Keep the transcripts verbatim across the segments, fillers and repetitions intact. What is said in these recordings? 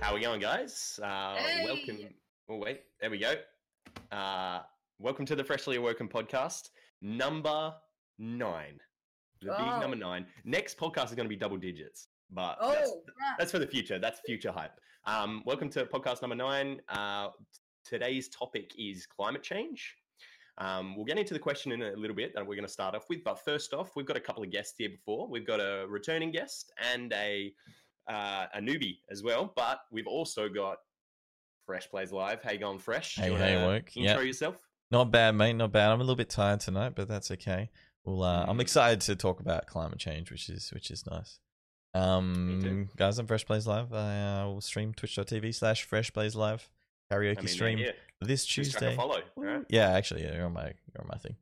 How are we going, guys? Uh, hey. Welcome. Oh, wait. There we go. Uh, welcome to the Freshly Awoken Podcast, number nine. The oh. big number nine. Next podcast is going to be double digits, but oh, that's, yeah. that's for the future. That's future hype. Um, welcome to podcast number nine. Uh, today's topic is climate change. Um, we'll get into the question in a little bit that we're going to start off with. But first off, we've got a couple of guests here before. We've got a returning guest and a uh, a newbie as well. But we've also got Fresh Plays Live. How you going, Fresh? Hey, hey uh, Woke. Intro yep. yourself. Not bad, mate. Not bad. I'm a little bit tired tonight, but that's okay. Well, uh, I'm excited to talk about climate change, which is which is nice. Um, Me too. Guys, I'm Fresh Plays Live. I uh, will stream twitch.tv slash Fresh Plays Live. Karaoke I mean, stream yeah, yeah. this Tuesday. Follow, right? Yeah, actually, yeah, you're on my you're on my thing.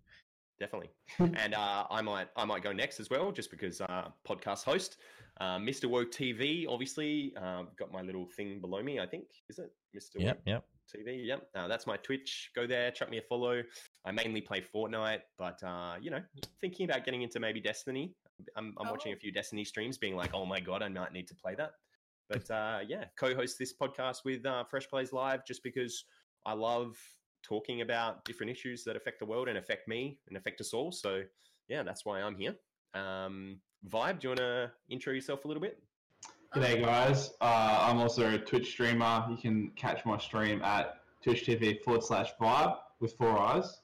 Definitely. And uh, I might I might go next as well, just because uh, podcast host, uh, Mr Woke T V. Obviously, uh, got my little thing below me. I think is it Mr Yep, Woke yep. T V. Yep, uh, that's my Twitch. Go there, chuck me a follow. I mainly play Fortnite, but uh, you know, thinking about getting into maybe Destiny. I'm, I'm oh. watching a few Destiny streams, being like, oh my god, I might need to play that. But uh, yeah, co-host this podcast with uh, Fresh Plays Live just because I love talking about different issues that affect the world and affect me and affect us all. So yeah, that's why I'm here. Um, Vibe, do you want to intro yourself a little bit? G'day guys. Uh, I'm also a Twitch streamer. You can catch my stream at twitch.tv forward slash Vibe with four eyes.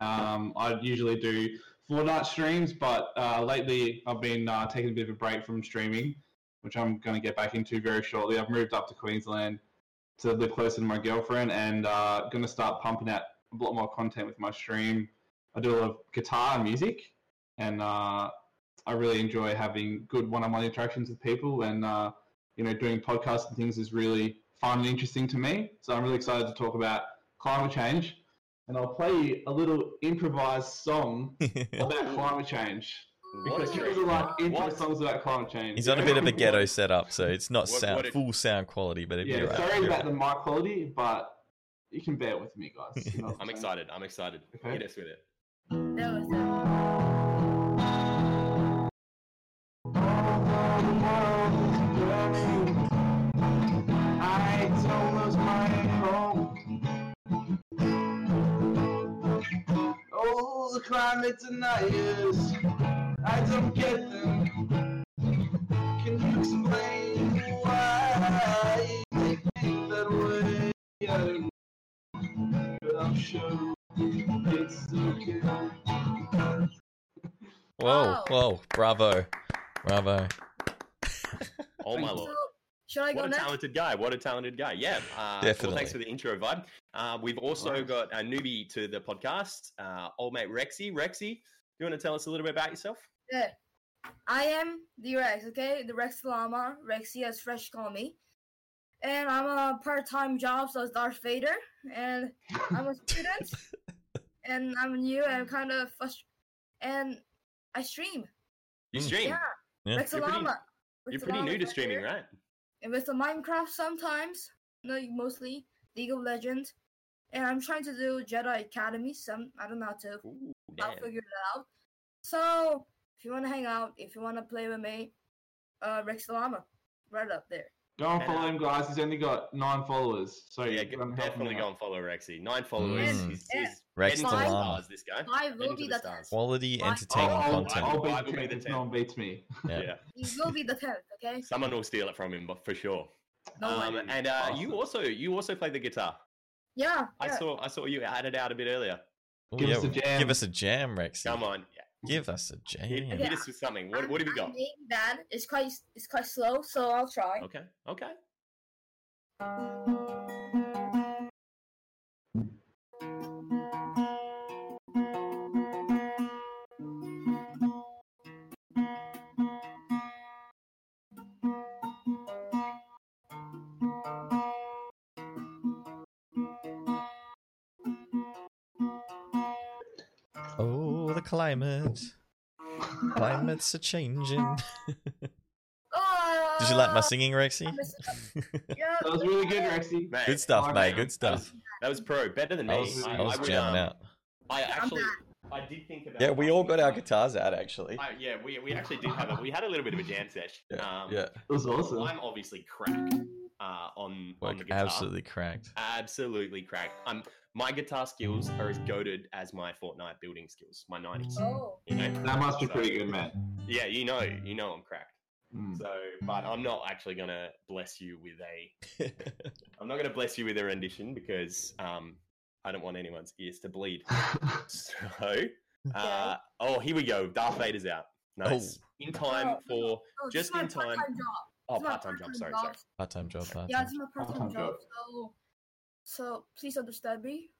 Um, I usually do Fortnite streams, but uh, lately I've been uh, taking a bit of a break from streaming, which I'm going to get back into very shortly. I've moved up to Queensland to live closer to my girlfriend and uh, going to start pumping out a lot more content with my stream. I do a lot of guitar and music, and uh, I really enjoy having good one-on-one interactions with people, and uh, you know, doing podcasts and things is really fun and interesting to me. So I'm really excited to talk about climate change, and I'll play you a little improvised song about climate change. Because you really like intro songs about climate change. He's on a bit of a ghetto setup, so it's not what, sound, what it, full sound quality, but it'd yeah, be right. Sorry about right. the mic quality, but you can bear with me, guys. You know I'm saying? excited. I'm excited. Okay. Hit us with it. That was I don't lose my home. Oh, the climate deniers. I don't get them. Can you explain why they think that way? But I'm sure it's okay. Whoa, wow. whoa, bravo, bravo. Oh my lord. Should I go what next? a talented guy. What a talented guy. Yeah. Uh, Definitely. Well, thanks for the intro, Vibe. Uh, we've also nice. got a newbie to the podcast, uh, old mate Rexy. Rexy, you want to tell us a little bit about yourself? Yeah. I am the Rex, okay? The Rex the Llama, Rexy as Fresh call me. And I'm a part-time job, so it's Darth Vader. And I'm a student. And I'm new and I'm kind of frustrated. And I stream. You stream? Yeah. yeah. Rex the Llama. You're pretty, you're pretty new to streaming, right? And with the Minecraft sometimes. No, mostly League of Legends. And I'm trying to do Jedi Academy. Some I don't know how to. Ooh, I'll figure it out. So if you want to hang out, if you want to play with me, uh, Rex the Llama, right up there. Go and follow him, guys. He's only got nine followers. So yeah, definitely go and follow Rexy. Nine followers. Mm. He's, he's Rex the Llama. This guy. I will be the tenth. Quality Five. entertaining oh, content. I'll, I'll be the tenth. No one beats me. Yeah. yeah. He will be the tenth. Okay. Someone will steal it from him, but for sure. No um, way. And uh, awesome. you also you also play the guitar. Yeah, I yeah. saw. I saw you added out a bit earlier. Ooh, give yeah. us a jam. Give us a jam, Rexy. Come on, yeah. give us a jam. Hit yeah. yeah. us with something. What, what have you got? Bad. It's quite. It's quite slow, so I'll try. Okay. Okay. Climate, climates are changing. Did you like my singing, Rexy? Yeah, that was really good, Rexy. Mate, good stuff, oh, mate. Good stuff. That was, that was pro, better than me. I was, I, I was I would, jamming um, out. I actually, I did think about. Yeah, we all got our guitars out actually. I, yeah, we we actually did have it. We had a little bit of a jam sesh. Yeah, um, yeah. It was awesome. I'm obviously crack. uh, on, on the guitar. Absolutely cracked. Absolutely cracked. Um, my guitar skills are as goated as my Fortnite building skills, my nineties. Oh. You know, that must be so, pretty good, man. Yeah, you know, you know I'm cracked. Mm. So, but I'm not actually going to bless you with a... I'm not going to bless you with a rendition because um, I don't want anyone's ears to bleed. So, uh, oh, here we go. Darth Vader's out. Nice. Oh. In time for... Oh, just in time... Oh, part-time job. Sorry, sorry. Part-time job. Part-time. Yeah, it's my part-time job. job. So, so please understand me.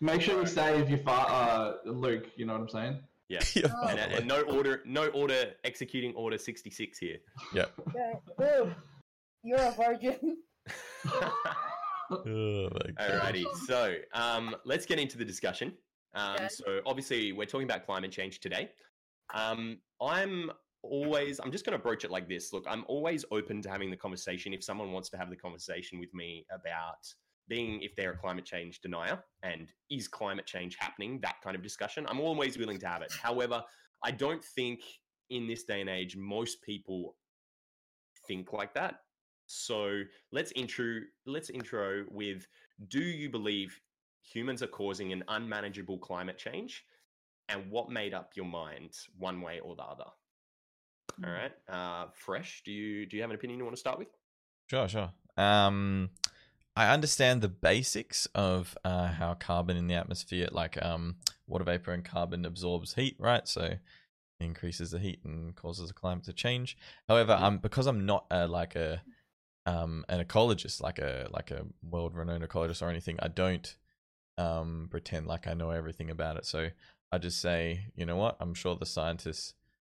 Make sure you say if you fart, uh, Luke. You know what I'm saying? Yeah. yeah. Oh. And, and no order, no order. Executing order sixty-six here. Yep. Yeah. Luke, you're a virgin. Oh, alrighty. So, um, let's get into the discussion. Um, okay. So obviously we're talking about climate change today. Um, I'm. Always, I'm just going to broach it like this. Look, I'm always open to having the conversation if someone wants to have the conversation with me about being, if they're a climate change denier and is climate change happening, that kind of discussion. I'm always willing to have it. However, I don't think in this day and age, most people think like that. So let's intro, let's intro with, do you believe humans are causing an unmanageable climate change? And what made up your mind one way or the other? All right. Uh, Fresh, do you do you have an opinion you want to start with? Sure, sure. Um, I understand the basics of uh, how carbon in the atmosphere, like um, water vapor and carbon absorbs heat, right? So increases the heat and causes the climate to change. However, um, because I'm not a, like a um an ecologist, like a like a world-renowned ecologist or anything, I don't um pretend like I know everything about it. So I just say, you know what? I'm sure the scientists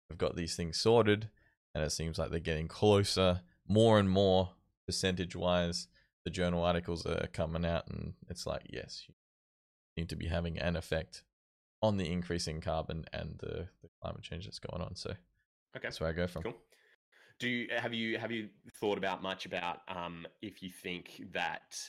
have got these things sorted, and it seems like they're getting closer more and more percentage wise. The journal articles are coming out, and it's like, yes, you need to be having an effect on the increase in carbon and the, the climate change that's going on. So okay, that's where I go from. Cool. Do you have you have you thought about much about um if you think that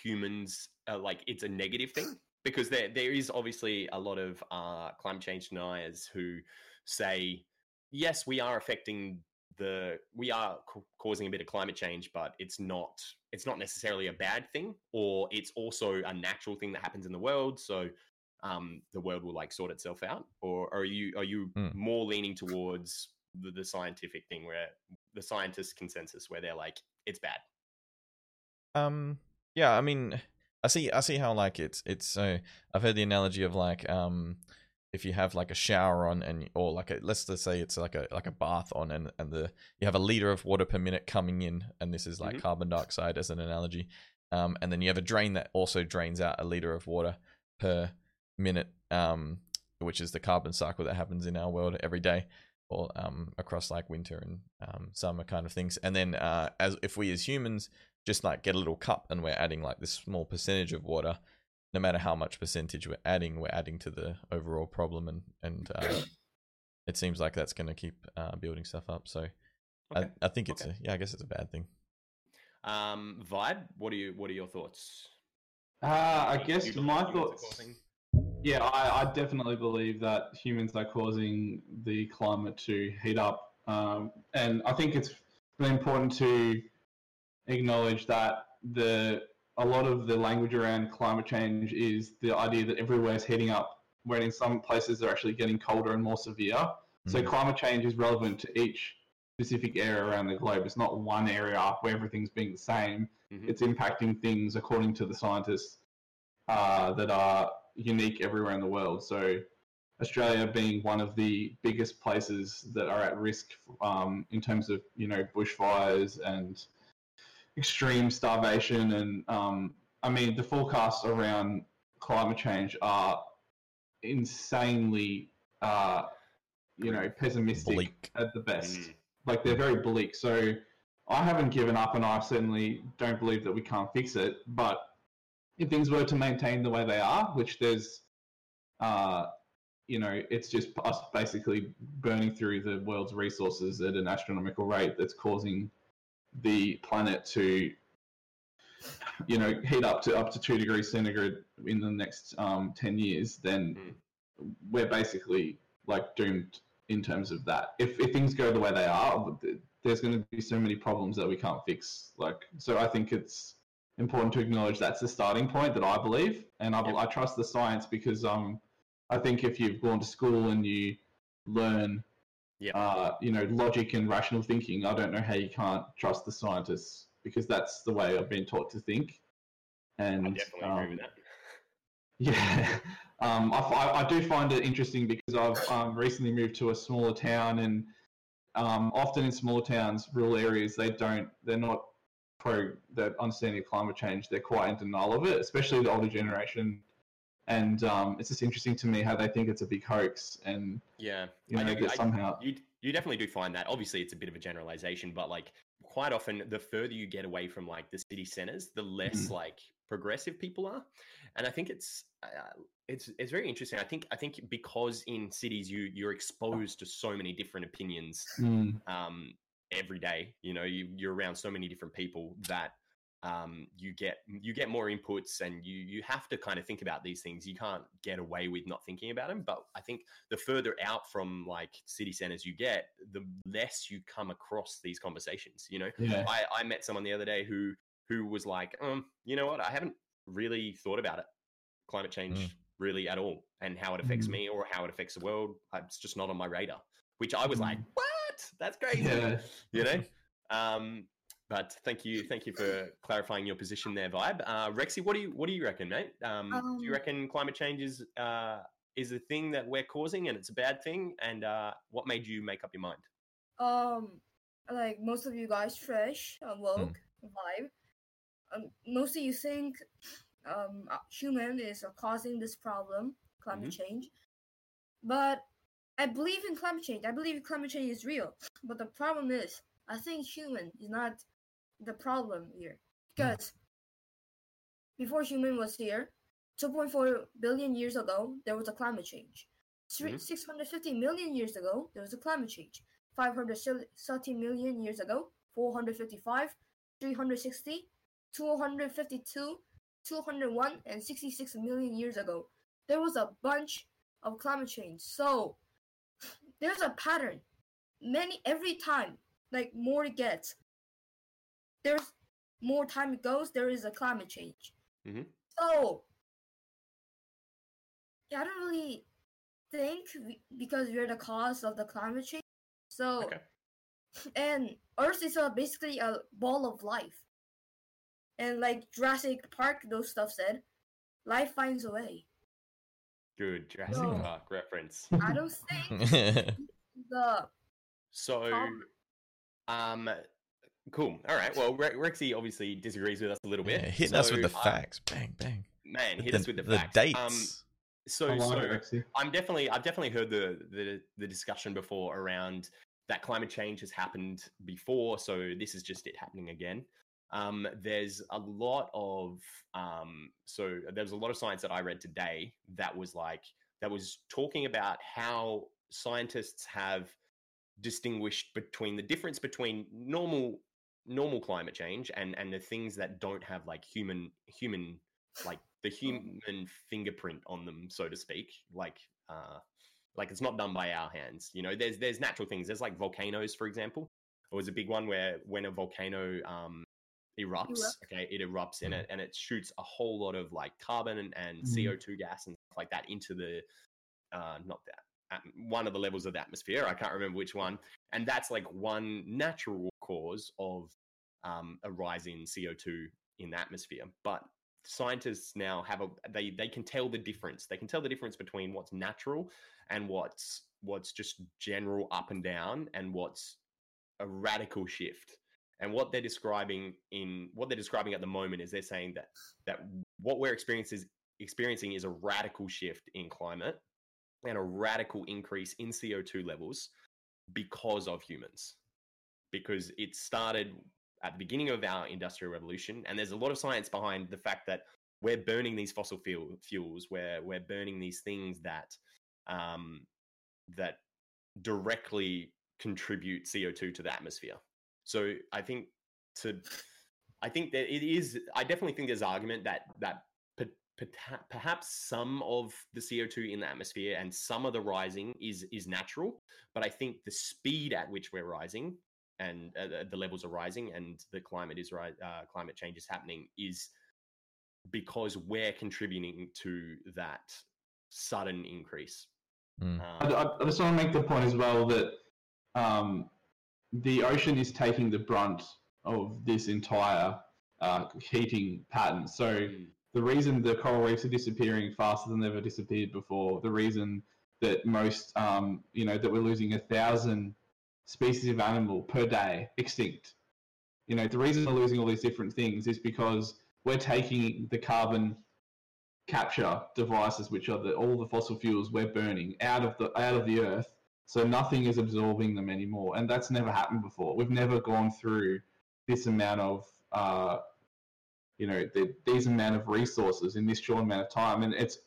humans are like it's a negative thing? Because there there is obviously a lot of uh climate change deniers who say, yes, we are affecting the, we are c- causing a bit of climate change, but it's not, it's not necessarily a bad thing, or it's also a natural thing that happens in the world. So um, the world will like sort itself out. Or are you, are you mm. more leaning towards the, the scientific thing where the scientists' consensus where they're like, it's bad? Um, yeah, I mean, I see, I see how like it's, it's so I've heard the analogy of like, um, if you have like a shower on and or like a let's just say it's like a like a bath on and, and the you have a liter of water per minute coming in, and this is like mm-hmm. carbon dioxide as an analogy, um, and then you have a drain that also drains out a liter of water per minute, um, which is the carbon cycle that happens in our world every day, or um, across like winter and um, summer kind of things. And then uh, as if we as humans just like get a little cup and we're adding like this small percentage of water. No matter how much percentage we're adding, we're adding to the overall problem, and and uh, it seems like that's going to keep uh, building stuff up. So, okay. I, I think it's okay. a, yeah, I guess it's a bad thing. Um, Vibe, what are you? What are your thoughts? Uh, I what guess my thoughts. Yeah, I, I definitely believe that humans are causing the climate to heat up, um, and I think it's really important to acknowledge that the. A lot of the language around climate change is the idea that everywhere is heating up, when in some places they're actually getting colder and more severe. Mm-hmm. So climate change is relevant to each specific area around the globe. It's not one area where everything's being the same. Mm-hmm. It's impacting things according to the scientists uh, that are unique everywhere in the world. So Australia being one of the biggest places that are at risk um, in terms of, you know, bushfires and extreme starvation, and um, I mean the forecasts around climate change are insanely, uh, you know, pessimistic bleak. At the best. Mm. Like they're very bleak. So I haven't given up, and I certainly don't believe that we can't fix it. But if things were to maintain the way they are, which there's, uh, you know, it's just us basically burning through the world's resources at an astronomical rate that's causing the planet to, you know, heat up to up to two degrees centigrade in the next um, ten years, then mm. we're basically like doomed in terms of that. If, if things go the way they are, there's going to be so many problems that we can't fix. Like, so I think it's important to acknowledge that's the starting point that I believe, and I, yep. I trust the science because um, I think if you've gone to school and you learn, yep. uh, you know, logic and rational thinking, I don't know how you can't trust the scientists because that's the way I've been taught to think. And I definitely um, agree with that. Yeah, um, I, I do find it interesting because I've um, recently moved to a smaller town, and um, often in smaller towns, rural areas, they don't, they're not pro that understanding of climate change. They're quite in denial of it, especially the older generation. And um, it's just interesting to me how they think it's a big hoax. And yeah, you know, I, I, somehow you you definitely do find that. Obviously, it's a bit of a generalization, but like quite often, the further you get away from like the city centers, the less mm. like progressive people are. And I think it's. Uh, it's it's very interesting. I think I think because in cities you you're exposed to so many different opinions mm. um, every day. You know, you, you're around so many different people that um, you get you get more inputs, and you you have to kind of think about these things. You can't get away with not thinking about them. But I think the further out from like city centers you get, the less you come across these conversations. You know, yeah. I, I met someone the other day who who was like, um, you know what, I haven't really thought about it. Climate change mm. really at all, and how it affects mm. me or how it affects the world. It's just not on my radar, which I was mm. like, what? That's crazy. Yeah. You know? Um, but thank you. Thank you for clarifying your position there, Vibe. Uh, Rexy, what do you, what do you reckon, mate? Um, um, do you reckon climate change is, uh, is a thing that we're causing and it's a bad thing? And uh, what made you make up your mind? Um, like most of you guys, Fresh, Woke, mm. Vibe, um, mostly you think... Um, human is causing this problem, climate mm-hmm. change. But I believe in climate change. I believe climate change is real. But the problem is, I think human is not the problem here. Because before human was here, two point four billion years ago, there was a climate change. Mm-hmm. six hundred fifty million years ago, there was a climate change. five hundred thirty million years ago, four hundred fifty-five, three hundred sixty, two hundred fifty-two, two hundred one, and sixty-six million years ago, there was a bunch of climate change. So there's a pattern. Many every time, like more it gets, there's more time it goes. There is a climate change. Mm-hmm. So yeah, I don't really think we, because we're the cause of the climate change. So okay. And Earth is a, basically a ball of life. And like Jurassic Park, those stuff said, life finds a way. Good Jurassic no. Park reference. I don't think the. So, problem. um, cool. All right. Well, Re- Rexy obviously disagrees with us a little bit. Yeah, hitting so, us with the facts, uh, bang bang. Man, hit the, us with the, the facts. Dates. Um, so, so it, I'm definitely, I've definitely heard the the the discussion before around that climate change has happened before, so this is just it happening again. Um, there's a lot of, um, so there's a lot of science that I read today that was like, that was talking about how scientists have distinguished between the difference between normal, normal climate change and, and the things that don't have like human, human, like the human fingerprint on them, so to speak, like, uh, like it's not done by our hands, you know, there's, there's natural things. There's like volcanoes, for example, it was a big one where when a volcano, um, erupts, okay, it erupts in it and it shoots a whole lot of like carbon and, and mm. C O two gas and stuff like that into the uh not that one of the levels of the atmosphere. I can't remember which one, and that's like one natural cause of um a rise in C O two in the atmosphere. But scientists now have a they they can tell the difference they can tell the difference between what's natural and what's what's just general up and down and what's a radical shift. And what they're describing in what they're describing at the moment is they're saying that that what we're experiencing experiencing is a radical shift in climate and a radical increase in C O two levels because of humans, because it started at the beginning of our industrial revolution. And there's a lot of science behind the fact that we're burning these fossil fuel, fuels, where we're burning these things that um, that directly contribute C O two to the atmosphere. So I think to, I think that it is. I definitely think there's argument that that per, per, perhaps some of the C O two in the atmosphere and some of the rising is is natural, but I think the speed at which we're rising and uh, the levels are rising, and the climate is uh, climate change is happening, is because we're contributing to that sudden increase. Mm. Um, I, I just want to make the point as well that um, the ocean is taking the brunt of this entire uh, heating pattern. So the reason the coral reefs are disappearing faster than they've ever disappeared before, the reason that most, um, you know, that we're losing a thousand species of animal per day extinct. You know, the reason we're losing all these different things is because we're taking the carbon capture devices, which are the, all the fossil fuels we're burning, out of the out of the earth, so nothing is absorbing them anymore, and that's never happened before. We've never gone through this amount of, uh, you know, the, these amount of resources in this short amount of time, and it's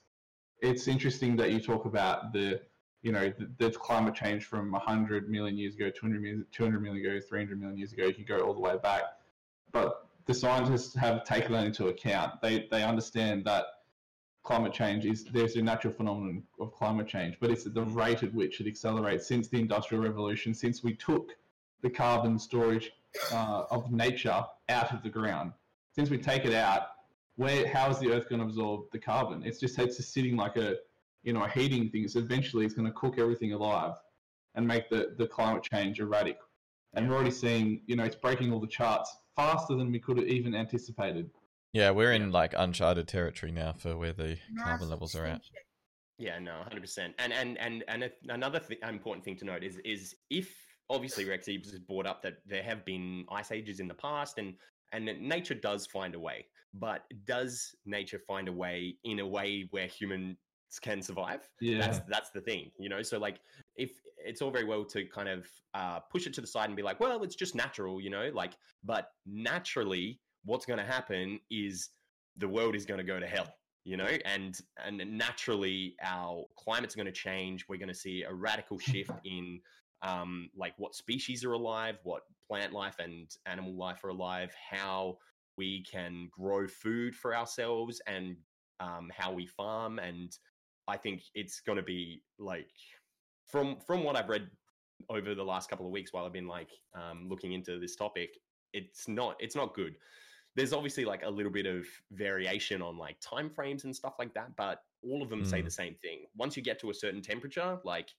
it's interesting that you talk about the, you know, the, the climate change from one hundred million years ago, two hundred million, two hundred million ago, three hundred million years ago. You can go all the way back, but the scientists have taken that into account. They they understand that climate change is, there's a natural phenomenon of climate change, but it's at the rate at which it accelerates since the Industrial Revolution, since we took the carbon storage uh, of nature out of the ground. Since we take it out, where how is the Earth going to absorb the carbon? It's just it's just sitting like a, you know, a heating thing. So eventually it's going to cook everything alive and make the, the climate change erratic. And we're already seeing, you know, it's breaking all the charts faster than we could have even anticipated. Yeah, we're in like uncharted territory now for where the carbon levels are at. Yeah, no, one hundred percent. And and and and another th- important thing to note is is if obviously Rex has brought up that there have been ice ages in the past, and and nature does find a way. But does nature find a way in a way where humans can survive? Yeah, that's that's the thing, you know. So like, if it's all very well to kind of uh, push it to the side and be like, well, it's just natural, you know, like, but naturally, what's going to happen is the world is going to go to hell, you know, and and naturally our climate's going to change. We're going to see a radical shift in um, like what species are alive, what plant life and animal life are alive, how we can grow food for ourselves, and um, how we farm. And I think it's going to be like, from from what I've read over the last couple of weeks while I've been like um, looking into this topic, it's not it's not good. There's obviously like a little bit of variation on like timeframes and stuff like that, but all of them mm. say the same thing. Once you get to a certain temperature, like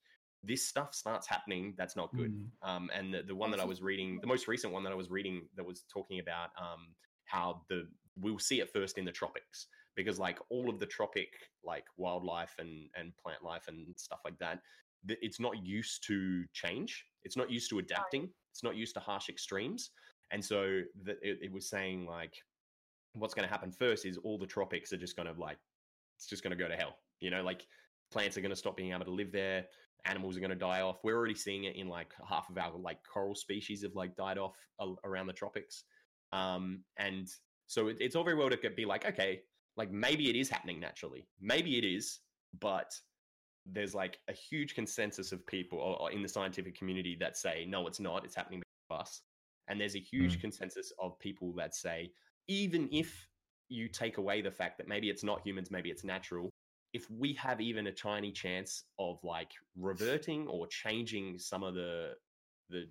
this stuff starts happening. That's not good. Mm. Um, and the, the one that I was reading, the most recent one that I was reading that was talking about um, how the, we'll see it first in the tropics, because like all of the tropic, like wildlife and, and plant life and stuff like that, it's not used to change. It's not used to adapting. It's not used to harsh extremes. And so the, it, it was saying like, what's going to happen first is all the tropics are just going to like, it's just going to go to hell. You know, like plants are going to stop being able to live there. Animals are going to die off. We're already seeing it in like half of our like coral species have like died off a, around the tropics. Um, and so it, it's all very well to be like, okay, like maybe it is happening naturally. Maybe it is, but there's like a huge consensus of people or, or in the scientific community that say, no, it's not. It's happening because of us. And there's a huge mm. consensus of people that say, even if you take away the fact that maybe it's not humans, maybe it's natural, if we have even a tiny chance of like reverting or changing some of the the,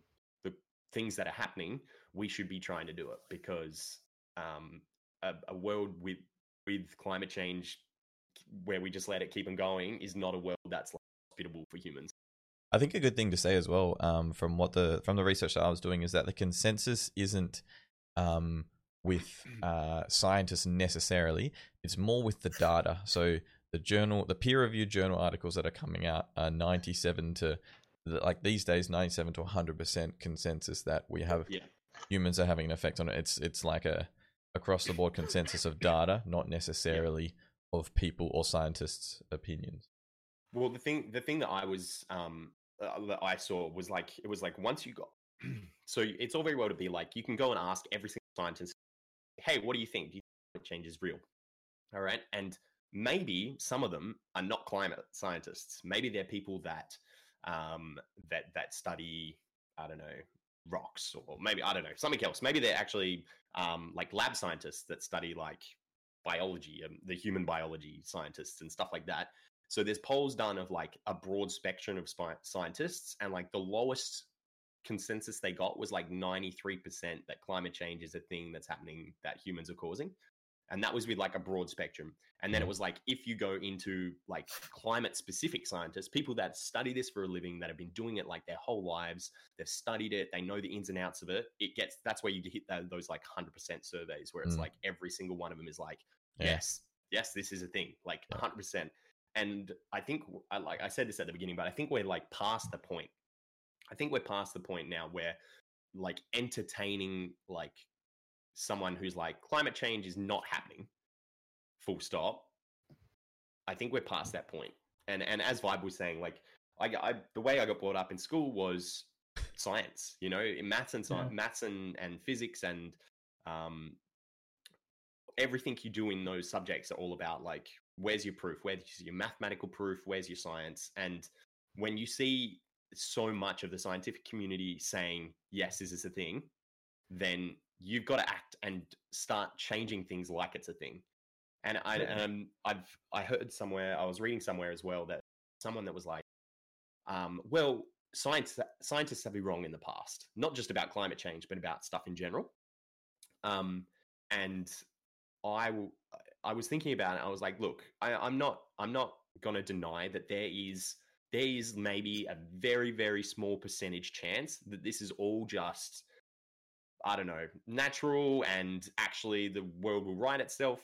the things that are happening, we should be trying to do it, because um, a, a world with with climate change where we just let it keep on going is not a world that's like hospitable for humans. I think a good thing to say as well, um, from what the from the research that I was doing, is that the consensus isn't um, with uh, scientists necessarily. It's more with the data. So the journal, the peer-reviewed journal articles that are coming out are ninety-seven to, like these days, ninety-seven to one hundred percent consensus that we have yeah. humans are having an effect on it. It's it's like a across the board consensus of data, not necessarily yeah. of people or scientists' opinions. Well, the thing the thing that I was um. that I saw was like, it was like, once you got, so it's all very well to be like, you can go and ask every single scientist, hey, what do you think? Do you think climate change is real? All right. And maybe some of them are not climate scientists. Maybe they're people that, um, that, that study, I don't know, rocks, or maybe, I don't know, something else. Maybe they're actually, um, like lab scientists that study like biology and um, the human biology scientists and stuff like that. So there's polls done of like a broad spectrum of scientists, and like the lowest consensus they got was like ninety-three percent that climate change is a thing that's happening that humans are causing. And that was with like a broad spectrum. And then it was like, if you go into like climate specific scientists, people that study this for a living, that have been doing it like their whole lives, they've studied it, they know the ins and outs of it. It gets, that's where you hit that, those like one hundred percent surveys where it's mm. like every single one of them is like, yeah. yes, yes, this is a thing, like one hundred percent. And I think, I like I said this at the beginning, but I think we're like past the point. I think we're past the point now where like entertaining like someone who's like climate change is not happening, full stop. I think we're past that point. And and as Vibe was saying, like I, I the way I got brought up in school was science, you know, in maths and science, yeah. maths and, and physics and um, everything you do in those subjects are all about like, where's your proof? Where's your mathematical proof? Where's your science? And when you see so much of the scientific community saying, yes, this is a thing, then you've got to act and start changing things like it's a thing. And I, and um, I've, I heard somewhere, I was reading somewhere as well that someone that was like, um, well, science, scientists have been wrong in the past, not just about climate change, but about stuff in general. Um, and I, I was thinking about it. I was like, look, I, I'm not, I'm not going to deny that there is, there is maybe a very, very small percentage chance that this is all just, I don't know, natural, and actually the world will right itself.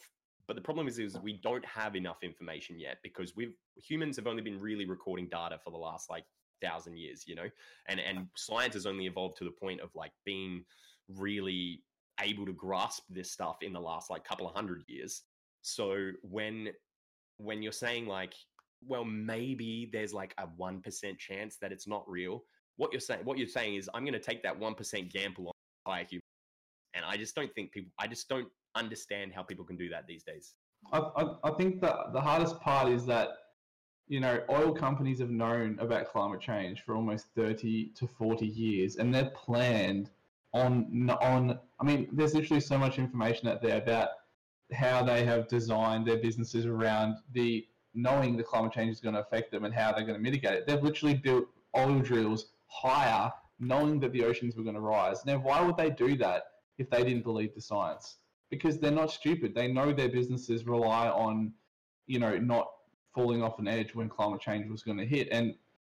But the problem is, is we don't have enough information yet because we've humans have only been really recording data for the last like thousand years, you know, and, and science has only evolved to the point of like being really able to grasp this stuff in the last like couple of hundred years. So when, when you're saying like, well, maybe there's like a one percent chance that it's not real, what you're saying, what you're saying is I'm going to take that one percent gamble on higher human. And I just don't think people, I just don't understand how people can do that these days. I, I, I think that the hardest part is that, you know, oil companies have known about climate change for almost thirty to forty years and they're planned on, on, I mean, there's literally so much information out there about how they have designed their businesses around the knowing the climate change is going to affect them and how they're going to mitigate it. They've literally built oil drills higher knowing that the oceans were going to rise. Now, why would they do that if they didn't believe the science? Because they're not stupid. They know their businesses rely on, you know, not falling off an edge when climate change was going to hit. And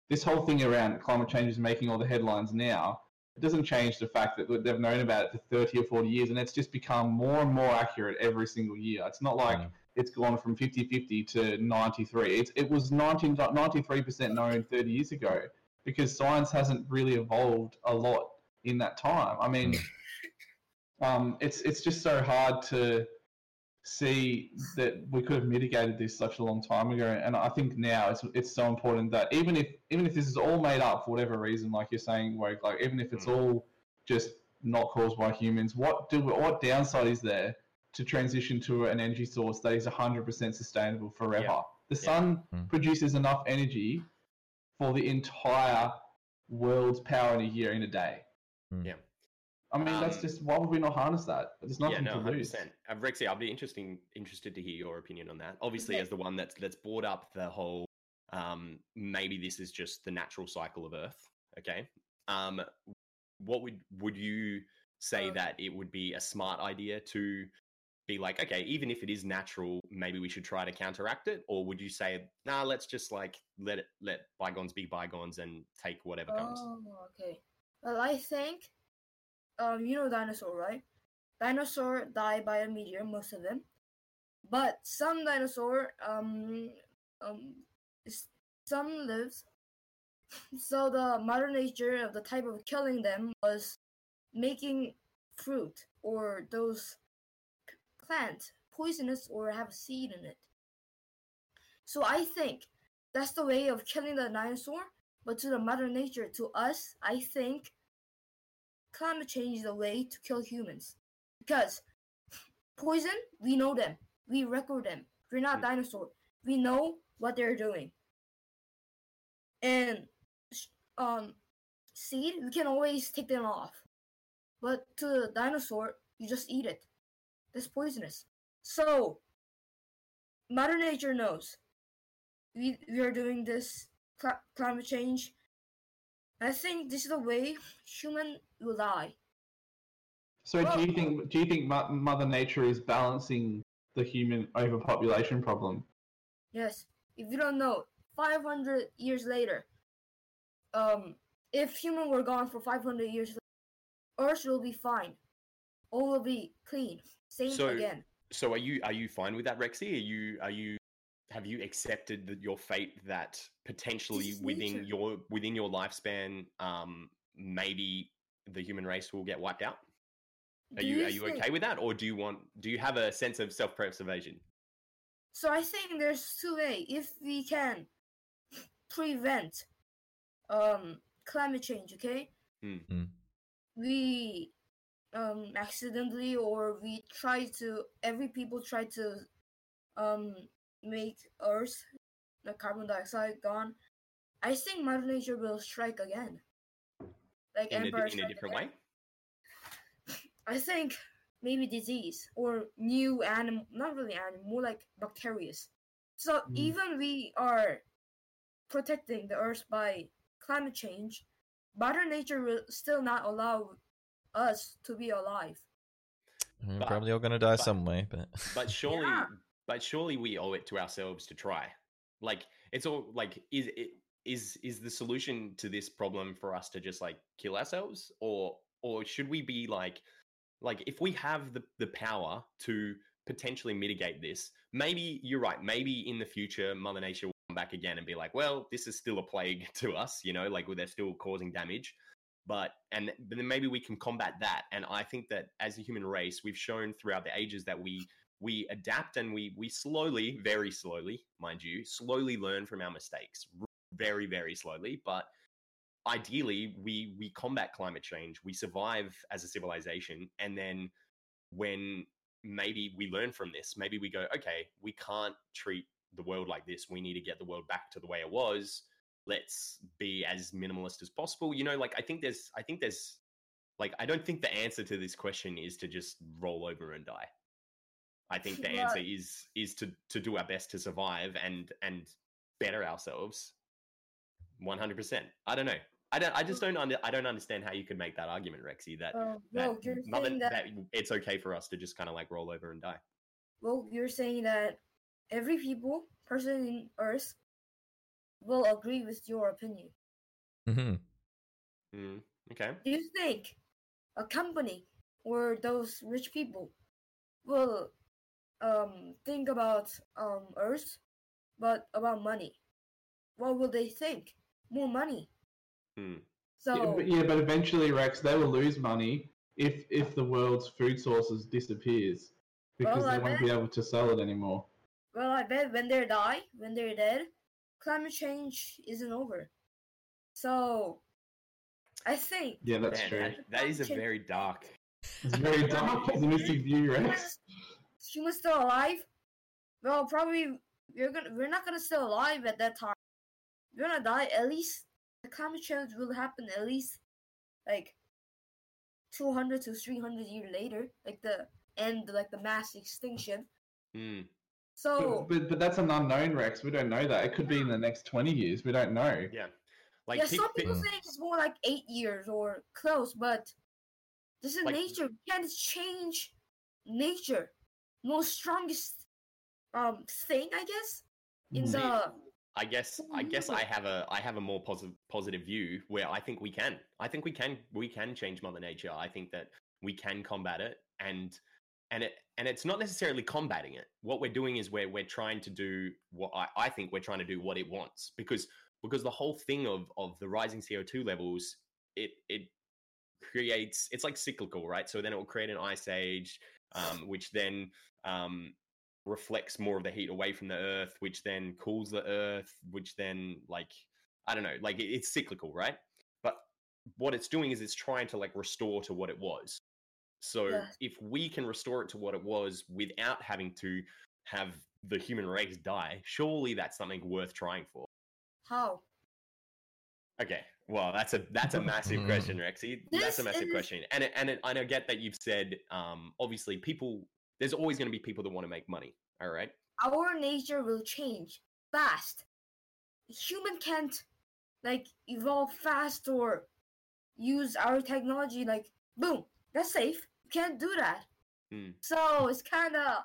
this whole thing around climate change is making all the headlines now. It doesn't change the fact that they've known about it for thirty or forty years and it's just become more and more accurate every single year. It's not like mm. it's gone from fifty-fifty to ninety-three. It's, it was ninety-three percent known thirty years ago because science hasn't really evolved a lot in that time. I mean, um, it's it's just so hard to see that we could have mitigated this such a long time ago. And I think now it's it's so important that even if even if this is all made up for whatever reason, like you're saying, Woke, like even if it's mm. all just not caused by humans, what do what downside is there to transition to an energy source that is one hundred percent sustainable forever? Yeah. The sun yeah. mm. produces enough energy for the entire world's power in a year, in a day. Mm. Yeah. I mean, um, that's just, why would we not harness that? There's nothing yeah, no, to lose. one hundred percent. Uh, Rexy, I'd be interesting, interested to hear your opinion on that. Obviously, okay. as the one that's that's brought up the whole, um, maybe this is just the natural cycle of Earth, okay? Um, what would, would you say uh, that it would be a smart idea to be like, okay, even if it is natural, maybe we should try to counteract it? Or would you say, nah, let's just like let it, let bygones be bygones and take whatever oh, comes? Oh, okay. Well, I think... Um, you know dinosaur, right? Dinosaur die by a meteor, most of them. But some dinosaur, um, um, some lives. So the modern nature of the type of killing them was making fruit or those plants poisonous or have a seed in it. So I think that's the way of killing the dinosaur. But to the modern nature, to us, I think climate change is the way to kill humans. Because poison, we know them. We record them. We're not mm. dinosaurs. We know what they're doing. And um, seed, we can always take them off. But to the dinosaur, you just eat it. That's poisonous. So, Mother Nature knows. We, we are doing this cl- climate change. I think this is the way human will die. So well, do you think do you think Mother Nature is balancing the human overpopulation problem? Yes. If you don't know, five hundred years later, um, if humans were gone for five hundred years later, Earth will be fine. All will be clean. Same so, again. So are you are you fine with that, Rexy? Are you are you have you accepted that your fate that potentially within your within your lifespan, um, maybe the human race will get wiped out? Are do you, you are you okay with that, or do you want do you have a sense of self-preservation? So I think there's two ways. If we can prevent um, climate change, okay? Mm-hmm. We um, accidentally or we try to, every people try to um, make Earth, the carbon dioxide gone. I think Mother Nature will strike again. Like in Empire a, in a different again. way? I think... maybe disease or new animal, not really animal, more like bacteria. So mm. even we are protecting the Earth by climate change, Mother Nature will still not allow us to be alive. We're but, probably all going to die but, some way, but but surely, yeah. but surely we owe it to ourselves to try. Like it's all like is it is is the solution to this problem for us to just like kill ourselves, or or should we be like? Like, if we have the, the power to potentially mitigate this, maybe you're right. Maybe in the future, Mother Nature will come back again and be like, well, this is still a plague to us, you know, like well, they're still causing damage. But and but then maybe we can combat that. And I think that as a human race, we've shown throughout the ages that we we adapt and we we slowly, very slowly, mind you, slowly learn from our mistakes, very, very slowly. But ideally, we we combat climate change, we survive as a civilization, and then when maybe we learn from this, maybe we go, okay, we can't treat the world like this. We need to get the world back to the way it was. Let's be as minimalist as possible. You know, like I think there's, I think there's, like I don't think the answer to this question is to just roll over and die. I think the yeah. answer is is to to do our best to survive and and better ourselves. One hundred percent. I don't know. I don't. I just don't. Under, I don't understand how you could make that argument, Rexy. That, uh, well, that, mother, that... that it's okay for us to just kind of like roll over and die. Well, you're saying that every people person in Earth will agree with your opinion. Mm-hmm. Mm, okay. Do you think a company or those rich people will um, think about um, Earth, but about money? What will they think? More money. Hmm. So yeah but, yeah, but eventually, Rex, they will lose money if if the world's food sources disappears because well, they I won't bet, be able to sell it anymore. Well, I bet when they die, when they're dead, climate change isn't over. So, I think yeah, that's man, true. That, that is a change. very dark, it's very dark pessimistic view, Rex. Humans still alive? Well, probably we're gonna we're not gonna still alive at that time. You're gonna die. At least the climate change will happen at least like two hundred to three hundred years later, like the end, like the mass extinction. Mm. So, but, but but that's an unknown, Rex. We don't know that. It could be in the next twenty years. We don't know. Yeah, like yeah. Pick, some people pick, think it's more like eight years or close, but this is like, nature. You can't change nature. Most strongest um thing, I guess, in the. Yeah. I guess I guess I have a I have a more positive positive view where I think we can I think we can we can change Mother Nature. I think that we can combat it and and it and it's not necessarily combating it. What we're doing is we're we're trying to do what I, I think we're trying to do what it wants because because the whole thing of of the rising C O two levels it it creates it's like cyclical, right? So then it will create an ice age, um, which then um, reflects more of the heat away from the earth, which then cools the earth, which then like I don't know, like it, it's cyclical, right? But what it's doing is it's trying to like restore to what it was. So yeah. if we can restore it to what it was without having to have the human race die, surely that's something worth trying for. How? Okay, well that's a that's a massive question, Rexy. This that's a massive is... question, and it, and it, I know get that you've said um, obviously people. There's always going to be people that want to make money, all right? Our nature will change fast. Human can't like evolve fast or use our technology, like boom, that's safe. You can't do that. Mm. So it's kind of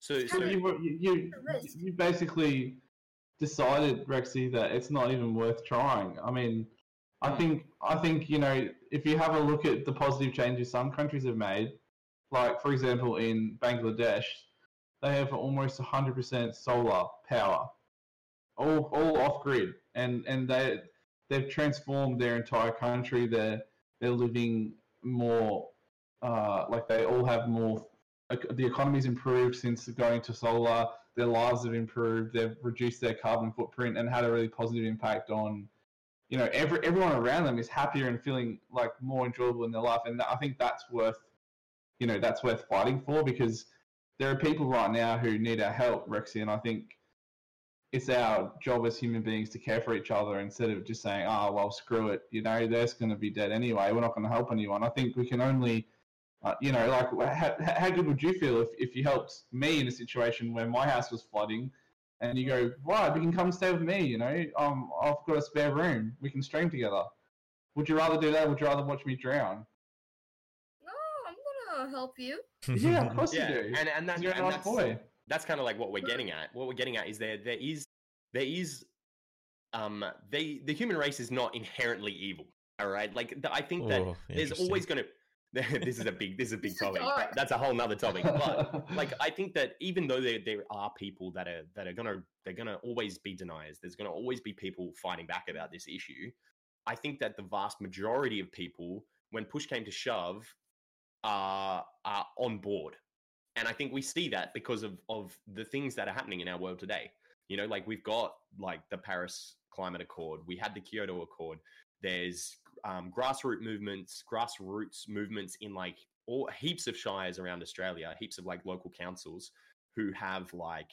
so, so you, were, you you you basically decided, Rexy, that it's not even worth trying. I mean, I think I think you know, if you have a look at the positive changes some countries have made, like for example in Bangladesh, they have almost one hundred percent solar power, all all off grid, and and they they've transformed their entire country. They're they're living more, uh, like they all have more. The economy's improved since going to solar. Their lives have improved. They've reduced their carbon footprint and had a really positive impact on, you know, every everyone around them is happier and feeling like more enjoyable in their life. And I think that's worth, you know, that's worth fighting for, because there are people right now who need our help, Rexy, and I think it's our job as human beings to care for each other instead of just saying, oh, well, screw it, you know, they're going to be dead anyway. We're not going to help anyone. I think we can only, uh, you know, like, how, how good would you feel if, if you helped me in a situation where my house was flooding and you go, right, you can come stay with me, you know, um, I've got a spare room. We can stream together. Would you rather do that or would you rather watch me drown? No, I'm going to help you. Yeah, of course yeah. you do. And, and that's, you're a and nice that's, boy. That's kind of like what we're getting at. What we're getting at is there, there is, there is, um, they, the human race is not inherently evil. All right. Like the, I think that Ooh, there's always going to, this is a big, this is a big topic. That's a whole nother topic. But like, I think that even though there, there are people that are, that are going to, they're going to always be deniers. There's going to always be people fighting back about this issue. I think that the vast majority of people, when push came to shove, are, are on board. And I think we see that because of, of the things that are happening in our world today. You know, like we've got like the Paris Climate Accord. We had the Kyoto Accord. There's um, grassroots movements, grassroots movements in like all heaps of shires around Australia, heaps of like local councils who have like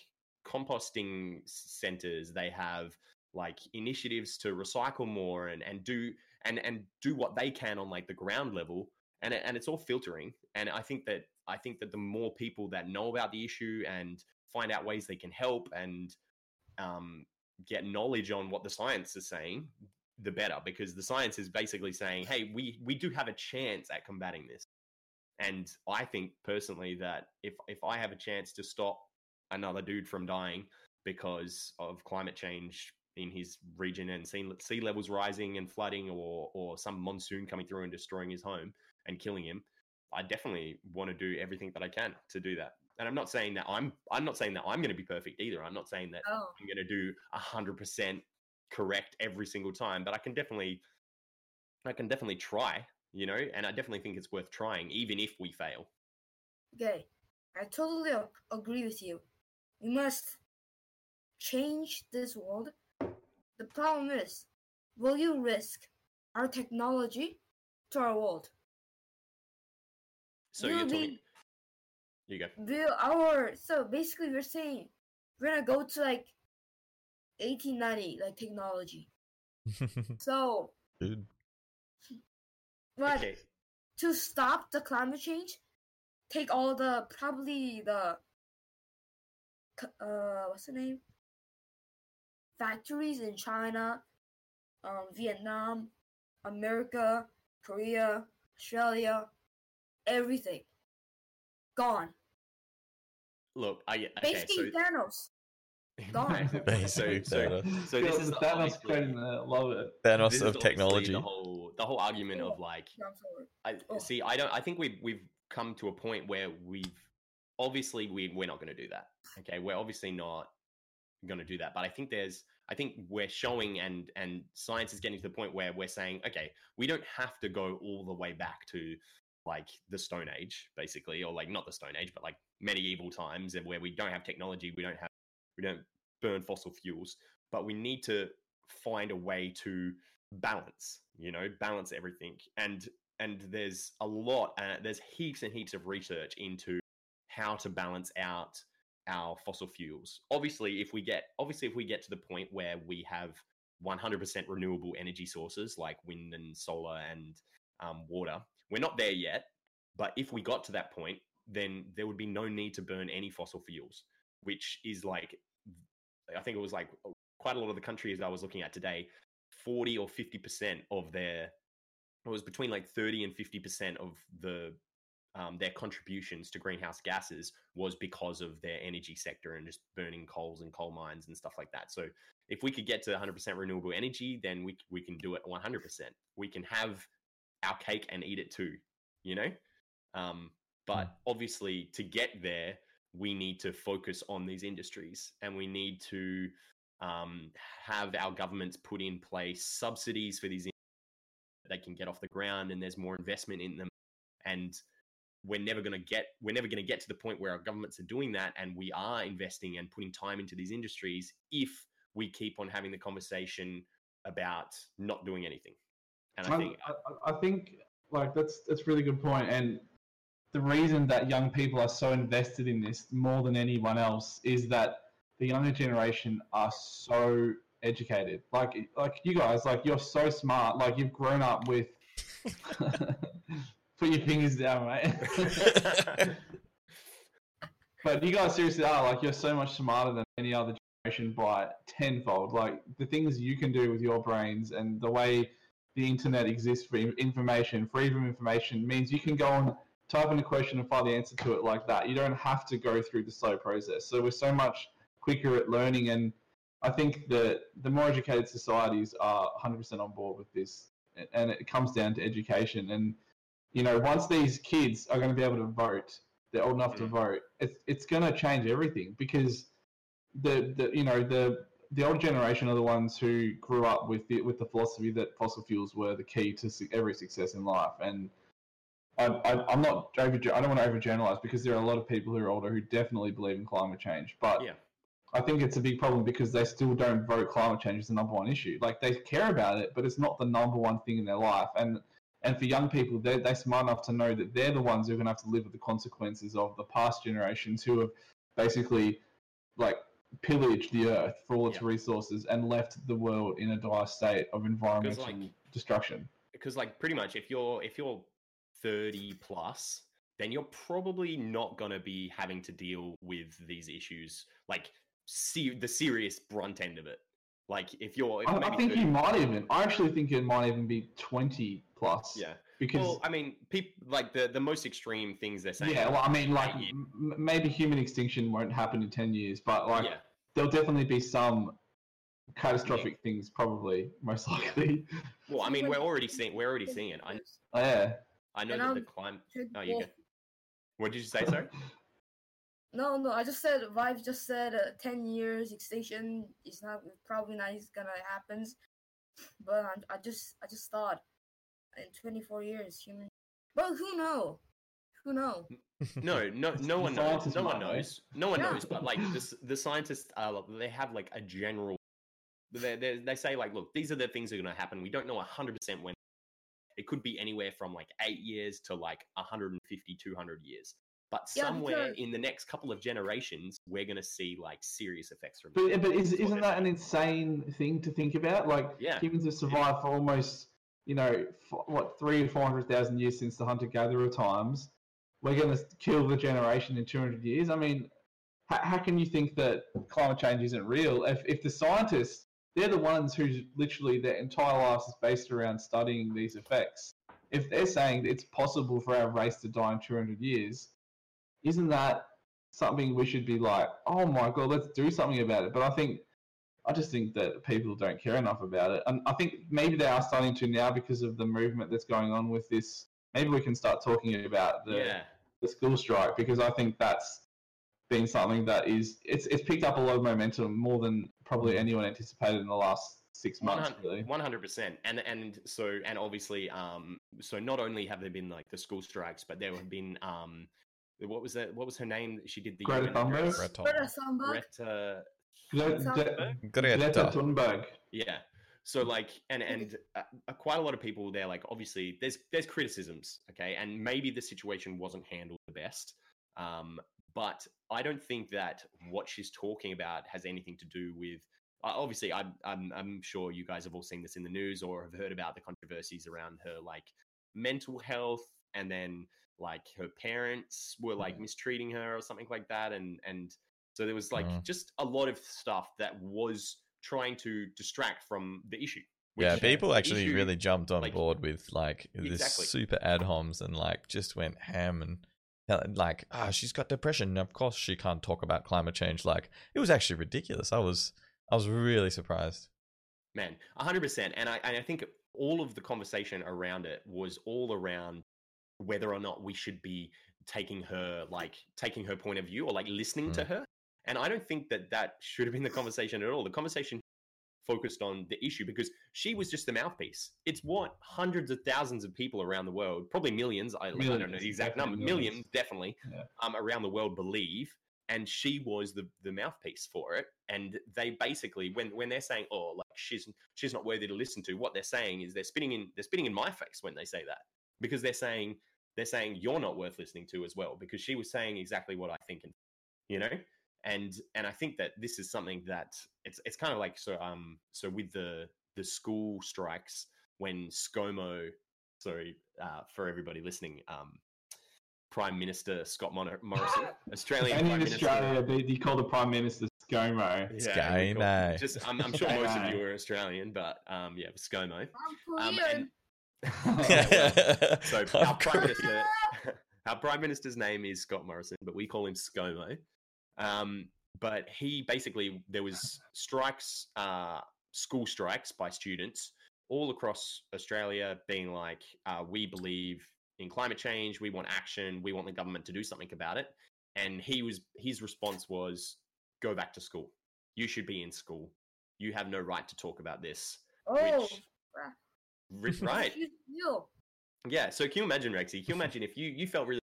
composting centers. They have like initiatives to recycle more and, and do and, and do what they can on like the ground level. And and it's all filtering. And I think that I think that the more people that know about the issue and find out ways they can help and um, get knowledge on what the science is saying, the better, because the science is basically saying, hey, we, we do have a chance at combating this. And I think personally that if, if I have a chance to stop another dude from dying because of climate change in his region and sea, sea levels rising and flooding or, or some monsoon coming through and destroying his home and killing him, I definitely want to do everything that I can to do that. And I'm not saying that I'm, I'm not saying that I'm going to be perfect either. I'm not saying that oh. I'm going to do a hundred percent correct every single time, but I can definitely, I can definitely try, you know, and I definitely think it's worth trying, even if we fail. Okay. I totally agree with you. We must change this world. The problem is, will you risk our technology to our world? So you're talking, you go. Will our, so basically we're saying we're going to go to like eighteen ninety, like technology. So, dude. But okay. To stop the climate change, take all the, probably the, uh, what's the name? Factories in China, um, Vietnam, America, Korea, Australia, everything gone. Look, I okay, basically so, Thanos gone. so, so, so this is Thanos. The, love it. Thanos of technology. The whole, the whole argument oh, of like, I oh. see. I don't. I think we've we've come to a point where we've obviously we we're not going to do that. Okay, we're obviously not going to do that. But I think there's. I think we're showing and and science is getting to the point where we're saying, okay, we don't have to go all the way back to like the Stone Age, basically, or like not the Stone Age, but like medieval times and where we don't have technology, we don't have, we don't burn fossil fuels, but we need to find a way to balance, you know, balance everything. And, and there's a lot, uh, there's heaps and heaps of research into how to balance out our fossil fuels. Obviously, if we get, obviously, if we get to the point where we have one hundred percent renewable energy sources like wind and solar and um, water, we're not there yet, but if we got to that point, then there would be no need to burn any fossil fuels, which is like, I think it was like quite a lot of the countries I was looking at today, forty or fifty percent of their, it was between like thirty and fifty percent of the um, their contributions to greenhouse gases was because of their energy sector and just burning coals and coal mines and stuff like that. So if we could get to one hundred percent renewable energy, then we we can do it one hundred percent. We can have our cake and eat it too, you know? Um, but obviously to get there, we need to focus on these industries, and we need to um, have our governments put in place subsidies for these industries that they can get off the ground, and there's more investment in them. And we're never going to get we're never going to get to the point where our governments are doing that, and we are investing and putting time into these industries if we keep on having the conversation about not doing anything. And I, I think I, I think like that's that's a really good point, and the reason that young people are so invested in this more than anyone else is that the younger generation are so educated. Like, like you guys, like you're so smart. Like you've grown up with. Put your fingers down, mate. But you guys seriously are like you're so much smarter than any other generation by tenfold. Like the things you can do with your brains and the way the internet exists for information, freedom of information means you can go on. Type in a question and find the answer to it like that. You don't have to go through the slow process. So we're so much quicker at learning, and I think that the more educated societies are one hundred percent on board with this, and it comes down to education. And, you know, once these kids are going to be able to vote, they're old enough to vote, it's it's going to change everything, because, the, the you know, the the old generation are the ones who grew up with the, with the philosophy that fossil fuels were the key to every success in life, and I, I, I'm not. Over, I don't want to overgeneralize, because there are a lot of people who are older who definitely believe in climate change. But yeah. I think it's a big problem because they still don't vote climate change as the number one issue. Like they care about it, but it's not the number one thing in their life. And and for young people, they're, they're smart enough to know that they're the ones who are going to have to live with the consequences of the past generations who have basically like pillaged the earth for all its yeah. resources and left the world in a dire state of environmental like, destruction. Because like pretty much, if you're if you're thirty plus, then you're probably not going to be having to deal with these issues, like see the serious brunt end of it. Like if you're, if I, I think thirty, you might even. I actually think it might even be twenty plus. Yeah, because well, I mean, people like the the most extreme things they're saying. Yeah, well, I mean, like m- maybe human extinction won't happen in ten years, but like yeah. there'll definitely be some catastrophic yeah. things, probably most likely. Well, I mean, we're already seeing we're already seeing it. I, oh, yeah. I know and that I'm, the climate... Oh, you yeah. go. What did you say, sorry? no, no, I just said, Vibe just said uh, ten years extinction is not, probably not going to happen. But I'm, I just I just thought, in twenty-four years, human... But who know? Who know? No, no, no one knows. No one knows. No one yeah. knows, but like this, the scientists, uh, they have like a general... They, they, they say like, look, these are the things that are going to happen. We don't know one hundred percent when. It could be anywhere from like eight years to like one hundred fifty, two hundred years. But yeah, somewhere because... in the next couple of generations, we're going to see like serious effects from it. But, but is, isn't that an insane thing to think about? Like yeah. humans have survived yeah. for almost, you know, for, what, three to four hundred thousand years since the hunter-gatherer times. We're going to kill the generation in two hundred years. I mean, how, how can you think that climate change isn't real if, if the scientists... They're the ones who literally their entire lives is based around studying these effects. If they're saying it's possible for our race to die in two hundred years, isn't that something we should be like, oh my God, let's do something about it? But I think, I just think that people don't care enough about it. And I think maybe they are starting to now because of the movement that's going on with this. Maybe we can start talking about the, yeah. the school strike, because I think that's been something that is it's it's picked up a lot of momentum, more than probably anyone anticipated in the last six months, really. One hundred percent. And and so and obviously um so not only have there been like the school strikes, but there have been um what was that what was her name she did the Greta Thunberg Greta Thunberg Greta Thunberg yeah so like and and uh, quite a lot of people there, like obviously there's there's criticisms, okay, and maybe the situation wasn't handled the best, um but I don't think that what she's talking about has anything to do with. Uh, obviously, I'm, I'm I'm sure you guys have all seen this in the news or have heard about the controversies around her, like mental health, and then like her parents were like mistreating her or something like that, and and so there was like yeah. just a lot of stuff that was trying to distract from the issue. Yeah, people actually issue, really jumped on like, board with like this exactly. super ad homs and like just went ham and like, ah, oh, she's got depression. And of course, she can't talk about climate change. Like, it was actually ridiculous. I was, I was really surprised. Man, one hundred percent. And I, and I think all of the conversation around it was all around whether or not we should be taking her, like taking her point of view or like listening mm. to her. And I don't think that that should have been the conversation at all. The conversation focused on the issue because she was just the mouthpiece. It's what hundreds of thousands of people around the world, probably millions, I, millions, I don't know the exact number, millions, millions definitely, yeah. um, around the world believe, and she was the, the mouthpiece for it. And they basically, when, when they're saying, oh, like she's she's not worthy to listen to, what they're saying is they're spitting in they're spitting in my face when they say that, because they're saying they're saying you're not worth listening to as well, because she was saying exactly what I think, and you know. And and I think that this is something that it's it's kind of like so um so with the the school strikes when ScoMo, sorry uh, for everybody listening, um, Prime Minister Scott Morrison, Australian Prime Minister. In Australia, you call the Prime Minister ScoMo. Yeah, ScoMo. Just I'm, I'm sure most of you are Australian, but um yeah, ScoMo. Um, and, so our Prime Minister, our Prime Minister's name is Scott Morrison, but we call him ScoMo. Um, but he basically, there was strikes, uh, school strikes by students all across Australia being like, uh, we believe in climate change. We want action. We want the government to do something about it. And he was, his response was go back to school. You should be in school. You have no right to talk about this. Oh, which, right. Yeah. So can you imagine, Rexy? Can you imagine if you, you felt really.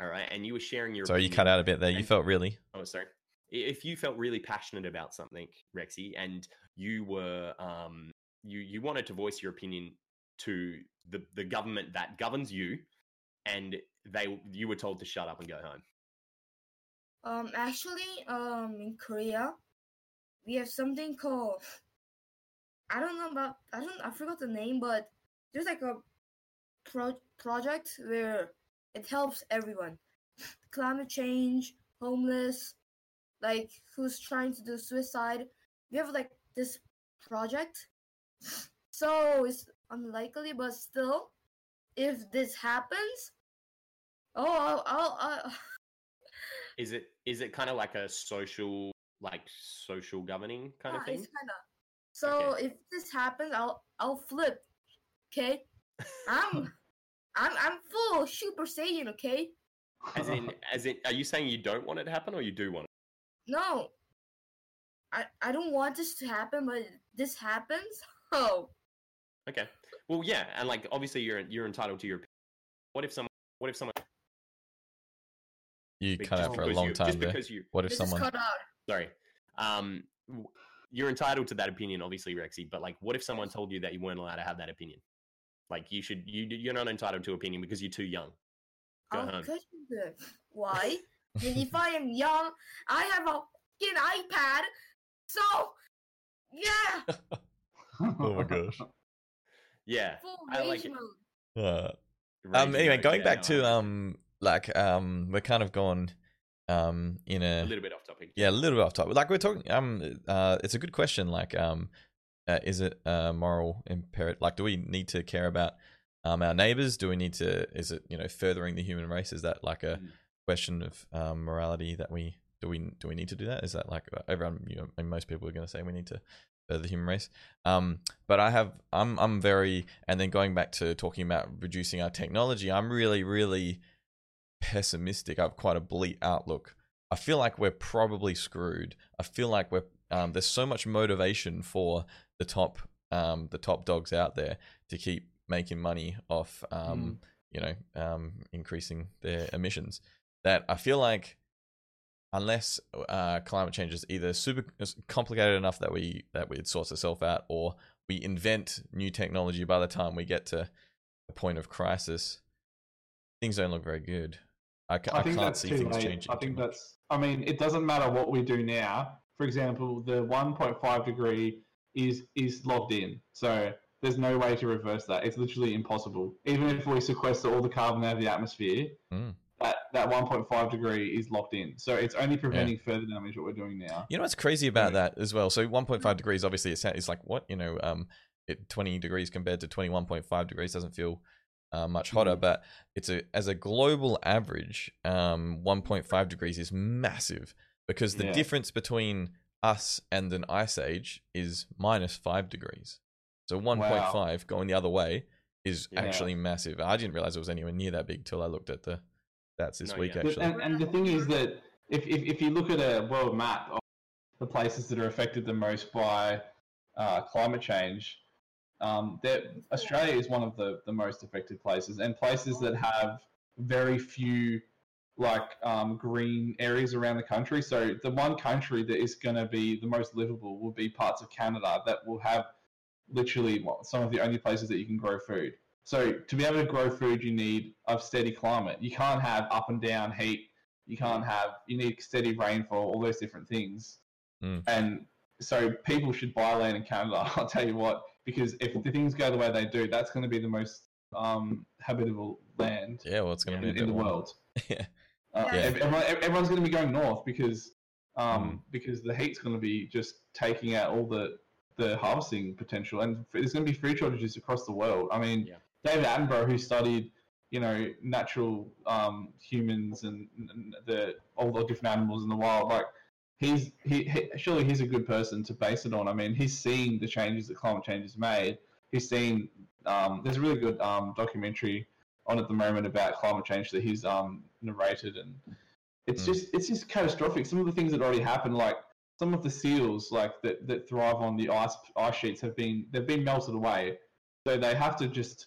All right, and you were sharing your. Sorry, you cut out a bit there. You felt really. Oh, sorry. If you felt really passionate about something, Rexy, and you were, um, you you wanted to voice your opinion to the, the government that governs you, and they you were told to shut up and go home. Um, actually, um, in Korea, we have something called. I don't know about. I don't. I forgot the name, but there's like a pro- project where. It helps everyone. Climate change, homeless, like who's trying to do suicide. We have like this project. So it's unlikely, but still, if this happens, oh, I'll... I'll, I'll... Is it is it kind of like a social, like social governing kind yeah, of thing? It's kind of. So okay. If this happens, I'll I'll flip. Okay, I'm. I'm I'm full Super Saiyan, okay? As in, as in, are you saying you don't want it to happen, or you do want it? No, I I don't want this to happen, but this happens. Oh. Okay. Well, yeah, and like obviously you're you're entitled to your. What if someone? What if someone? You cut out for a long you, time. Just because you. What if someone? Cut out. Sorry. Um, you're entitled to that opinion, obviously, Rexy. But like, what if someone told you that you weren't allowed to have that opinion? Like you should, you you're not entitled to opinion because you're too young. Go oh, home. Goodness. Why? If I am young, I have a fucking iPad. So, yeah. Oh my gosh. Yeah. Full I like it. Uh, um. Anyway, mode, going yeah, back no, to um, like um, we're kind of gone um in a, a little bit off topic. Yeah, a little bit off topic. Like we're talking um uh, it's a good question. Like um. Uh, is it a moral imperative? Like, do we need to care about um, our neighbors? Do we need to? Is it you know furthering the human race? Is that like a mm. question of um, morality that we do we do we need to do that? Is that like everyone? You know, and most people are going to say we need to further the human race. Um, but I have I'm I'm very and then going back to talking about reducing our technology. I'm really really pessimistic. I have quite a bleak outlook. I feel like we're probably screwed. I feel like we're um, there's so much motivation for the top um the top dogs out there to keep making money off um mm. you know um increasing their emissions that I feel like unless uh climate change is either super complicated enough that we that we'd sort itself out or we invent new technology by the time we get to a point of crisis, things don't look very good. I, I, I think can't see things late. changing. I think that's I mean it doesn't matter what we do now. For example, the one point five degree is is logged in. So there's no way to reverse that. It's literally impossible. Even if we sequester all the carbon out of the atmosphere, mm. that that one point five degree is locked in. So it's only preventing yeah. further damage, what we're doing now. You know what's crazy about yeah. that as well? So one point five degrees, obviously, it's like, what? You know, um, it, twenty degrees compared to twenty-one point five degrees doesn't feel uh, much hotter. Mm-hmm. But it's a as a global average, um, one point five degrees is massive because the yeah. difference between us and an ice age is minus five degrees. So one point five wow. going the other way is yeah. actually massive. I didn't realize it was anywhere near that big till I looked at the stats this no, week, yeah. actually. And, and the thing is that if, if, if you look at a world map of the places that are affected the most by uh, climate change, um, Australia is one of the, the most affected places, and places that have very few like um, green areas around the country. So the one country that is going to be the most livable will be parts of Canada that will have literally well, some of the only places that you can grow food. So to be able to grow food, you need a steady climate. You can't have up and down heat. You can't have, you need steady rainfall, all those different things. Mm. And so people should buy land in Canada, I'll tell you what, because if the things go the way they do, that's going to be the most um, habitable land yeah, well, it's going to in, be in the warm. world. yeah. Uh, yeah. Everyone, everyone's going to be going north because um, mm. because the heat's going to be just taking out all the the harvesting potential, and there's going to be food shortages across the world. I mean, yeah. David Attenborough, who studied, you know, natural um, humans and, and the all the different animals in the wild, like he's he, he surely he's a good person to base it on. I mean, he's seen the changes that climate change has made. He's seen um, there's a really good um, documentary on at the moment about climate change that he's um, narrated, and it's mm. just it's just catastrophic. Some of the things that already happened, like. Some of the seals, like that, that thrive on the ice ice sheets, have been they've been melted away, so they have to just.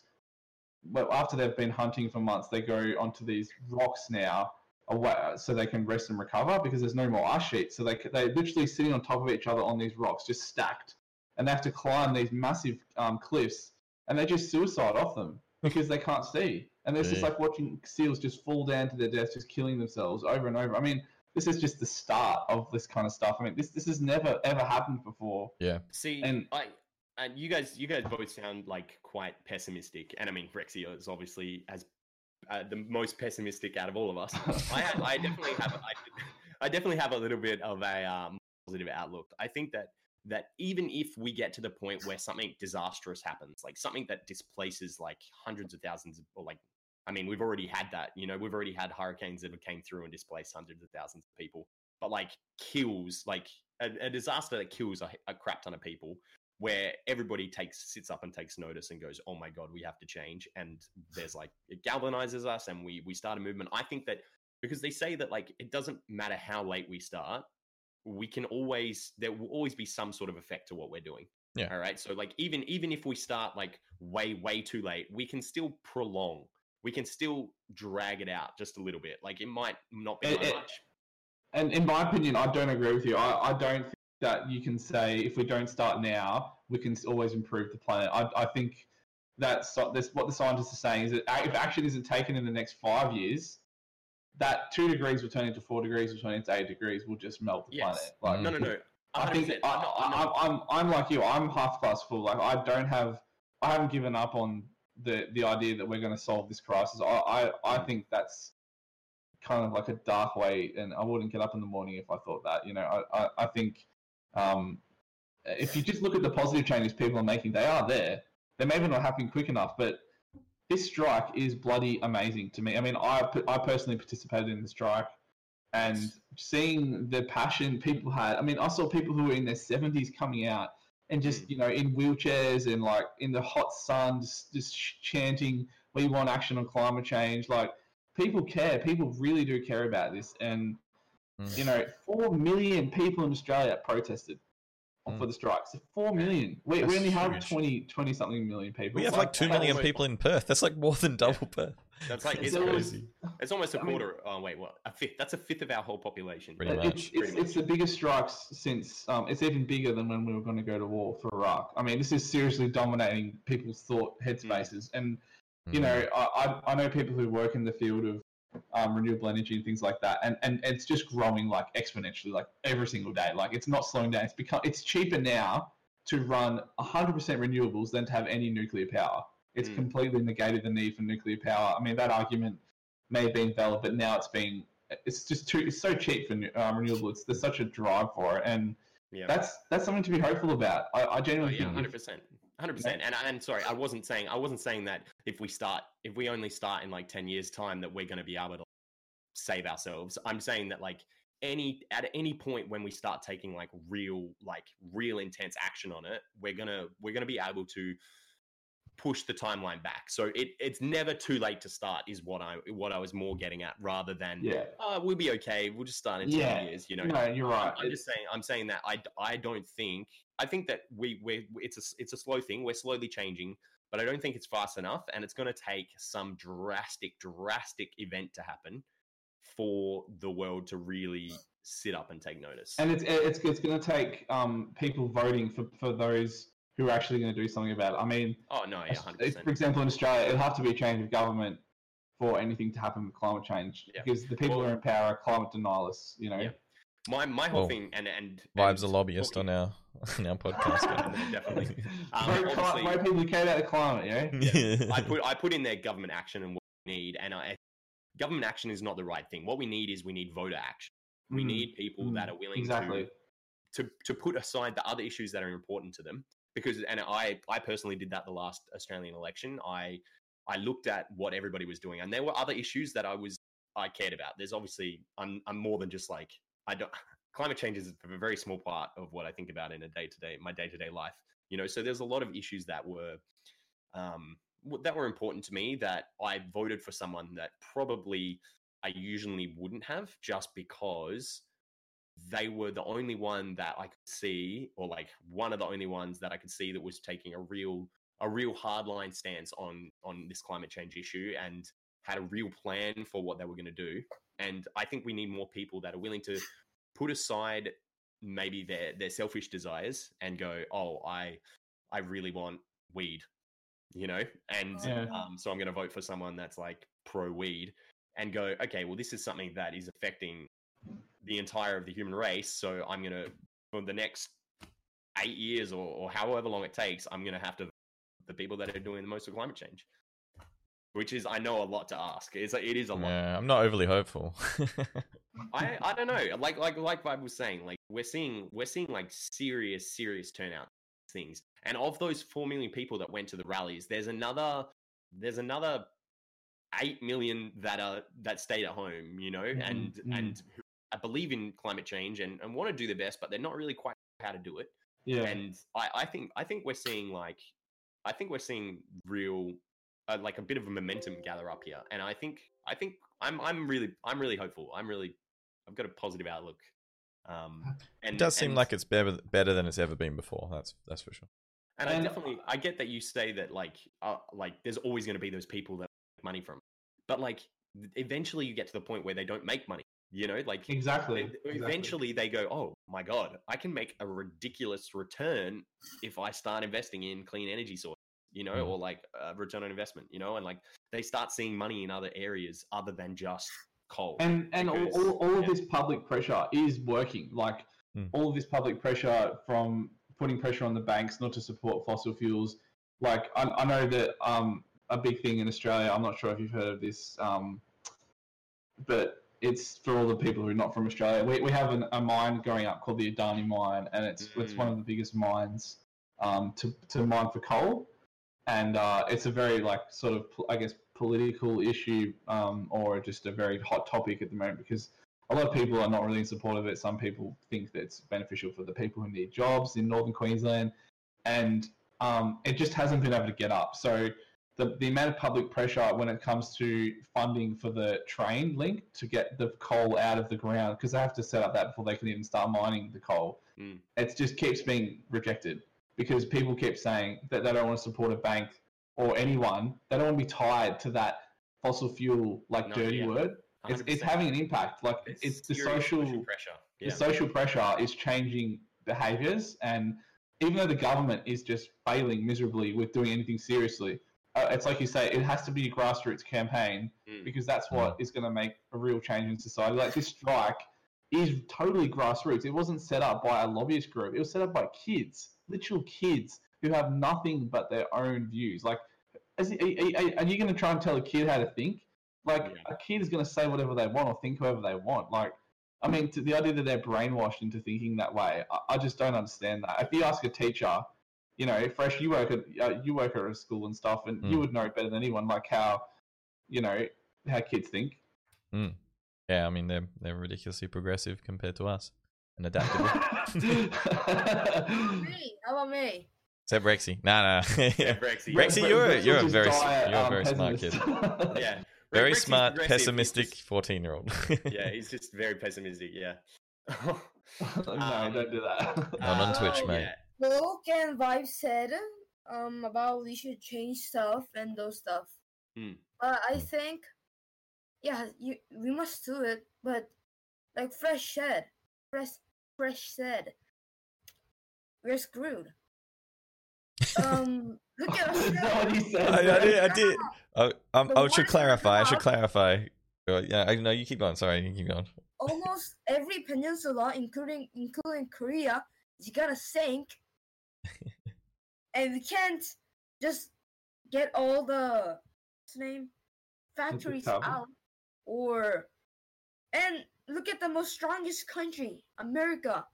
Well, after they've been hunting for months, they go onto these rocks now, away, so they can rest and recover because there's no more ice sheets. So they they literally sitting on top of each other on these rocks, just stacked, and they have to climb these massive um, cliffs, and they just suicide off them because they can't see, and it's yeah. just like watching seals just fall down to their deaths, just killing themselves over and over. I mean. This is just the start of this kind of stuff. I mean, this this has never ever happened before. Yeah. See, and I and you guys, you guys both sound like quite pessimistic, and I mean, Rexy is obviously as uh, the most pessimistic out of all of us. I, have, I definitely have, I, I definitely have a little bit of a um, positive outlook. I think that that even if we get to the point where something disastrous happens, like something that displaces like hundreds of thousands, of, or like. I mean, we've already had that, you know, we've already had hurricanes that have came through and displaced hundreds of thousands of people, but like kills, like a, a disaster that kills a, a crap ton of people where everybody takes, sits up and takes notice and goes, oh my God, we have to change. And there's like, it galvanizes us and we, we start a movement. I think that because they say that like, it doesn't matter how late we start, we can always, there will always be some sort of effect to what we're doing. Yeah. All right. So like, even, even if we start like way, way too late, we can still prolong. We can still drag it out just a little bit. Like it might not be it, that it, much. And in my opinion, I don't agree with you. I, I don't think that you can say if we don't start now, we can always improve the planet. I, I think that's, that's what the scientists are saying is that if action isn't taken in the next five years, that two degrees will turn into four degrees, will turn into eight degrees, will just melt the yes. planet. Like, no, no, no. I think I, I, I'm, I'm, I'm like you. I'm half glass full. Like I don't have. I haven't given up on. the the idea that we're going to solve this crisis. I, I, I think that's kind of like a dark way, and I wouldn't get up in the morning if I thought that, you know. I, I, I think um, if you just look at the positive changes people are making, they are there. They may be not happening quick enough, but this strike is bloody amazing to me. I mean, I, I personally participated in the strike, and seeing the passion people had, I mean, I saw people who were in their seventies coming out, and just, you know, in wheelchairs and, like, in the hot sun, just, just chanting, we want action on climate change. Like, people care. People really do care about this. And, mm. you know, four million people in Australia protested mm. for the strikes. So four million. We, we only have twenty, twenty-something million people. We have, like, like two million people in Perth. That's, like, more than double yeah. Perth. That's, like, it's crazy. It's almost a quarter. I mean, oh, wait, what? A fifth. That's a fifth of our whole population. Pretty much. It's, it's, pretty much. It's the biggest strikes since... Um, it's even bigger than when we were going to go to war for Iraq. I mean, this is seriously dominating people's thought headspaces. Mm. And, you mm. know, I, I know people who work in the field of um, renewable energy and things like that, and, and it's just growing, like, exponentially, like, every single day. Like, it's not slowing down. It's become, it's cheaper now to run one hundred percent renewables than to have any nuclear power. It's mm. completely negated the need for nuclear power. I mean, that argument may have been valid, but now it's being it's just too it's so cheap for um, renewable. It's there's such a drive for it, and yeah. that's that's something to be hopeful about. I, I genuinely yeah, think one hundred percent. one hundred percent. And and sorry, I wasn't saying I wasn't saying that if we start if we only start in like ten years time that we're going to be able to save ourselves. I'm saying that like any at any point when we start taking like real like real intense action on it, we're going to we're going to be able to push the timeline back. So it it's never too late to start is what I what I was more getting at, rather than yeah. oh, we'll be okay, we'll just start in ten yeah. years, you know. No, you're right. I'm it's... just saying I'm saying that I, I don't think I think that we we it's a it's a slow thing. We're slowly changing, but I don't think it's fast enough, and it's going to take some drastic drastic event to happen for the world to really sit up and take notice. And it's it's it's going to take um people voting for for those who are actually going to do something about it. I mean, oh no, yeah, one hundred percent. For example, in Australia, it'll have to be a change of government for anything to happen with climate change, yeah. because the people well, who are in power are climate denialists. You know, yeah. my my whole well, thing and and Vibe's and, a lobbyist well, on our on our podcast. Definitely, um, cli- why people who care about the climate, you know? yeah. yeah. I put I put in there government action and what we need, and I, government action is not the right thing. What we need is we need voter action. We mm. need people mm. that are willing exactly. to, to to put aside the other issues that are important to them. Because, and I, I personally did that the last Australian election. I, I looked at what everybody was doing, and there were other issues that I was, I cared about. There's obviously, I'm, I'm more than just like, I don't, climate change is a very small part of what I think about in a day to day, my day to day life, you know. So there's a lot of issues that were, um, that were important to me that I voted for someone that probably I usually wouldn't have, just because they were the only one that I could see, or like one of the only ones that I could see that was taking a real, a real hardline stance on, on this climate change issue, and had a real plan for what they were going to do. And I think we need more people that are willing to put aside maybe their, their selfish desires and go, oh, I, I really want weed, you know? And yeah. um, so I'm going to vote for someone that's like pro weed, and go, okay, well, this is something that is affecting the entire of the human race. So I'm going to, for the next eight years or, or however long it takes, I'm going to have to, the people that are doing the most of climate change, which is, I know, a lot to ask. It's, it is a lot. Yeah, I'm not overly hopeful. I, I don't know. Like, like, like Vibe was saying, like we're seeing, we're seeing like serious, serious turnout things. And of those four million people that went to the rallies, there's another, there's another eight million that are, that stayed at home, you know, mm, and, mm. and who I believe in climate change and, and want to do the best, but they're not really quite how to do it. Yeah. And I, I think I think we're seeing like I think we're seeing real uh, like a bit of a momentum gather up here. And I think I think I'm I'm really I'm really hopeful. I'm really I've got a positive outlook. Um, and, it does seem and, like it's better better than it's ever been before. That's that's for sure. And, and I definitely I get that you say that like uh, like there's always going to be those people that make money from, but like eventually you get to the point where they don't make money. You know, like exactly. Eventually, exactly. they go, "Oh my god, I can make a ridiculous return if I start investing in clean energy sources." You know, mm. or like a return on investment. You know, and like they start seeing money in other areas other than just coal. And and because, all all yeah. of this public pressure is working. Like mm. all of this public pressure from putting pressure on the banks not to support fossil fuels. Like I, I know that um a big thing in Australia. I'm not sure if you've heard of this, um, but it's for all the people who are not from Australia. We we have an, a mine going up called the Adani Mine, and it's mm. it's one of the biggest mines um, to to mine for coal, and uh, it's a very like sort of I guess political issue um, or just a very hot topic at the moment, because a lot of people are not really in support of it. Some people think that it's beneficial for the people who need jobs in northern Queensland, and um, it just hasn't been able to get up. So. The, the amount of public pressure when it comes to funding for the train link to get the coal out of the ground, because they have to set up that before they can even start mining the coal. Mm. It just keeps being rejected because people keep saying that they don't want to support a bank or anyone. They don't want to be tied to that fossil fuel, like no, dirty yeah. word. It's, it's having an impact. Like it's, it's the social pressure. Yeah. The social pressure is changing behaviours, and even though the government is just failing miserably with doing anything seriously. Uh, it's like you say, it has to be a grassroots campaign mm. because that's what is going to make a real change in society. Like this strike is totally grassroots. It wasn't set up by a lobbyist group. It was set up by kids, literal kids who have nothing but their own views. Like, is, are, are, are you going to try and tell a kid how to think? Like, yeah. a kid is going to say whatever they want or think whoever they want. Like, I mean, to the idea that they're brainwashed into thinking that way, I, I just don't understand that. If you ask a teacher, you know, Fresh, you work at uh, you work at a school and stuff, and mm. you would know better than anyone, like how, you know, how kids think. Mm. Yeah, I mean, they're they're ridiculously progressive compared to us and adaptable. How about me? Except Rexy. Nah, nah. yeah, Rexy. Rexy, you're a, you're a very dire, you're a very um, smart kid. yeah. Very Rexy's smart, pessimistic fourteen-year-old. yeah, he's just very pessimistic, yeah. no, um, don't do that. Not on Twitch, uh, mate. Yeah. Luke and Vibe said um, about we should change stuff and those stuff. Hmm. Uh, I think, yeah, you, we must do it, but like Fresh said, Fresh, Fresh said, we're screwed. um, look at us. I, I did. I did. I, I, I should clarify. I should clarify. Yeah, I know you keep going. Sorry, you keep going. Almost every peninsula, including including Korea, is gonna sink, and we can't just get all the what's name factories out. Or and look at the most strongest country, America.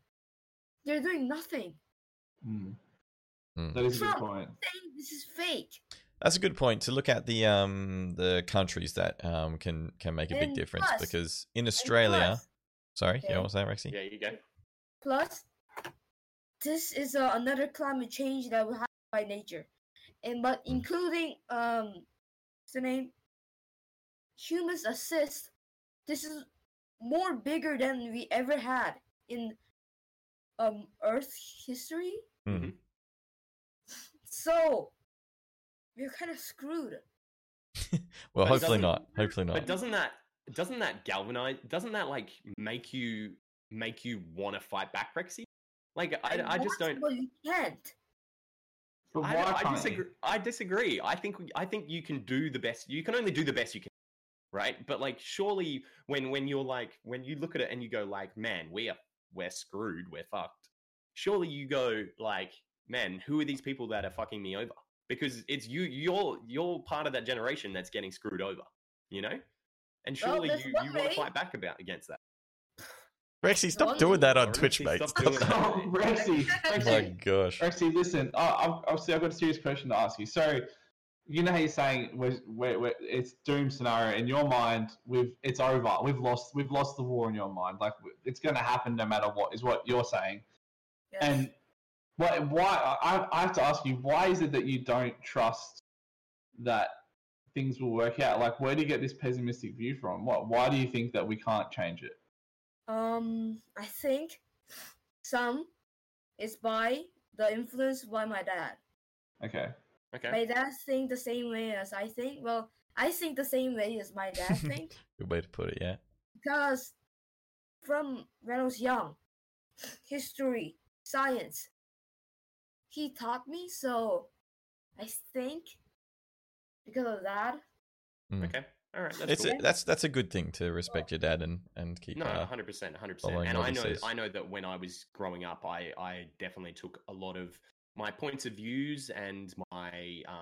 They're doing nothing. Mm. Mm. That is Trump a good point. This is fake. That's a good point to look at the um the countries that um can, can make a and big difference plus, because in Australia, plus, sorry, okay. yeah, what was that, Rexy? Yeah, you go. Plus, this is uh, another climate change that we have by nature, and but mm. including um, what's the name? Humans assist. This is more bigger than we ever had in um Earth history. Mm-hmm. So, we're kind of screwed. well, but hopefully not. Hopefully not. But doesn't that doesn't that galvanize? Doesn't that like make you make you want to fight back, Rexy? Like I, I, I just don't. Well, you can't. But why I, I disagree. I disagree. I think I think you can do the best. You can only do the best you can, right? But like, surely when when you're like when you look at it and you go like, man, we are we're screwed. We're fucked. Surely you go like. Man, who are these people that are fucking me over? Because it's you, you're you're part of that generation that's getting screwed over, you know? And surely well, you, you want to fight back about against that. Rexy, stop doing that on oh, Twitch, Rexy, mate. Stop doing oh, Rexy, Rexy. Oh, my gosh. Rexy, listen, oh, I've, I've got a serious question to ask you. So, you know how you're saying we're, we're, we're, it's doom scenario. In your mind, we've it's over. We've lost, we've lost the war in your mind. Like, it's going to happen no matter what, is what you're saying. Yes. And... Why, why I, I have to ask you, why is it that you don't trust that things will work out? Like, where do you get this pessimistic view from? What? Why do you think that we can't change it? Um, I think some is by the influence by my dad. Okay. Okay. My dad think the same way as I think. Well, I think the same way as my dad think. Good way to put it, yeah. Because from when I was young, history, science. He taught me, so I think because of that. Mm. Okay, all right. That's, it's cool. a, that's that's a good thing to respect your dad and, and keep. No, hundred percent, hundred percent. And I know says. I know that when I was growing up, I, I definitely took a lot of my points of views and my um,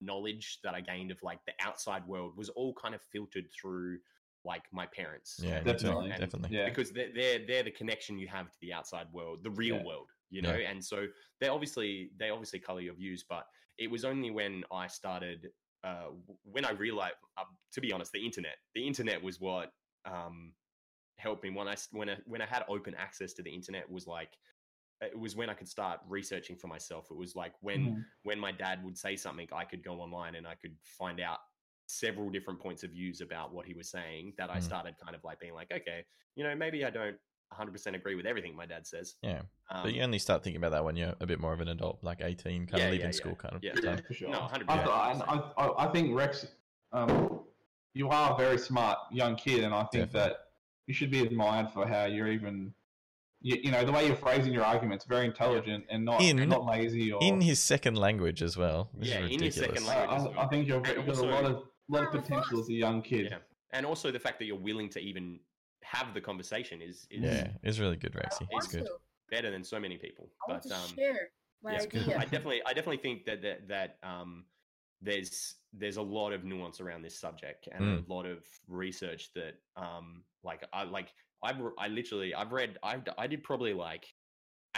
knowledge that I gained of like the outside world was all kind of filtered through like my parents. Yeah, definitely, and, definitely. Yeah. Because they're, they're they're the connection you have to the outside world, the real yeah. world. You know, yeah. and so they obviously they obviously color your views, but it was only when I started, uh, when I realized, uh, to be honest, the internet. The internet was what um, helped me when I when I, when I had open access to the internet. Was like it was when I could start researching for myself. It was like when mm. when my dad would say something, I could go online and I could find out several different points of views about what he was saying. That mm. I started kind of like being like, okay, you know, maybe I don't. one hundred percent agree with everything my dad says. Yeah, um, but you only start thinking about that when you're a bit more of an adult, like eighteen, kind yeah, of leaving yeah, school, yeah. kind of. Yeah, yeah for sure. No, one hundred percent. I, thought, I, I, I think Rex, um, you are a very smart young kid, and I think Definitely. that you should be admired for how you're even, you, you know, the way you're phrasing your arguments, very intelligent and not in, not lazy. Or in his second language as well. This yeah, is in his second language. Uh, as well. I, I think you've got also, a lot of lot of potential as a young kid, yeah. and also the fact that you're willing to even. Have the conversation is, is yeah, it's really good, Rexy. It's good, better than so many people. I but um, share my yeah, idea. I definitely, I definitely think that that that um, there's there's a lot of nuance around this subject and mm. a lot of research that um like I like I've I literally I've read I've I did probably like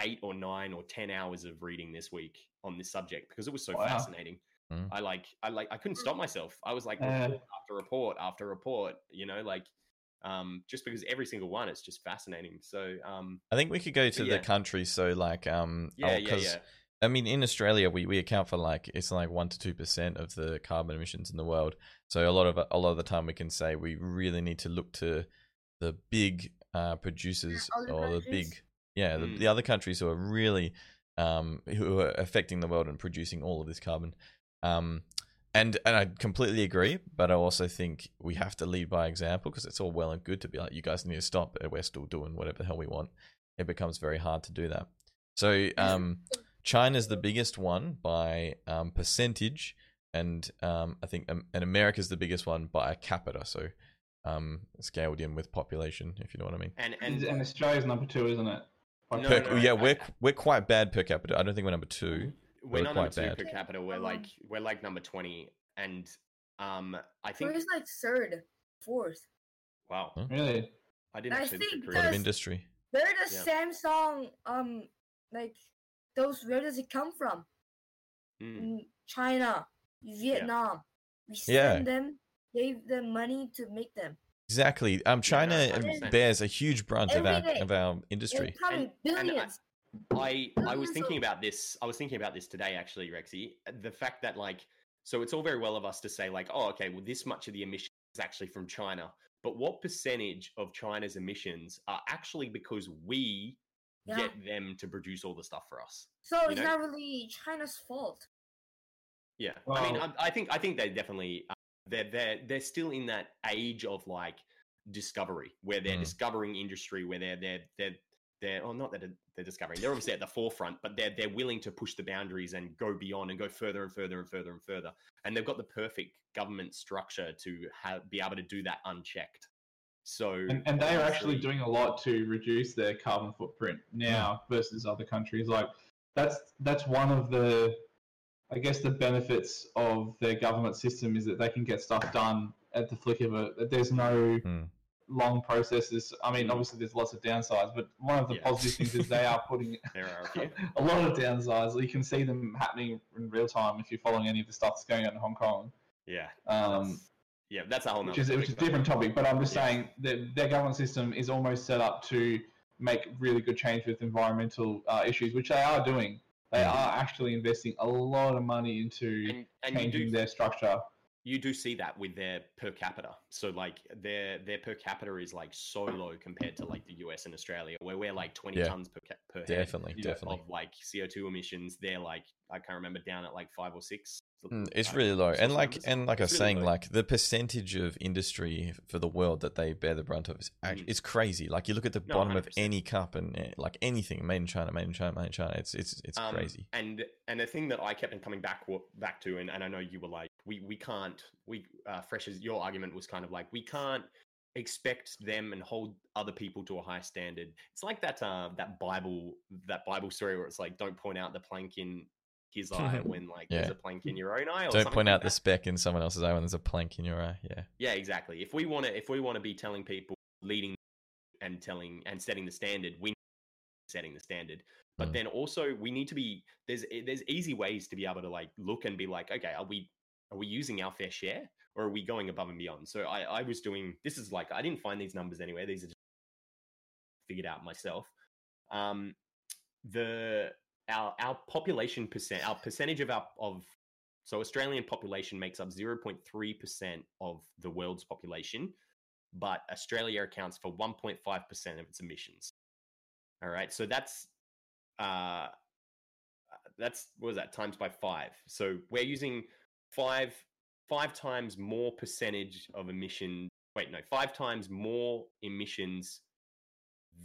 eight or nine or ten hours of reading this week on this subject because it was so wow. fascinating. Mm. I like I like I couldn't stop myself. I was like uh, report after report after report, you know, like um just because every single one it's just fascinating. So um I think we could go to yeah. the country so like um yeah, oh, yeah, yeah. I mean, in Australia, we, we account for like it's like one to two percent of the carbon emissions in the world. So a lot of a lot of the time, we can say we really need to look to the big uh, producers yeah, or countries. the big yeah the, mm. the other countries who are really um, who are affecting the world and producing all of this carbon. Um, and and I completely agree, but I also think we have to lead by example because it's all well and good to be like, you guys need to stop. We're still doing whatever the hell we want. It becomes very hard to do that. So. Um, China's the biggest one by um, percentage, and um, I think um, and America's the biggest one by capita. So um, scaled in with population, if you know what I mean. And and, and Australia's number two, isn't it? No, per, no, yeah, no. we're we're quite bad per capita. I don't think we're number two. We're, we're not number two bad. per capita. We're like we're like number twenty, and um, I think we're like third, fourth. Wow, huh? Really? I didn't. I think a lot of industry. Where does yeah. Samsung um like? Those, where does it come from? Mm. China, Vietnam. Yeah. We send yeah. them, gave them money to make them. Exactly. Um, China yeah, bears a huge brunt Every of our day. of our industry. And, billions. And I, I, billions I was thinking of- about this. I was thinking about this today, actually, Rexy. The fact that, like, so it's all very well of us to say, like, oh, okay, well, this much of the emissions is actually from China, but what percentage of China's emissions are actually because we Yeah. get them to produce all the stuff for us? So it's know? not really China's fault. Yeah, well, I mean, I, I think I think they definitely uh, they're they're they're still in that age of like discovery where they're mm. discovering industry where they're they're they're they're oh not that they're, they're discovering they're obviously at the forefront, but they're they're willing to push the boundaries and go beyond and go further and further and further and further, and they've got the perfect government structure to have, be able to do that unchecked. So and, and they are actually doing a lot to reduce their carbon footprint now versus other countries. Like that's that's one of the, I guess, the benefits of their government system is that they can get stuff done at the flick of a. There's no hmm. long processes. I mean, obviously there's lots of downsides, but one of the yeah. positive things is they are putting there are a, few. a lot of downsides. You can see them happening in real time if you're following any of the stuff that's going on in Hong Kong. Yeah. Um. Yeah, that's a whole nother topic. Which is a different topic, but I'm just yeah. saying that their government system is almost set up to make really good change with environmental uh, issues, which they are doing. They mm-hmm. are actually investing a lot of money into and, and changing you do, their structure. You do see that with their per capita. So, like, their their per capita is, like, so low compared to, like, the U S and Australia, where we're, like, twenty yeah. tons per, per head. Definitely, definitely. Of, like, C O two emissions. They're, like, I can't remember, down at, like, five or six. Mm, it's really low, and like and like I was saying, like the percentage of industry for the world that they bear the brunt of is actually, it's crazy. Like you look at the bottom of any cup, and like anything made in China, made in China, made in China. It's it's it's um, crazy. And and the thing that I kept coming back back to, and, and I know you were like, we we can't we uh, Fresh as your argument was kind of like we can't expect them and hold other people to a high standard. It's like that uh, that Bible that Bible story where it's like, don't point out the plank in his eye when like yeah. there's a plank in your own eye, or don't point like out that. the speck in someone else's eye when there's a plank in your eye. Yeah, yeah, exactly. If we want to, if we want to be telling people, leading and telling and setting the standard, we need to be setting the standard. But mm. then also we need to be there's there's easy ways to be able to like look and be like, okay, are we are we using our fair share, or are we going above and beyond? So I I was doing this is like I didn't find these numbers anywhere. These are just figured out myself. Um, the Our our population percent, our percentage of our of so Australian population makes up zero point three percent of the world's population, but Australia accounts for one point five percent of its emissions. All right, so that's uh that's what was that times by five. So we're using five five times more percentage of emission. Wait, no, five times more emissions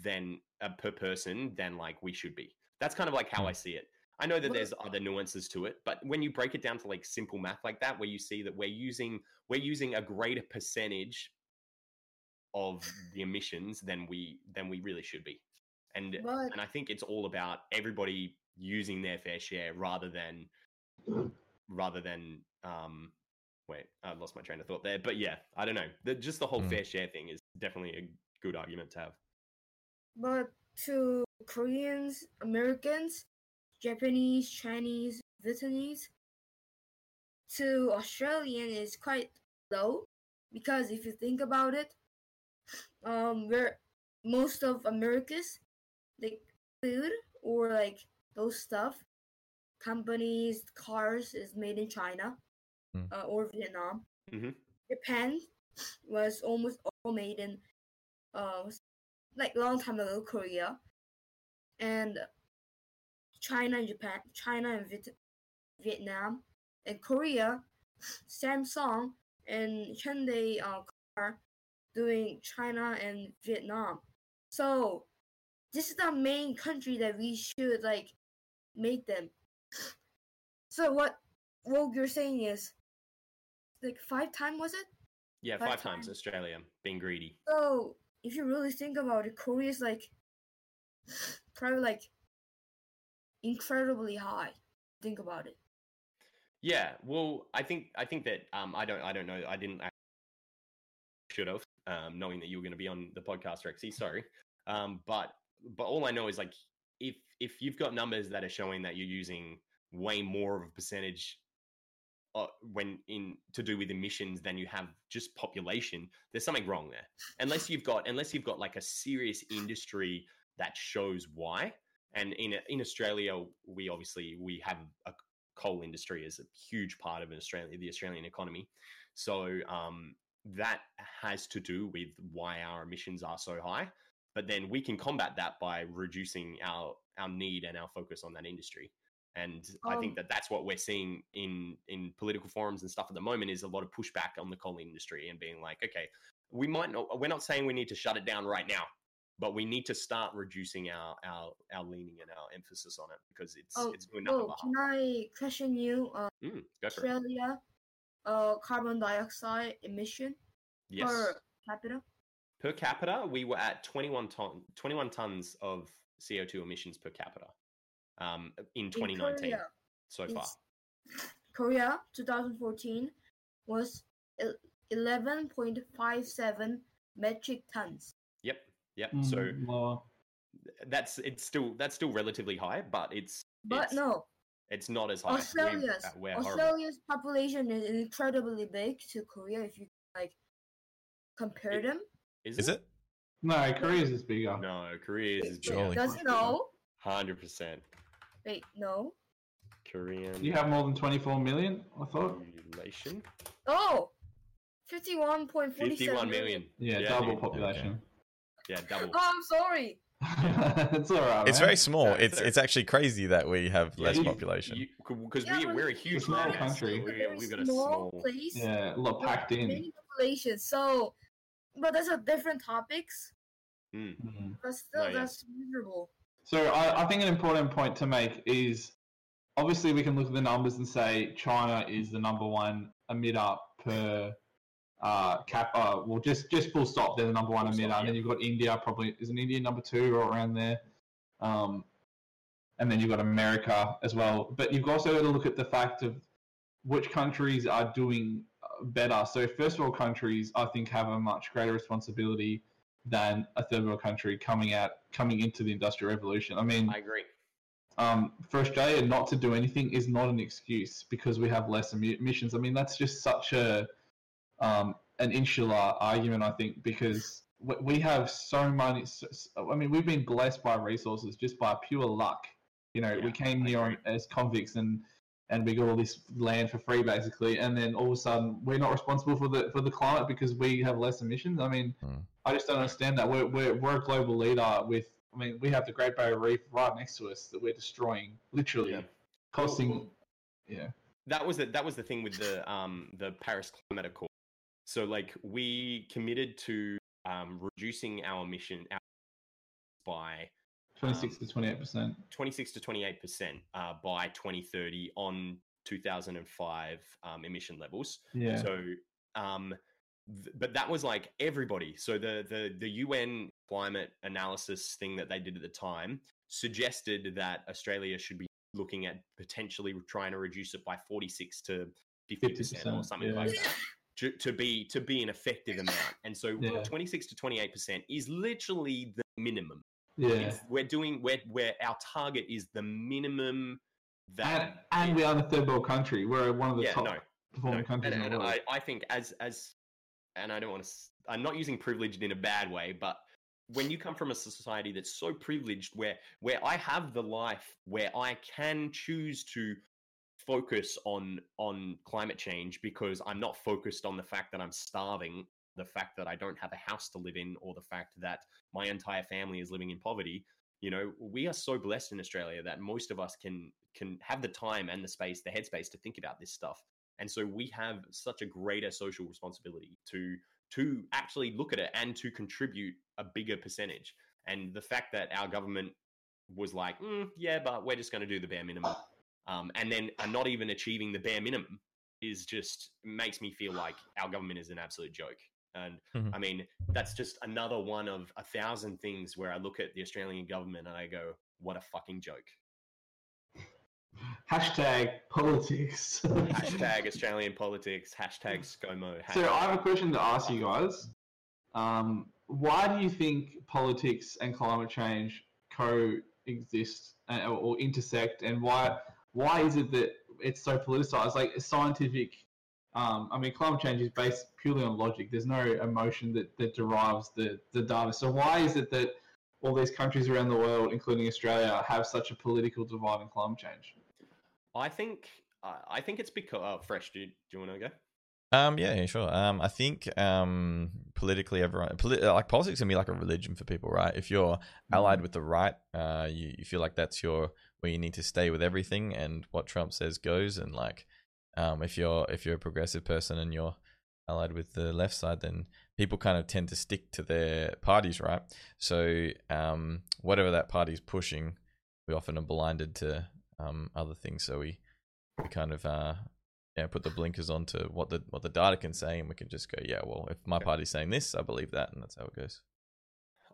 than uh, per person than like we should be. That's kind of like how I see it. I know that there's other nuances to it, but when you break it down to like simple math like that, where you see that we're using we're using a greater percentage of the emissions than we than we really should be, and but, and I think it's all about everybody using their fair share rather than rather than Um, wait, I lost my train of thought there. But yeah, I don't know. The, just the whole mm. fair share thing is definitely a good argument to have. But to Koreans, Americans, Japanese, Chinese, Vietnamese, to Australian is quite low, because if you think about it, um, we're most of America's like food or like those stuff, companies, cars is made in China mm. uh, or Vietnam. Mm-hmm. Japan was almost all made in uh, like long time ago Korea, and China and Japan, China and Viet- Vietnam and Korea, Samsung and Hyundai uh, car doing China and Vietnam. So this is the main country that we should like make them. So what Rogue you're saying is like five times, was it? Yeah, five, five times, times Australia being greedy. So if you really think about it, Korea is like probably like incredibly high. Think about it. Yeah, well, I think I think that um, I don't I don't know I didn't should have um, knowing that you were going to be on the podcast, Rexy. Sorry, um, but but all I know is like if if you've got numbers that are showing that you're using way more of a percentage uh, when in to do with emissions than you have just population, there's something wrong there. Unless you've got unless you've got like a serious industry that shows why. And in in Australia, we obviously we have a coal industry is a huge part of an Australia, the Australian economy. So um, that has to do with why our emissions are so high. But then we can combat that by reducing our, our need and our focus on that industry. And um, I think that that's what we're seeing in, in political forums and stuff at the moment is a lot of pushback on the coal industry and being like, okay, we might not, we're not saying we need to shut it down right now, but we need to start reducing our, our, our leaning and our emphasis on it because it's oh, it's doing nothing. Oh, can I question you? Uh, mm, Australia, uh, carbon dioxide emission yes. per capita. Per capita, we were at twenty-one ton, twenty-one tons of C O two emissions per capita um, in twenty nineteen. In Korea, so far, Korea twenty fourteen was eleven point five seven metric tons. Yep. Yep. So wow. that's it's still that's still relatively high, but it's but it's, no, it's not as high. Australia's we're, uh, we're Australia's horrible. Population is incredibly big to Korea. If you like compare it, them, is, is it? it? No, Korea's is bigger. No, Korea's is bigger. Doesn't know. Hundred percent. Wait, no. Korean. You have more than twenty-four million. I thought. Population. Oh, fifty-one point forty-seven. Fifty-one million. Yeah, yeah double population. Okay. Yeah, double. Oh, I'm sorry. Yeah. It's all right. It's man. very small. Yeah, it's it's, it's actually crazy that we have yeah, less you, population because yeah, we we're, we're a huge small country. We're, we've got a small place. Yeah, a lot packed in. Many population. So, but that's a different topics. Mm-hmm. But still, no, that's yeah. miserable. So I, I think an important point to make is obviously we can look at the numbers and say China is the number one emitter per. Uh, cap. Uh, well, just just full stop. They're the number one emitter, yeah. and then you've got India. Probably isn't India number two or around there? Um, and then you've got America as well. But you've also got to look at the fact of which countries are doing better. So first world countries, I think, have a much greater responsibility than a third world country coming out coming into the Industrial Revolution. I mean, I agree. Um, for Australia not to do anything is not an excuse because we have less emissions. I mean, that's just such a Um, an insular argument, I think, because we have so many. So, I mean, we've been blessed by resources just by pure luck. You know, yeah, we came here as convicts and and we got all this land for free, basically. And then all of a sudden, we're not responsible for the for the climate because we have less emissions. I mean, mm. I just don't understand that. We're, we're we're a global leader with. I mean, we have the Great Barrier Reef right next to us that we're destroying, literally, yeah. costing. Cool. Yeah, that was the, that was the thing with the um the Paris Climate Accord. So, like, we committed to um, reducing our emission by twenty-six to twenty-eight percent. twenty-six to twenty-eight percent uh, by twenty thirty on two thousand five um, emission levels. Yeah. So, um, th- but that was like everybody. So the the the U N climate analysis thing that they did at the time suggested that Australia should be looking at potentially trying to reduce it by 46 to fifty percent, fifty percent or something yeah. like that to, to be to be an effective amount. And so yeah. twenty-six to twenty-eight percent is literally the minimum. Yeah, it's, we're doing where where our target is the minimum that, and, and we are the third world country. We're one of the yeah, top no, performing no. countries. And, in the world. And I, I think as as and I don't want to. I'm not using privileged in a bad way, but when you come from a society that's so privileged, where where I have the life where I can choose to focus on on climate change because I'm not focused on the fact that I'm starving, the fact that I don't have a house to live in, or the fact that my entire family is living in poverty. You know, we are so blessed in Australia that most of us can can have the time and the space, the headspace to think about this stuff. And so we have such a greater social responsibility to to actually look at it and to contribute a bigger percentage. And the fact that our government was like, mm, yeah, but we're just going to do the bare minimum. Um, and then are not even achieving the bare minimum is just makes me feel like our government is an absolute joke. And mm-hmm. I mean, that's just another one of a thousand things where I look at the Australian government and I go, what a fucking joke. Hashtag politics. Hashtag Australian politics. Hashtag ScoMo. Hashtag. So I have a question to ask you guys. Um, why do you think politics and climate change coexist uh, or intersect, and why why is it that it's so politicized? Like scientific, um, I mean, climate change is based purely on logic. There's no emotion that, that derives the, the data. So why is it that all these countries around the world, including Australia, have such a political divide in climate change? I think uh, I think it's because... Oh, Fresh, do you, do you want to go? Um, yeah, yeah, sure. Um, I think um, politically, everyone... Polit- like, politics can be like a religion for people, right? If you're allied with the right, uh, you, you feel like that's your where you need to stay with everything, and what Trump says goes. And, like, um, if you're if you're a progressive person and you're allied with the left side, then people kind of tend to stick to their parties, right? So um, whatever that party's pushing, we often are blinded to um, other things. So we, we kind of uh, yeah, put the blinkers on to what the what the data can say, and we can just go, yeah, well, if my party's saying this, I believe that, and that's how it goes.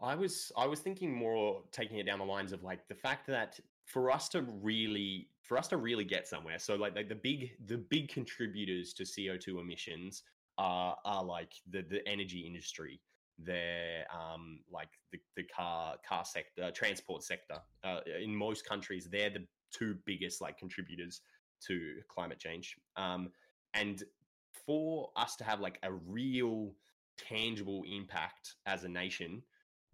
I was I was thinking more taking it down the lines of like the fact that for us to really for us to really get somewhere. So like, like the big the big contributors to C O two emissions Are, are like the, the energy industry, they're um, like the, the car car sector, transport sector. Uh, in most countries, they're the two biggest like contributors to climate change. Um, and for us to have like a real tangible impact as a nation,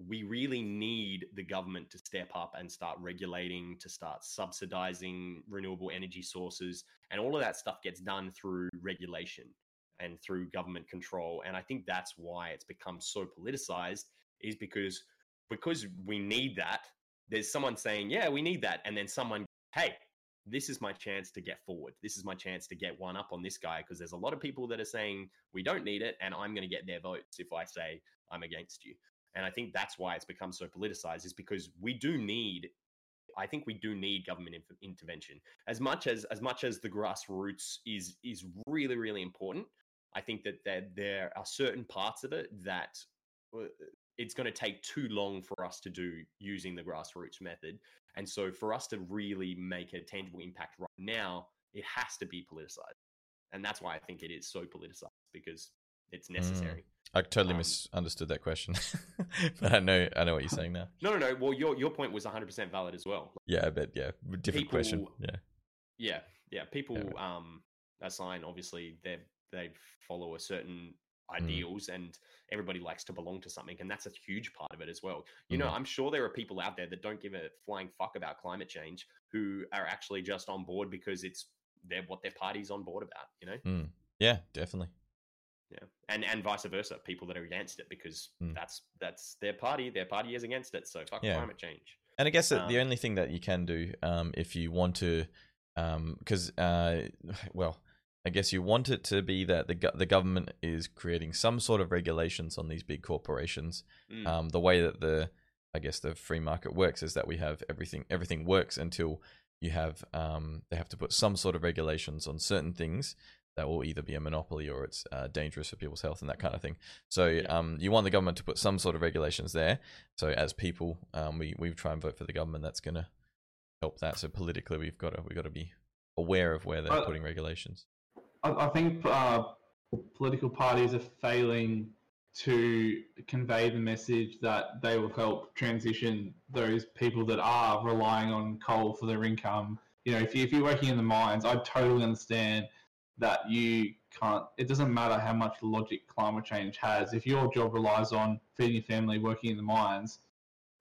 we really need the government to step up and start regulating, to start subsidizing renewable energy sources. And all of that stuff gets done through regulation and through government control. And I think that's why it's become so politicized, is because because we need that. There's someone saying, yeah, we need that. And then someone, hey, this is my chance to get forward. This is my chance to get one up on this guy, because there's a lot of people that are saying we don't need it, and I'm going to get their votes if I say I'm against you. And I think that's why it's become so politicized, is because we do need, I think we do need government in- intervention. As much as as much as the grassroots is is really, really important, I think that there, there are certain parts of it that it's going to take too long for us to do using the grassroots method. And so for us to really make a tangible impact right now, it has to be politicized. And that's why I think it is so politicized, because it's necessary. Mm. I totally um, misunderstood that question, but I know I know what you're saying now. No, no, no. Well, your your point was one hundred percent valid as well. Like, yeah, I bet. Yeah, different people, question. Yeah, yeah, yeah. People yeah, right. um, assign, obviously, they they follow a certain ideals, mm. and everybody likes to belong to something, and that's a huge part of it as well. You mm. know, I'm sure there are people out there that don't give a flying fuck about climate change who are actually just on board because it's they're what their party's on board about. You know? Mm. Yeah, definitely. Yeah, and and vice versa, people that are against it because mm. that's that's their party. Their party is against it, so fuck yeah. climate change. And I guess um, the only thing that you can do, um, if you want to, because um, uh, well, I guess you want it to be that the the government is creating some sort of regulations on these big corporations. Mm. Um, the way that the I guess the free market works is that we have everything. Everything works until you have um, they have to put some sort of regulations on certain things. That will either be a monopoly or it's uh, dangerous for people's health and that kind of thing. So yeah. um, you want the government to put some sort of regulations there. So as people, um, we we try and vote for the government that's going to help that. So politically, we've got to we've got to be aware of where they're I, putting regulations. I, I think uh, political parties are failing to convey the message that they will help transition those people that are relying on coal for their income. You know, if, you, if you're working in the mines, I totally understand that you can't, it doesn't matter how much logic climate change has. If your job relies on feeding your family, working in the mines,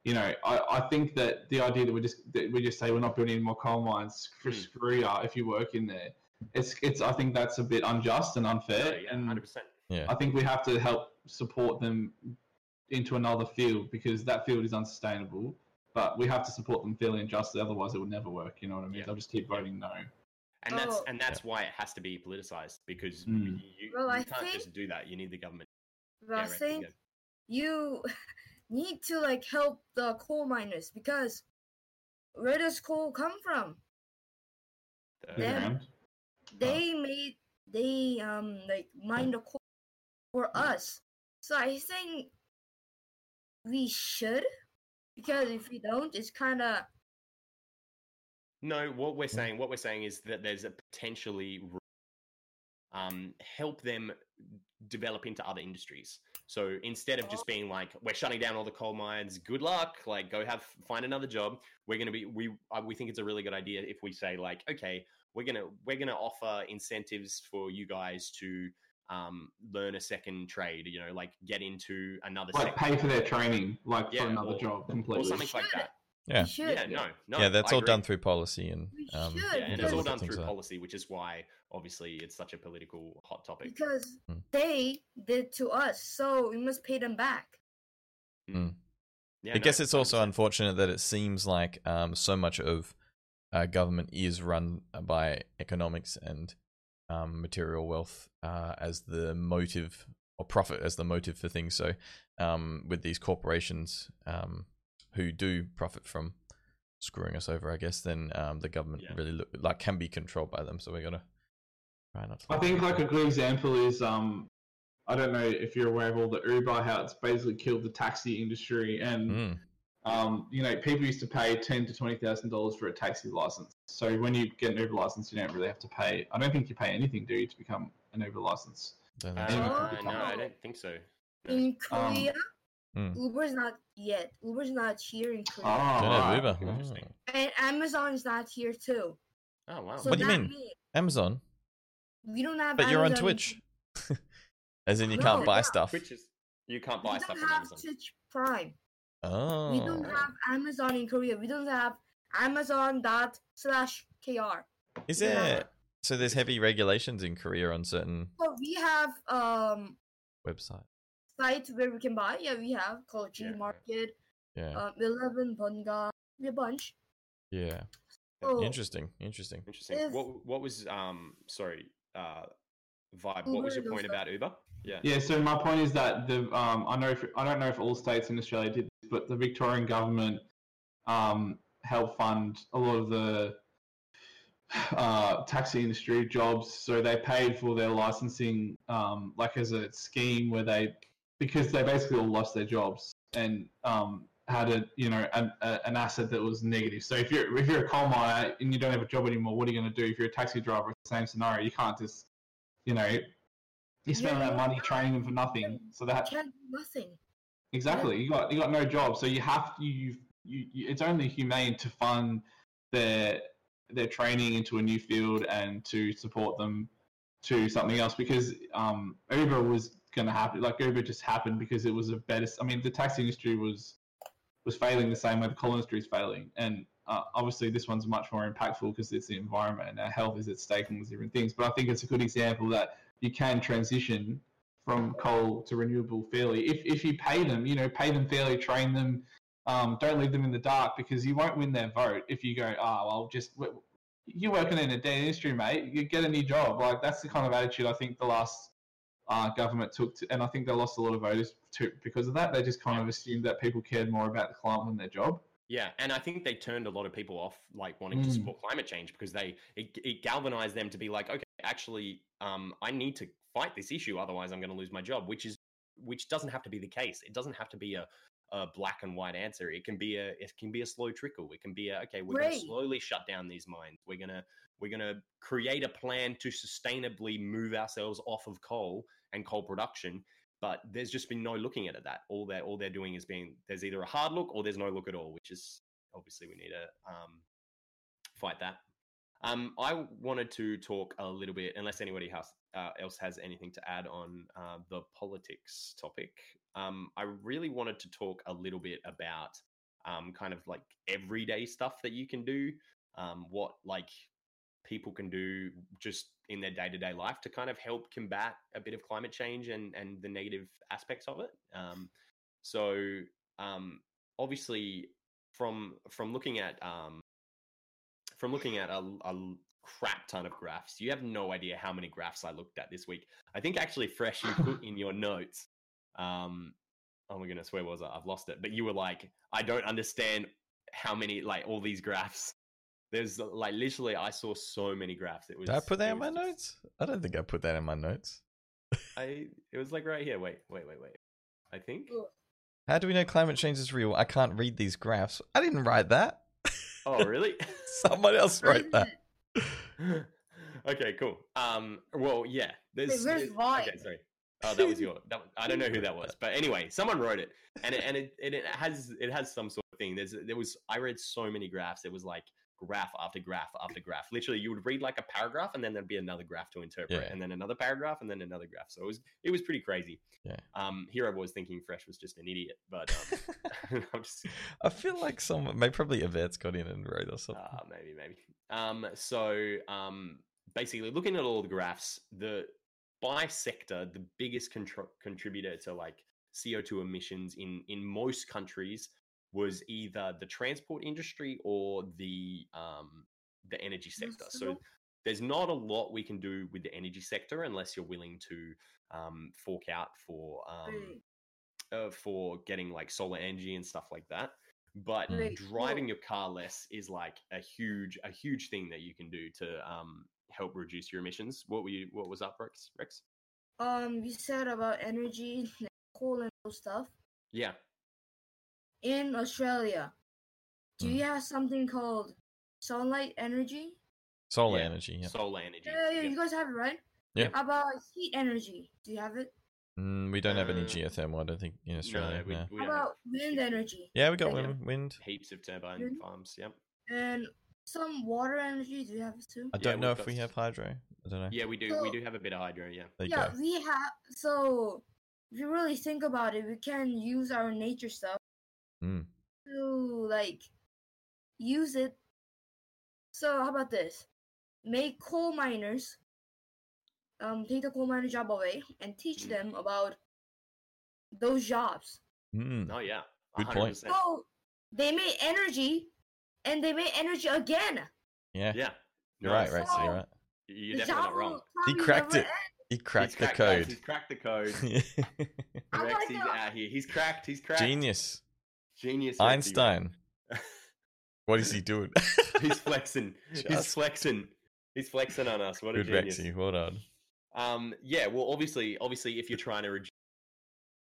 you know, I, I think that the idea that we just that we just say we're not building any more coal mines, for mm. screw ya if you work in there. It's it's. I think that's a bit unjust and unfair. Yeah, and one hundred percent. Yeah. I think we have to help support them into another field because that field is unsustainable. But we have to support them fairly and justly, otherwise it would never work. You know what I mean? Yeah. They'll just keep voting no. And that's oh. and that's yeah. why it has to be politicized because mm. you, well, you can't think, just do that. You need the government. Well, yeah, I right, think you. need to like help the coal miners because where does coal come from? The them, they oh. made they um like mine the coal for us. So I think we should, because if we don't, it's kind of no. What we're saying, what we're saying is that there's a potentially um help them develop into other industries. So instead of just being like, we're shutting down all the coal mines, good luck, like go have, find another job. We're going to be, we, we think it's a really good idea if we say like, okay, we're going to, we're going to offer incentives for you guys to um, learn a second trade, you know, like get into another. Like sector. Pay for their training, like yeah, for another or, job completely. Or something like that. Yeah. Yeah, no, no. Yeah, that's I all agree. Done through policy and, um, yeah, and it's all done through like policy, which is why obviously it's such a political hot topic. Because mm. they did to us, so we must pay them back. Mm. Yeah, I no, guess it's one hundred percent. Also unfortunate that it seems like um, so much of uh, government is run by economics and um, material wealth uh, as the motive, or profit as the motive for things. So um, with these corporations, um, who do profit from screwing us over, I guess, then um, the government yeah. really look, like can be controlled by them. So we gotta try not to. I think like a good example is um, I don't know if you're aware of all the Uber, how it's basically killed the taxi industry, and mm. um, you know, people used to pay ten to twenty thousand dollars for a taxi license. So when you get an Uber license, you don't really have to pay. I don't think you pay anything, do you, to become an Uber license? Don't uh, no, one. I don't think so. No. In Korea. Um, Mm. Uber's not yet. Uber's not here in Korea. Oh, don't have Uber. Interesting. And Amazon's not here too. Oh wow! So what do you mean? means, Amazon? We don't have. But Amazon. You're on Twitch. As in, you no, can't buy no. stuff. Twitch is, you can't buy we stuff on Amazon. We don't have Twitch Prime. Oh. We don't have Amazon in Korea. We don't have Amazon dot slash kr. Is we it? So there's heavy regulations in Korea on certain. But we have um. website. Sites where we can buy, yeah, we have called G Market, yeah, um, Eleven Bunga, a bunch. Yeah, so interesting, interesting, interesting. What what was um sorry uh Vibe? Uber, what was your point about Uber? Yeah, yeah. So my point is that the um I know if, I don't know if all states in Australia did this, but the Victorian government um helped fund a lot of the uh taxi industry jobs, so they paid for their licensing um like as a scheme where they. Because they basically all lost their jobs and um, had a you know an, a, an asset that was negative. So if you're if you're a coal miner and you don't have a job anymore, what are you going to do? If you're a taxi driver, it's the same scenario. You can't just you know you spend yeah, all that money training them for nothing. So that you can't do nothing. Exactly, yeah. you got you got no job. So you have to, you, you you it's only humane to fund their their training into a new field and to support them to something else because um, Uber was. Going to happen like Uber just happened because it was a better. I mean, the taxi industry was was failing the same way the coal industry is failing, and uh, obviously this one's much more impactful because it's the environment and our health is at stake and different things. But I think it's a good example that you can transition from coal to renewable fairly if if you pay them, you know, pay them fairly, train them, um, don't leave them in the dark because you won't win their vote if you go, oh, well, just you're working in a dead industry, mate. You get a new job. Like that's the kind of attitude I think the last. Uh, government took to, and I think they lost a lot of voters to, because of that. They just kind yeah. of assumed that people cared more about the climate than their job. Yeah, and I think they turned a lot of people off, like wanting mm. to support climate change because they it, it galvanized them to be like, okay, actually, um, I need to fight this issue, otherwise I'm going to lose my job, which is which doesn't have to be the case. It doesn't have to be a a black and white answer. It can be a it can be a slow trickle. It can be a, okay, we're Great. Gonna slowly shut down these mines. We're gonna we're gonna create a plan to sustainably move ourselves off of coal and coal production. But there's just been no looking at it. That all they're all they're doing is being there's either a hard look or there's no look at all, which is obviously we need to um, fight that. Um, I wanted to talk a little bit, unless anybody has, uh, else has anything to add on uh, the politics topic. Um, I really wanted to talk a little bit about um, kind of like everyday stuff that you can do, um, what like people can do just in their day-to-day life to kind of help combat a bit of climate change and, and the negative aspects of it. Um, so um, obviously from from looking at... Um, From looking at a, a crap ton of graphs, you have no idea how many graphs I looked at this week. I think actually, Fresh, you put in your notes. Um, oh my goodness, where was I? I've lost it. But you were like, I don't understand how many, like all these graphs. There's like literally, I saw so many graphs. It was. Did I put that in my just, notes? I don't think I put that in my notes. I. It was like right here. Wait, wait, wait, wait. I think. How do we know climate change is real? I can't read these graphs. I didn't write that. Oh, really? Someone else wrote that. Okay, cool. Um, well, yeah. There's, there's Vibe. Okay, sorry. Oh, that was your. That was, I don't know who that was, but anyway, someone wrote it, and it, and it, it it has it has some sort of thing. There's there was I read so many graphs. It was like graph after graph after graph. Literally, you would read like a paragraph, and then there'd be another graph to interpret, yeah. and then another paragraph, and then another graph. So it was it was pretty crazy. Yeah. Um, here I was thinking Fresh was just an idiot, but um, I'm just. I feel like someone, maybe probably Yvette's got in and wrote or something. Uh, maybe maybe. Um. So um. Basically, looking at all the graphs, the by sector, the biggest contr- contributor to like C O two emissions in in most countries was either the transport industry or the um, the energy sector. So there's not a lot we can do with the energy sector unless you're willing to um, fork out for um, uh, for getting like solar energy and stuff like that. But mm. driving your car less is like a huge a huge thing that you can do to um, help reduce your emissions. What were you? What was up, Rex? Rex? Um, you said about energy, coal, and stuff. Yeah. In Australia, do you have something called sunlight energy? Solar yeah. energy, yeah. Solar energy. Yeah, yeah, yeah, you guys have it, right? Yeah. How about heat energy? Do you have it? Mm, we don't have um, any geothermal, I don't think, in Australia. No, we, no. We How about wind energy? Yeah, we got yeah. wind. Heaps of turbine wind. farms, yep. Yeah. And some water energy, do you have it too? I don't yeah, know if got... we have hydro. I don't know. Yeah, we do. So, we do have a bit of hydro, yeah. Yeah, go. we have... So, if you really think about it, we can use our nature stuff. Mm. To like use it. So how about this? Make coal miners um take the coal miner job away and teach mm. them about those jobs. Mm. Oh yeah, good point. So they made energy, and they made energy again. Yeah, yeah, you're right, right? So you're right. You're definitely not wrong. He cracked it. He cracked, he's cracked the code. Guys, he's cracked the code. Rex is out here. He's cracked. He's cracked. Genius. Genius Einstein. What is he doing? He's flexing. Just... He's flexing. He's flexing on us. What a Good genius. Rexy. Well done. Um, yeah. Well, obviously, obviously, if you're trying to reduce,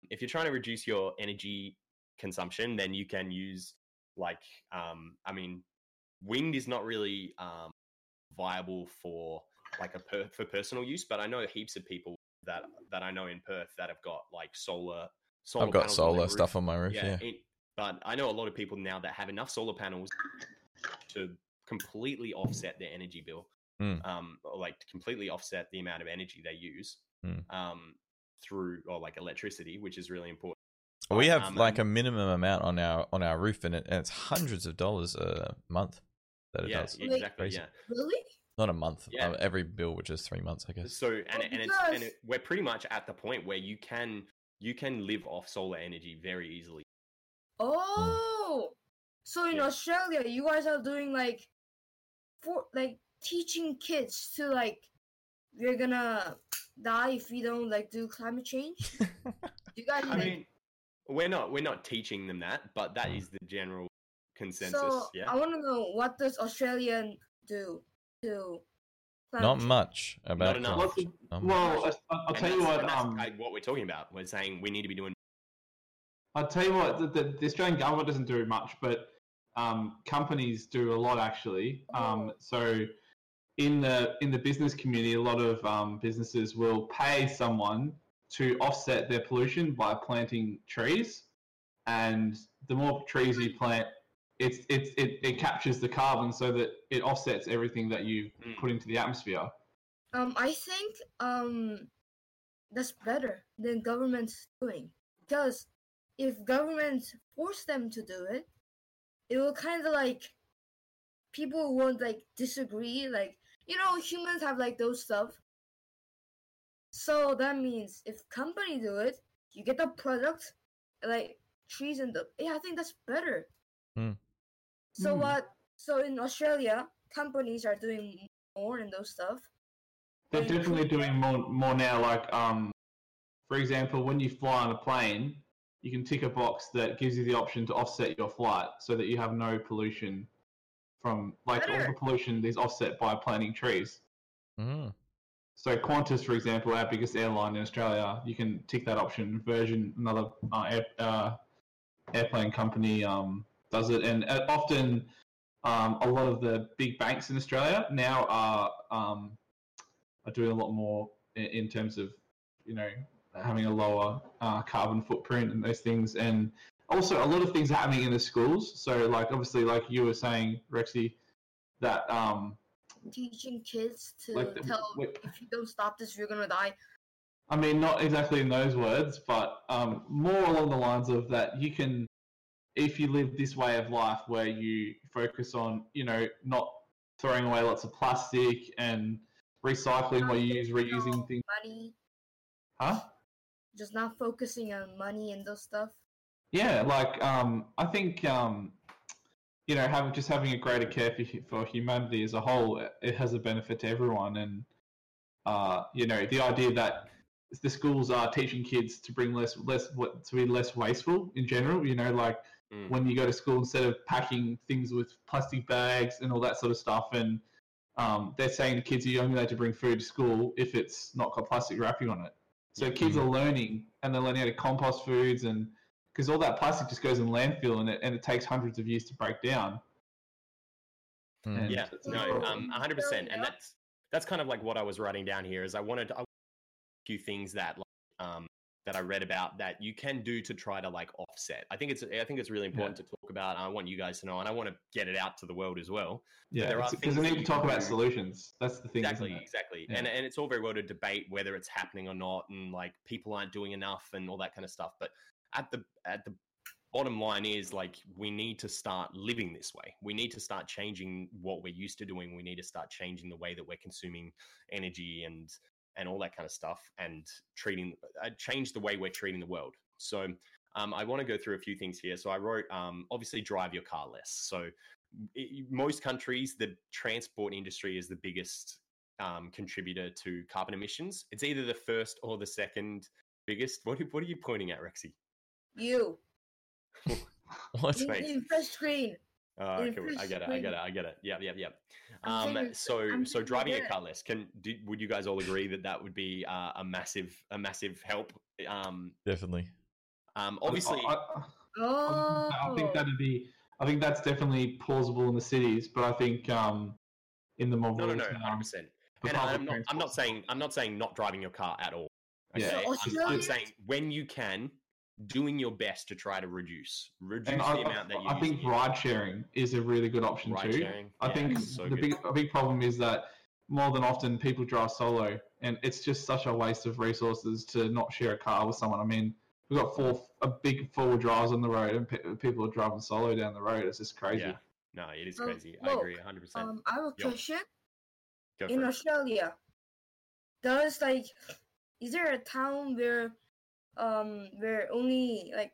if you're trying to reduce your energy consumption, then you can use like, um, I mean, wind is not really um, viable for like a per- for personal use, but I know heaps of people that that I know in Perth that have got like solar. solar I've got solar on stuff on my roof. Yeah. yeah. It, But I know a lot of people now that have enough solar panels to completely offset their energy bill, mm. um, or like to completely offset the amount of energy they use mm. um, through or like electricity, which is really important. We have um, like a minimum amount on our on our roof, and, it, and it's hundreds of dollars a month that it yeah, does. Yeah, exactly. Crazy. Yeah. Really? Not a month. Yeah. Um, every bill, which is three months, I guess. So and it, and, it's, and it, we're pretty much at the point where you can you can live off solar energy very easily. Oh, so in yeah. Australia, you guys are doing like, for like teaching kids to like, we're gonna die if we don't like do climate change. You guys, I like... mean, we're not we're not teaching them that, but that is the general consensus. So yeah. I want to know, what does Australia do to climate not change? much about not enough. The, not well, much. I'll, I'll tell you what. Um, what we're talking about, we're saying we need to be doing. I'll tell you what, the, the, the Australian government doesn't do much, but um, companies do a lot, actually. Um, so in the in the business community, a lot of um, businesses will pay someone to offset their pollution by planting trees. And the more trees you plant, it's it's it, it captures the carbon so that it offsets everything that you put into the atmosphere. Um, I think um, that's better than governments doing, because if governments force them to do it, it will kind of like people won't like disagree. Like, you know, humans have like those stuff. So that means if company do it, you get the product, like trees and the yeah. I think that's better. Mm. So mm. what? So in Australia, companies are doing more in those stuff. They're and definitely doing more more now. Like, um, for example, when you fly on a plane, you can tick a box that gives you the option to offset your flight so that you have no pollution from, like, better. All the pollution is offset by planting trees. Mm. So Qantas, for example, our biggest airline in Australia, you can tick that option. Virgin, another uh, air, uh, airplane company, um, does it. And often um, a lot of the big banks in Australia now are... Um, are doing a lot more in terms of, you know, having a lower uh, carbon footprint and those things. And also a lot of things are happening in the schools. So, like, obviously, like you were saying, Rexy, that... Um, teaching kids to like the, tell we, if you don't stop this, you're going to die. I mean, not exactly in those words, but um, more along the lines of that you can, if you live this way of life where you focus on, you know, not throwing away lots of plastic and... recycling what you use, reusing things. Money. Huh? Just not focusing on money and those stuff. Yeah, like um, I think um, you know, having just having a greater care for, for humanity as a whole, it has a benefit to everyone. And uh, you know, the idea that the schools are teaching kids to bring less, less, to be less wasteful in general. You know, like mm. when you go to school, instead of packing things with plastic bags and all that sort of stuff, and Um, they're saying kids are young allowed to bring food to school if it's not got plastic wrapping on it. So kids mm. are learning, and they're learning how to compost foods, and because all that plastic just goes in landfill, and it and it takes hundreds of years to break down. Mm. Yeah, no, um, one hundred percent, and that's that's kind of like what I was writing down here. Is I wanted to, I wanted a few things that like, um that I read about that you can do to try to like offset. I think it's I think it's really important yeah. to talk about. I want you guys to know, and I want to get it out to the world as well. Yeah, because we need to talk about solutions. That's the thing. Exactly, isn't it? exactly. Yeah. And and it's all very well to debate whether it's happening or not, and like people aren't doing enough and all that kind of stuff. But at the at the bottom line is like we need to start living this way. We need to start changing what we're used to doing. We need to start changing the way that we're consuming energy and and all that kind of stuff, and treating uh, change the way we're treating the world. So. Um, I want to go through a few things here. So I wrote, um, obviously, drive your car less. So it, most countries, the transport industry is the biggest um, contributor to carbon emissions. It's either the first or the second biggest. What, what are you pointing at, Rexy? You. What's in, in fresh screen. Oh, in okay, fresh I get it. I get it. I get it. Yeah, yeah, yeah. Um, so, so driving your car less. Can do, would you guys all agree that that would be uh, a massive, a massive help? Um, Definitely. Um, obviously, I, I, oh. I think that'd be. I think that's definitely plausible in the cities, but I think um, in the more no, no, no, hundred percent. And I'm not, I'm not saying I'm not saying not driving your car at all. Okay? Yeah, so I'm, I'm saying when you can, doing your best to try to reduce reduce and the I, amount that you. I think ride sharing is a really good option ride too. Sharing, I yeah, think so the big, big problem is that more than often people drive solo, and it's just such a waste of resources to not share a car with someone. I mean. We've got four a big four-wheel drives on the road, and pe- people are driving solo down the road. It's just crazy. Yeah. No, it is crazy. Um, I look, agree one hundred percent. Um, I have a question. Yep. In Australia, does like, is there a town where, um, where only like,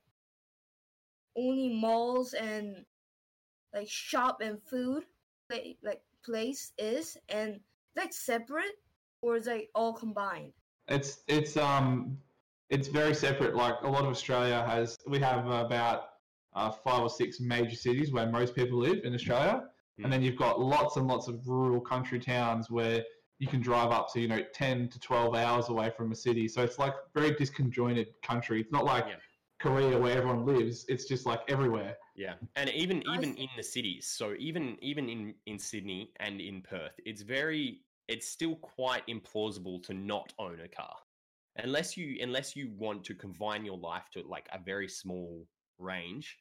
only malls and like shop and food like, like place is, and like separate, or is like all combined? It's it's um. It's very separate. Like a lot of Australia has, we have about uh, five or six major cities where most people live in Australia, mm. and then you've got lots and lots of rural country towns where you can drive up to, you know, ten to twelve hours away from a city. So it's like very disconjointed country. It's not like yeah. Korea where everyone lives, it's just like everywhere. Yeah. And even even in the cities. So even even in, in Sydney and in Perth, it's very it's still quite implausible to not own a car. Unless you unless you want to confine your life to like a very small range.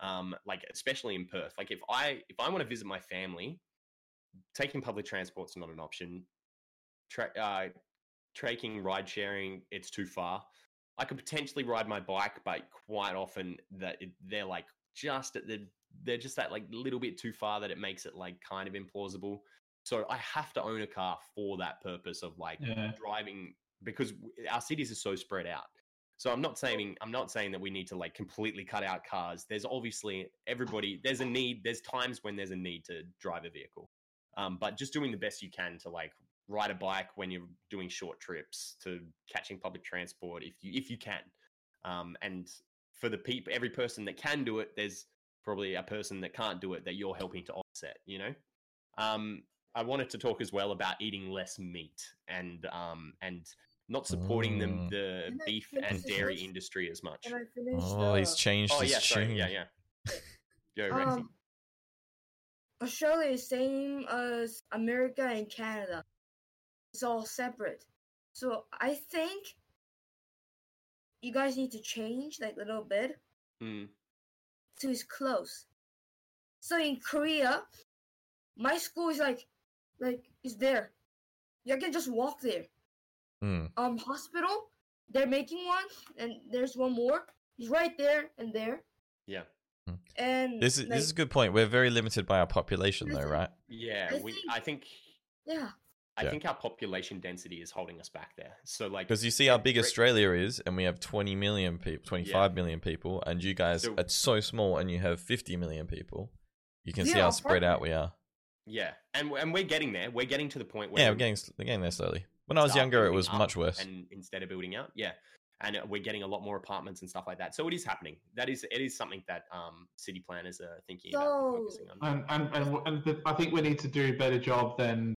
Um, like especially in Perth. Like if I if I want to visit my family, taking public transport's not an option. Tra- uh, Traking, ride sharing, it's too far. I could potentially ride my bike, but quite often that it, they're like just at the, they're just that like little bit too far that it makes it like kind of implausible. So I have to own a car for that purpose of like yeah. driving, because our cities are so spread out. So I'm not saying I'm not saying that we need to like completely cut out cars. There's obviously everybody there's a need. There's times when there's a need to drive a vehicle, um, but just doing the best you can to like. Ride a bike when you're doing short trips, to catching public transport if you if you can, um, and for the people, every person that can do it, there's probably a person that can't do it that you're helping to offset. You know, um, I wanted to talk as well about eating less meat and um and not supporting mm. them the beef and dairy this? industry as much. Can I finish oh, the... he's changed. Oh yeah, sorry, yeah, yeah. Go, Rexy. Um, Australia is same as America and Canada. It's all separate. So I think you guys need to change like a little bit mm. to it's close. So in Korea, my school is like, like it's there. You can just walk there. Mm. Um, hospital, they're making one, and there's one more. It's right there and there. Yeah. And this is like, this is a good point. We're very limited by our population, though, right? Yeah. I we. Think, I think. Yeah. I yeah. think our population density is holding us back there. So, like, because you see how big Australia is, and we have twenty million people, twenty-five yeah. million people, and you guys so, are so small, and you have fifty million people. You can yeah, see how spread out we are. Yeah, and and we're getting there. We're getting to the point where yeah, we're getting we're getting there slowly. When I was younger, it was much worse. And instead of building out, yeah, and we're getting a lot more apartments and stuff like that. So it is happening. That is it is something that um city planners are thinking so, about focusing on. And and, and, and the, I think we need to do a better job than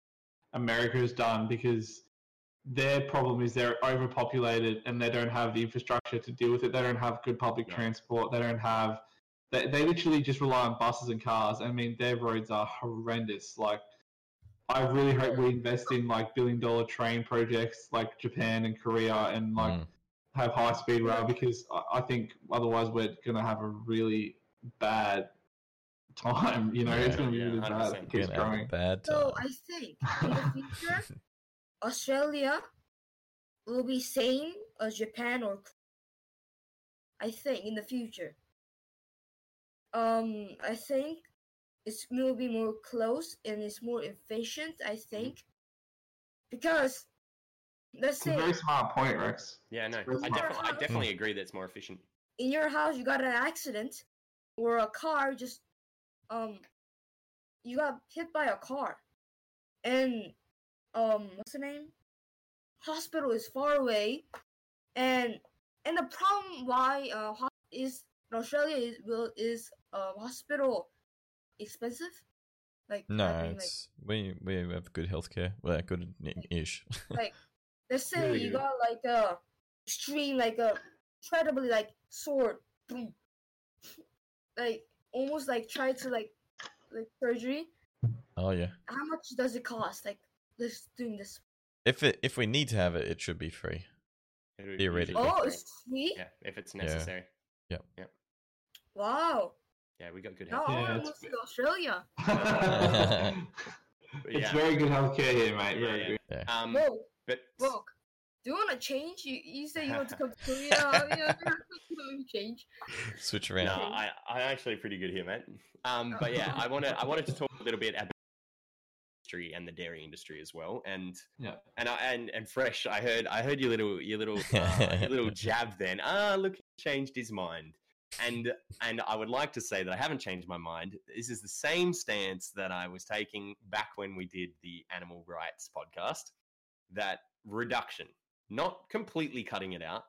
America has done, because their problem is they're overpopulated and they don't have the infrastructure to deal with it. They don't have good public yeah. transport. They don't have, they, they literally just rely on buses and cars. I mean, their roads are horrendous. Like, I really hope we invest in like billion dollar train projects like Japan and Korea, and like mm. have high speed rail, because I, I think otherwise we're going to have a really bad time, you know, yeah, it's gonna be yeah, really bad. It keeps growing. Bad so I think in the future, Australia will be same as Japan, or I think in the future, um, I think it will be more close and it's more efficient. I think because let's it's say a very smart point, Rex. Yeah, no, I, def- I definitely agree that it's more efficient. In your house, you got an accident or a car just. Um, you got hit by a car, and um, what's the name? Hospital is far away, and and the problem why uh is Australia is will is uh hospital expensive? Like no, I mean, it's like, we we have good healthcare. Well, good ish. Like let's say yeah, you yeah. got like a extreme, like a incredibly like sword, boom, like. Almost like try to like like surgery. Oh yeah. How much does it cost? Like this doing this. If it if we need to have it, it should be free. Theoretically. Oh, it's free. Yeah, if it's necessary. Yeah. Yep. Yep. Wow. Yeah, we got good health. No, yeah, almost to Australia. It's yeah. very good healthcare here, mate. Very yeah, yeah. good. Yeah. Um, Whoa. But... Look, do you want to change? You, you say you want to come to Korea. You know, change. Switch around. No, I, I'm actually pretty good here, man. Um, but yeah, I wanted I wanted to talk a little bit about the industry and the dairy industry as well. And yeah. and and and Fresh, I heard I heard your little your little uh, your little jab. Then ah, look, he changed his mind. And and I would like to say that I haven't changed my mind. This is the same stance that I was taking back when we did the animal rights podcast. That reduction. Not completely cutting it out,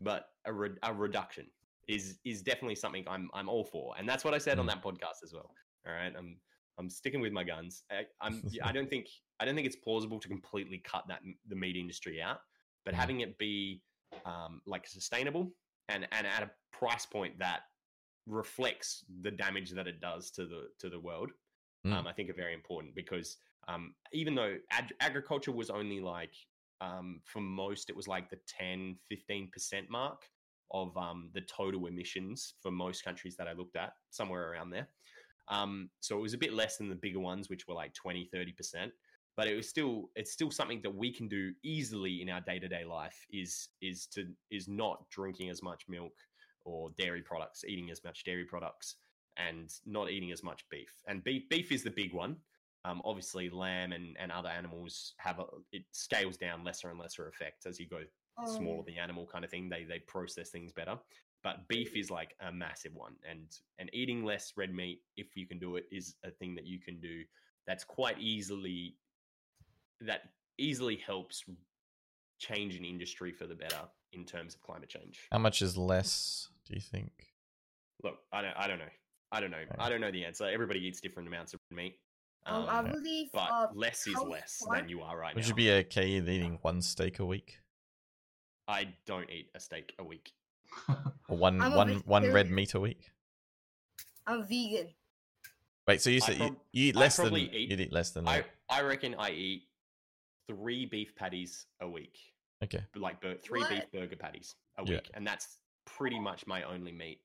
but a, re- a reduction is is definitely something I'm I'm all for, and that's what I said mm. on that podcast as well. All right, I'm I'm sticking with my guns. I, I'm I don't think I don't think it's plausible to completely cut that the meat industry out, but having it be um, like sustainable and and at a price point that reflects the damage that it does to the to the world. Mm. Um, I think are very important because um, even though ag- agriculture was only like um, for most, it was like the ten, fifteen percent mark of um, the total emissions for most countries that I looked at, somewhere around there. Um, so it was a bit less than the bigger ones, which were like twenty, thirty percent. But it was still, it's still something that we can do easily in our day-to-day life is, is to, is not drinking as much milk or dairy products, eating as much dairy products and not eating as much beef. And beef, beef is the big one. Um, obviously lamb and, and other animals have, a, it scales down lesser and lesser effect as you go oh. smaller the animal kind of thing. They, they process things better, but beef is like a massive one, and, and eating less red meat, if you can do it, is a thing that you can do. That's quite easily, that easily helps change an industry for the better in terms of climate change. How much is less, do you think? Look, I don't, I don't know. I don't know. Okay. I don't know the answer. Everybody eats different amounts of meat. Um, um, I believe, but uh, less is less than you are right now. Would you be okay with eating one steak a week? I don't eat a steak a week. Or one, one, one red meat a week? I'm vegan. Wait, so you said prob- you eat less than eat, you eat less than I, I reckon I eat three beef patties a week. Okay, like bur- three what? beef burger patties a yeah. week, and that's pretty much my only meat.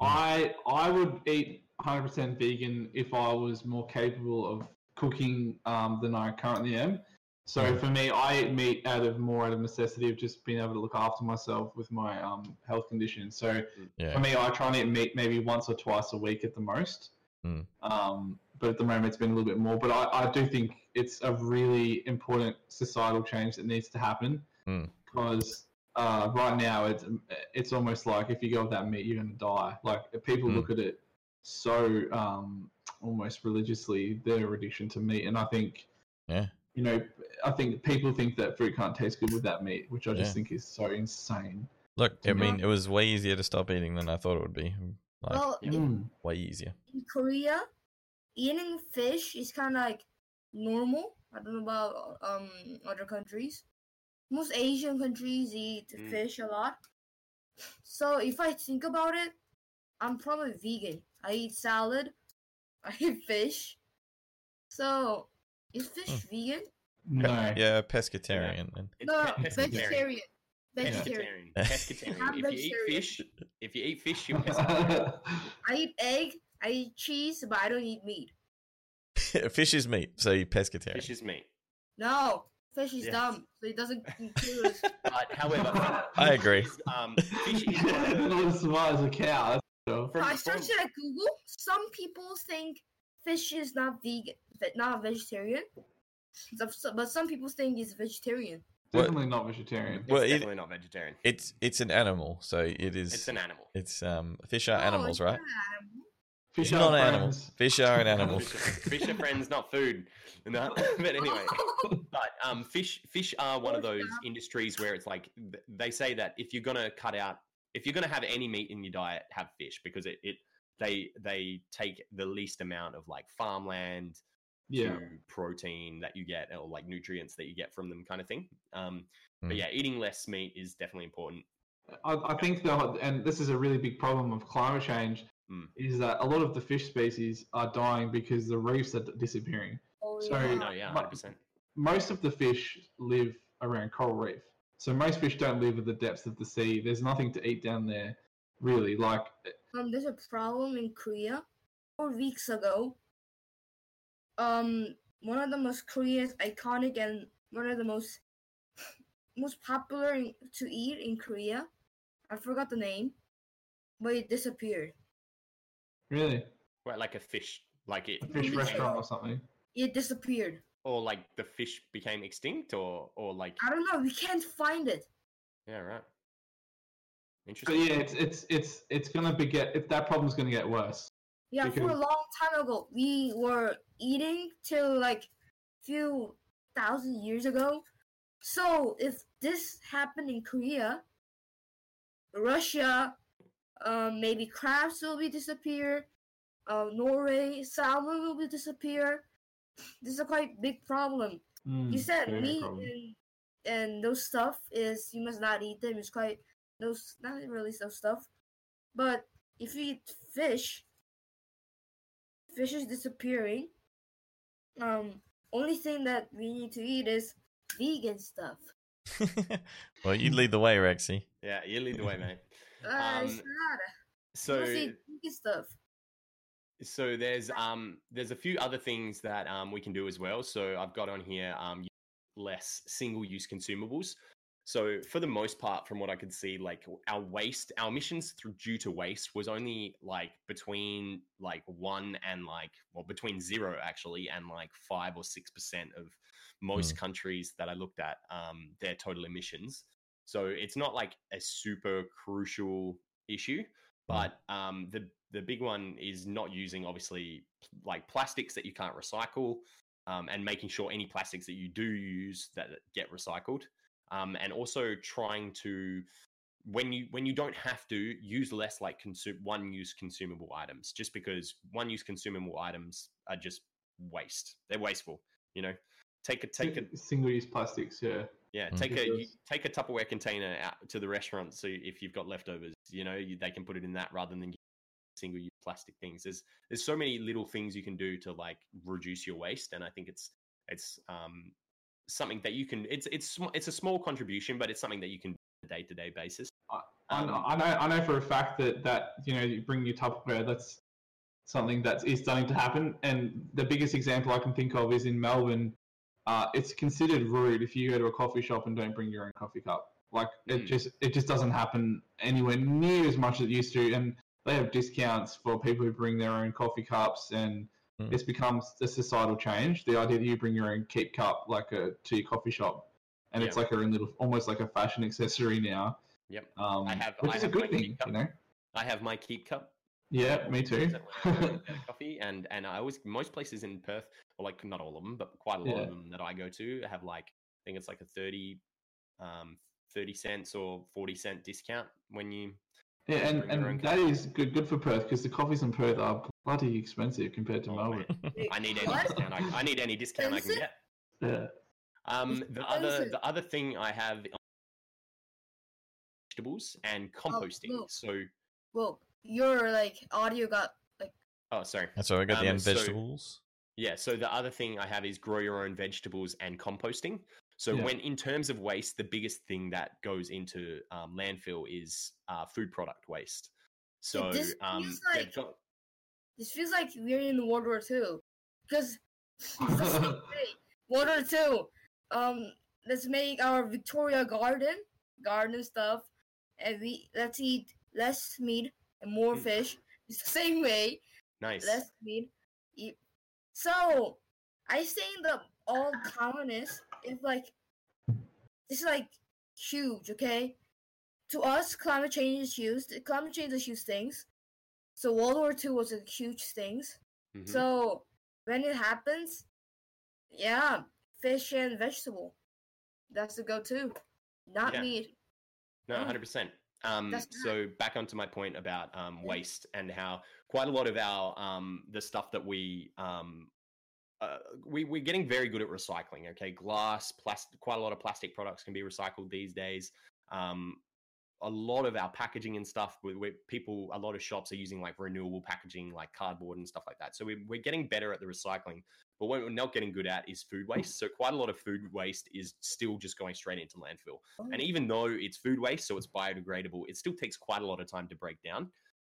I I would eat one hundred percent vegan if I was more capable of cooking um, than I currently am. So mm. for me, I eat meat out of more out of necessity of just being able to look after myself with my um, health condition. So yeah. for me, I try and eat meat maybe once or twice a week at the most. Mm. Um, but at the moment it's been a little bit more, but I, I do think it's a really important societal change that needs to happen mm. because uh, right now it's it's almost like if you go with that meat you're going to die. Like people mm. look at it so um, almost religiously, their addiction to meat, and I think yeah. you know I think people think that fruit can't taste good with that meat, which I just yeah. think is so insane. Look, I mean, it was way easier to stop eating than I thought it would be. Like, well, yeah, in, way easier. In Korea, eating fish is kind of like normal. I don't know about um other countries. Most Asian countries eat mm. fish a lot. So if I think about it, I'm probably vegan. I eat salad. I eat fish. So is fish mm. vegan? No. Yeah, pescatarian. Then. No, pescatarian. Vegetarian. Yeah. Pescatarian. I'm if vegetarian. You eat fish, if you eat fish, you're pescatarian. I eat egg, I eat cheese, but I don't eat meat. Fish is meat, so you're pescatarian. Fish is meat. No, fish is yes. dumb, so it doesn't include us. But, however, I agree. Fish is, um, fish is not as smart as a cow. So I searched it at Google. Some people think fish is not vegan, not vegetarian, but some people think it's vegetarian. Definitely well, not vegetarian. Well, it's definitely it, not vegetarian. It's it's an animal, so it is. It's an animal. It's um fish are no, animals, right? Animal. Fish are not friends. Animals. Fish are an animal. Fish are, fish are friends, not food. No, but anyway, but um, fish fish are one of those industries where it's like they say that if you're gonna cut out, if you're gonna have any meat in your diet, have fish because it, it they they take the least amount of like farmland. Yeah. To protein that you get or like nutrients that you get from them kind of thing. Um, mm. But yeah, eating less meat is definitely important. I, I think though, and this is a really big problem of climate change, mm. is that a lot of the fish species are dying because the reefs are disappearing. Oh, yeah. So no, yeah, one hundred percent. Most of the fish live around coral reef. So most fish don't live at the depths of the sea. There's nothing to eat down there, really. Like, um, there's a problem in Korea four weeks ago. Um, one of the most Korea's iconic and one of the most most popular in, to eat in Korea. I forgot the name, but it disappeared. Really? Well, like a fish, like it. A fish restaurant or something. It disappeared. Or like the fish became extinct, or or like. I don't know. We can't find it. Yeah. Right. Interesting. But yeah, it's it's it's it's gonna be get if that problem's gonna get worse. Yeah, because... for a long time ago, we were eating till like a few thousand years ago. So if this happened in Korea, Russia, um, maybe crabs will be disappear. Uh, Norway, salmon will be disappear. This is a quite big problem. Mm, you said meat and, and those stuff is you must not eat them. It's quite those, not really those stuff. But if you eat fish, fish is disappearing. Um, only thing that we need to eat is vegan stuff. Well, you lead the way, Rexy. Yeah, you lead the way, mate. Uh, um, it's not. So vegan stuff. So there's um there's a few other things that um we can do as well. So I've got on here um less single-use consumables. So for the most part, from what I could see, like our waste, our emissions through due to waste was only like between like one and like, well, between zero actually and like five or six percent of most mm. countries that I looked at, um, their total emissions. So it's not like a super crucial issue, but um, the the big one is not using obviously like plastics that you can't recycle, um, and making sure any plastics that you do use that get recycled. Um, and also trying to, when you when you don't have to, use less like consume one-use consumable items, just because one-use consumable items are just waste. They're wasteful, you know. Take a take a single-use plastics, yeah. Yeah, take mm-hmm. a take a Tupperware container out to the restaurant. So if you've got leftovers, you know, you, they can put it in that rather than single-use plastic things. There's there's so many little things you can do to like reduce your waste, and I think it's it's um. something that you can, it's it's it's a small contribution, but it's something that you can do on a day-to-day basis. Um, I, know, I know I know for a fact that, that you know, you bring your Tupperware, that's something that is starting to happen. And the biggest example I can think of is in Melbourne. Uh, it's considered rude if you go to a coffee shop and don't bring your own coffee cup. Like, it mm. just it just doesn't happen anywhere near as much as it used to. And they have discounts for people who bring their own coffee cups, and this becomes a societal change. The idea that you bring your own keep cup like a to your coffee shop, and yeah. it's like a little, almost like a fashion accessory now. Yep, um, I have, which I is have a good thing, you know. I have my keep cup. Yeah, me too. Coffee, and and I always, most places in Perth, or like not all of them, but quite a lot yeah. of them that I go to have like, I think it's like a thirty, um, thirty cents or forty cent discount when you. Yeah, and, and that is good good for Perth, because the coffees in Perth are bloody expensive compared to oh, Melbourne. I need any discount. I, I need any discount I can get. Yeah. Um. The other the other thing I have on vegetables and composting. Oh, so. Well, your like audio got like. Oh, sorry. That's all right. I got um, the end vegetables. So, yeah. So the other thing I have is grow your own vegetables and composting. So yeah. when, in terms of waste, the biggest thing that goes into um, landfill is uh, food product waste. So this, um, feels like, got... this feels like we're in World War Two, because World War Two. Um, let's make our Victoria Garden, garden stuff, and we let's eat less meat and more mm. fish. It's the same way. Nice. Less meat. Eat. So I think the all communists. It's like, it's like huge, okay? To us, climate change is huge. Climate change is huge things. So World War Two was a huge things. Mm-hmm. So when it happens, yeah, fish and vegetable. That's the go-to. Not yeah. meat. No, one hundred percent. Um, so back onto my point about um, waste and how quite a lot of our, um, the stuff that we... Um, Uh, we, we're getting very good at recycling, okay? Glass, plastic, quite a lot of plastic products can be recycled these days. Um, a lot of our packaging and stuff, we, we, people, a lot of shops are using like renewable packaging, like cardboard and stuff like that. So we, we're getting better at the recycling. But what we're not getting good at is food waste. So quite a lot of food waste is still just going straight into landfill. And even though it's food waste, so it's biodegradable, it still takes quite a lot of time to break down.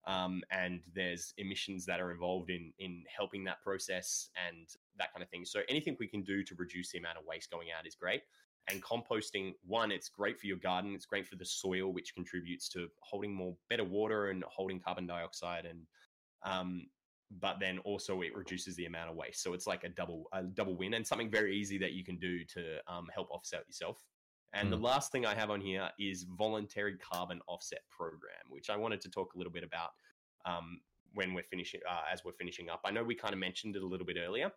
Um, and there's emissions that are involved in in helping that process and that kind of thing. So anything we can do to reduce the amount of waste going out is great. And composting, one, it's great for your garden. It's great for the soil, which contributes to holding more better water and holding carbon dioxide. And um, but then also it reduces the amount of waste. So it's like a double a double win, and something very easy that you can do to um, help offset yourself. And mm. the last thing I have on here is voluntary carbon offset program, which I wanted to talk a little bit about um, when we're finishing, uh, as we're finishing up. I know we kind of mentioned it a little bit earlier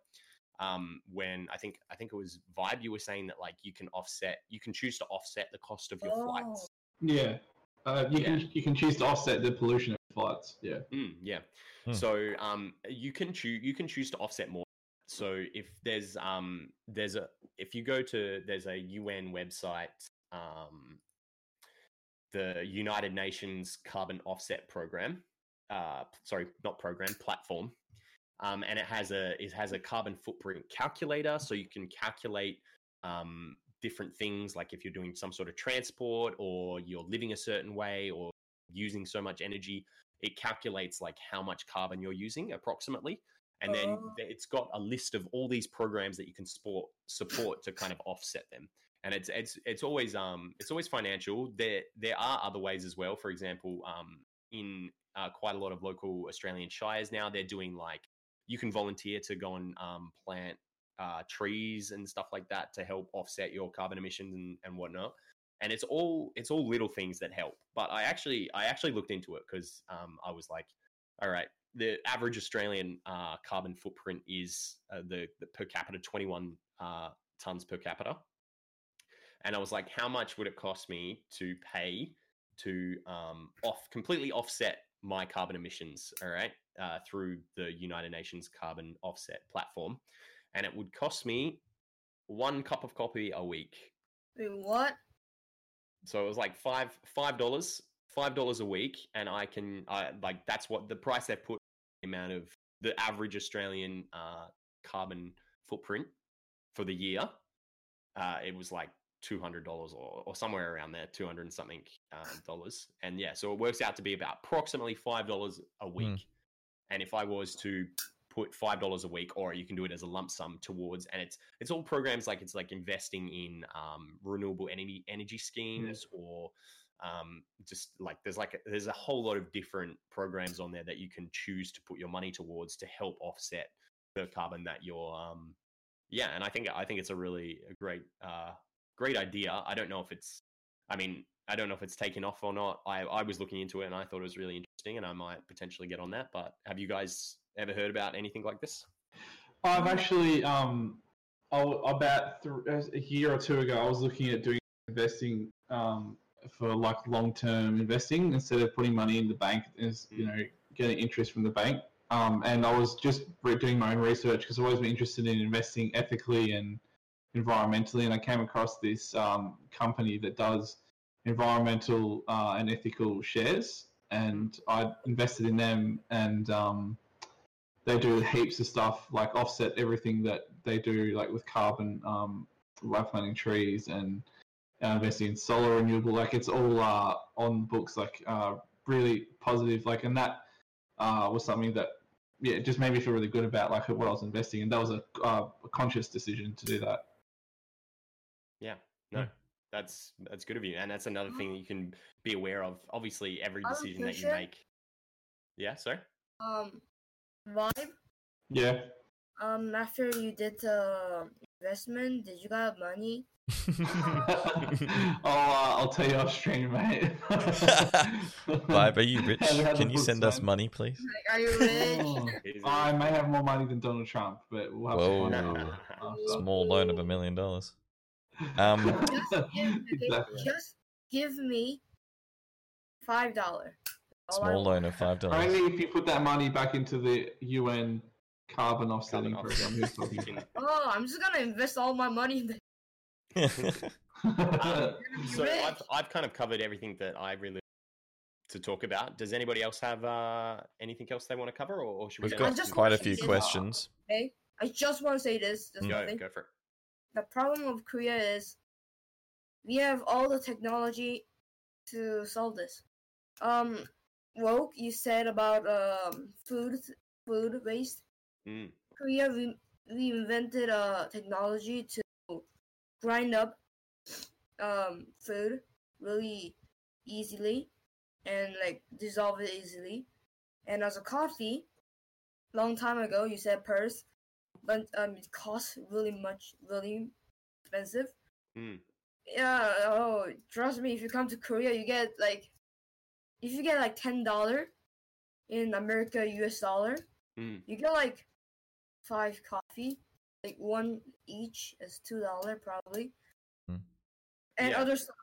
um, when I think I think it was Vibe. You were saying that like you can offset, you can choose to offset the cost of your oh. flights. Yeah, uh, you yeah. can you can choose to offset the pollution of flights. Yeah, mm, yeah. Mm. So um, you can choose you can choose to offset more. So if there's um there's a if you go to there's a U N website um the United Nations Carbon Offset Program. Uh, sorry, not program, platform. Um, and it has a it has a carbon footprint calculator, so you can calculate um, different things, like if you're doing some sort of transport or you're living a certain way or using so much energy, it calculates like how much carbon you're using approximately. And then oh. it's got a list of all these programs that you can support support to kind of offset them. And it's it's it's always um it's always financial. There there are other ways as well. For example, um in uh, quite a lot of local Australian shires now, they're doing like you can volunteer to go and um, plant uh, trees and stuff like that to help offset your carbon emissions and, and whatnot. And it's all it's all little things that help. But I actually I actually looked into it because um, I was like, all right, the average Australian uh, carbon footprint is uh, the, the per capita twenty-one uh, tons per capita. And I was like, how much would it cost me to pay to um, off completely offset my carbon emissions, all right, uh, through the United Nations Carbon Offset Platform? And it would cost me one cup of coffee a week. What? So it was like five five dollars, five dollars a week, and I can I, like that's what the price they put the amount of the average Australian uh, carbon footprint for the year. Uh, it was like two hundred dollars or or somewhere around there, two hundred and something uh, dollars. And yeah, so it works out to be about approximately five dollars a week. Mm. And if I was to put five dollars a week, or you can do it as a lump sum towards, and it's it's all programs like it's like investing in um, renewable energy energy schemes, mm. or um, just like there's like a, there's a whole lot of different programs on there that you can choose to put your money towards to help offset the carbon that you're. Um, yeah, and I think I think it's a really a great uh, great idea. I don't know if it's, I mean, I don't know if it's taken off or not. I I was looking into it and I thought it was really interesting, and I might potentially get on that. But have you guys ever heard about anything like this? I've actually, um, about th- a year or two ago, I was looking at doing investing um, for like long-term investing instead of putting money in the bank, as you know, getting interest from the bank. Um, and I was just doing my own research because I've always been interested in investing ethically and environmentally. And I came across this um, company that does environmental uh, and ethical shares, and I invested in them, and um, they do heaps of stuff, like offset everything that they do, like with carbon, um, by planting trees and uh, investing in solar renewable. Like it's all uh, on books, like uh, really positive. Like, and that uh, was something that, yeah, it just made me feel really good about like what I was investing in. That was a, uh, a conscious decision to do that. Yeah, no, that's that's good of you, and that's another thing that you can be aware of. Obviously, every decision that you make. Yeah, sorry. Um. Vibe? Yeah. Um, after you did the investment, did you got money? oh, uh, I'll tell you off stream, mate. Vibe, are you rich? Can you send us money, please? Like, are you rich? Oh, I may have more money than Donald Trump, but we'll have Whoa. to find out. Small loan of a million dollars. Um, just, give, exactly. just give me five dollars. Small loan of five dollars. Only if you put that money back into the U N carbon offsetting program. Oh, I'm just going to invest all my money in that. um, so I've, I've kind of covered everything that I really to talk about. Does anybody else have uh, anything else they want to cover? Or, or should we We've got quite a few questions. This, okay? I just want to say this. Go, go for it. The problem of Korea is we have all the technology to solve this. Um... Woke, you said about um food food waste. Mm. Korea we, we invented a technology to grind up um food really easily and like dissolve it easily. And as a coffee, long time ago you said Perth, but um it costs really much, really expensive. Mm. Yeah. Oh, trust me. If you come to Korea, you get like. If you get like ten dollars in America, U S dollar, mm. you get like five coffee, like one each is two dollars probably. Mm. And yeah. other stuff.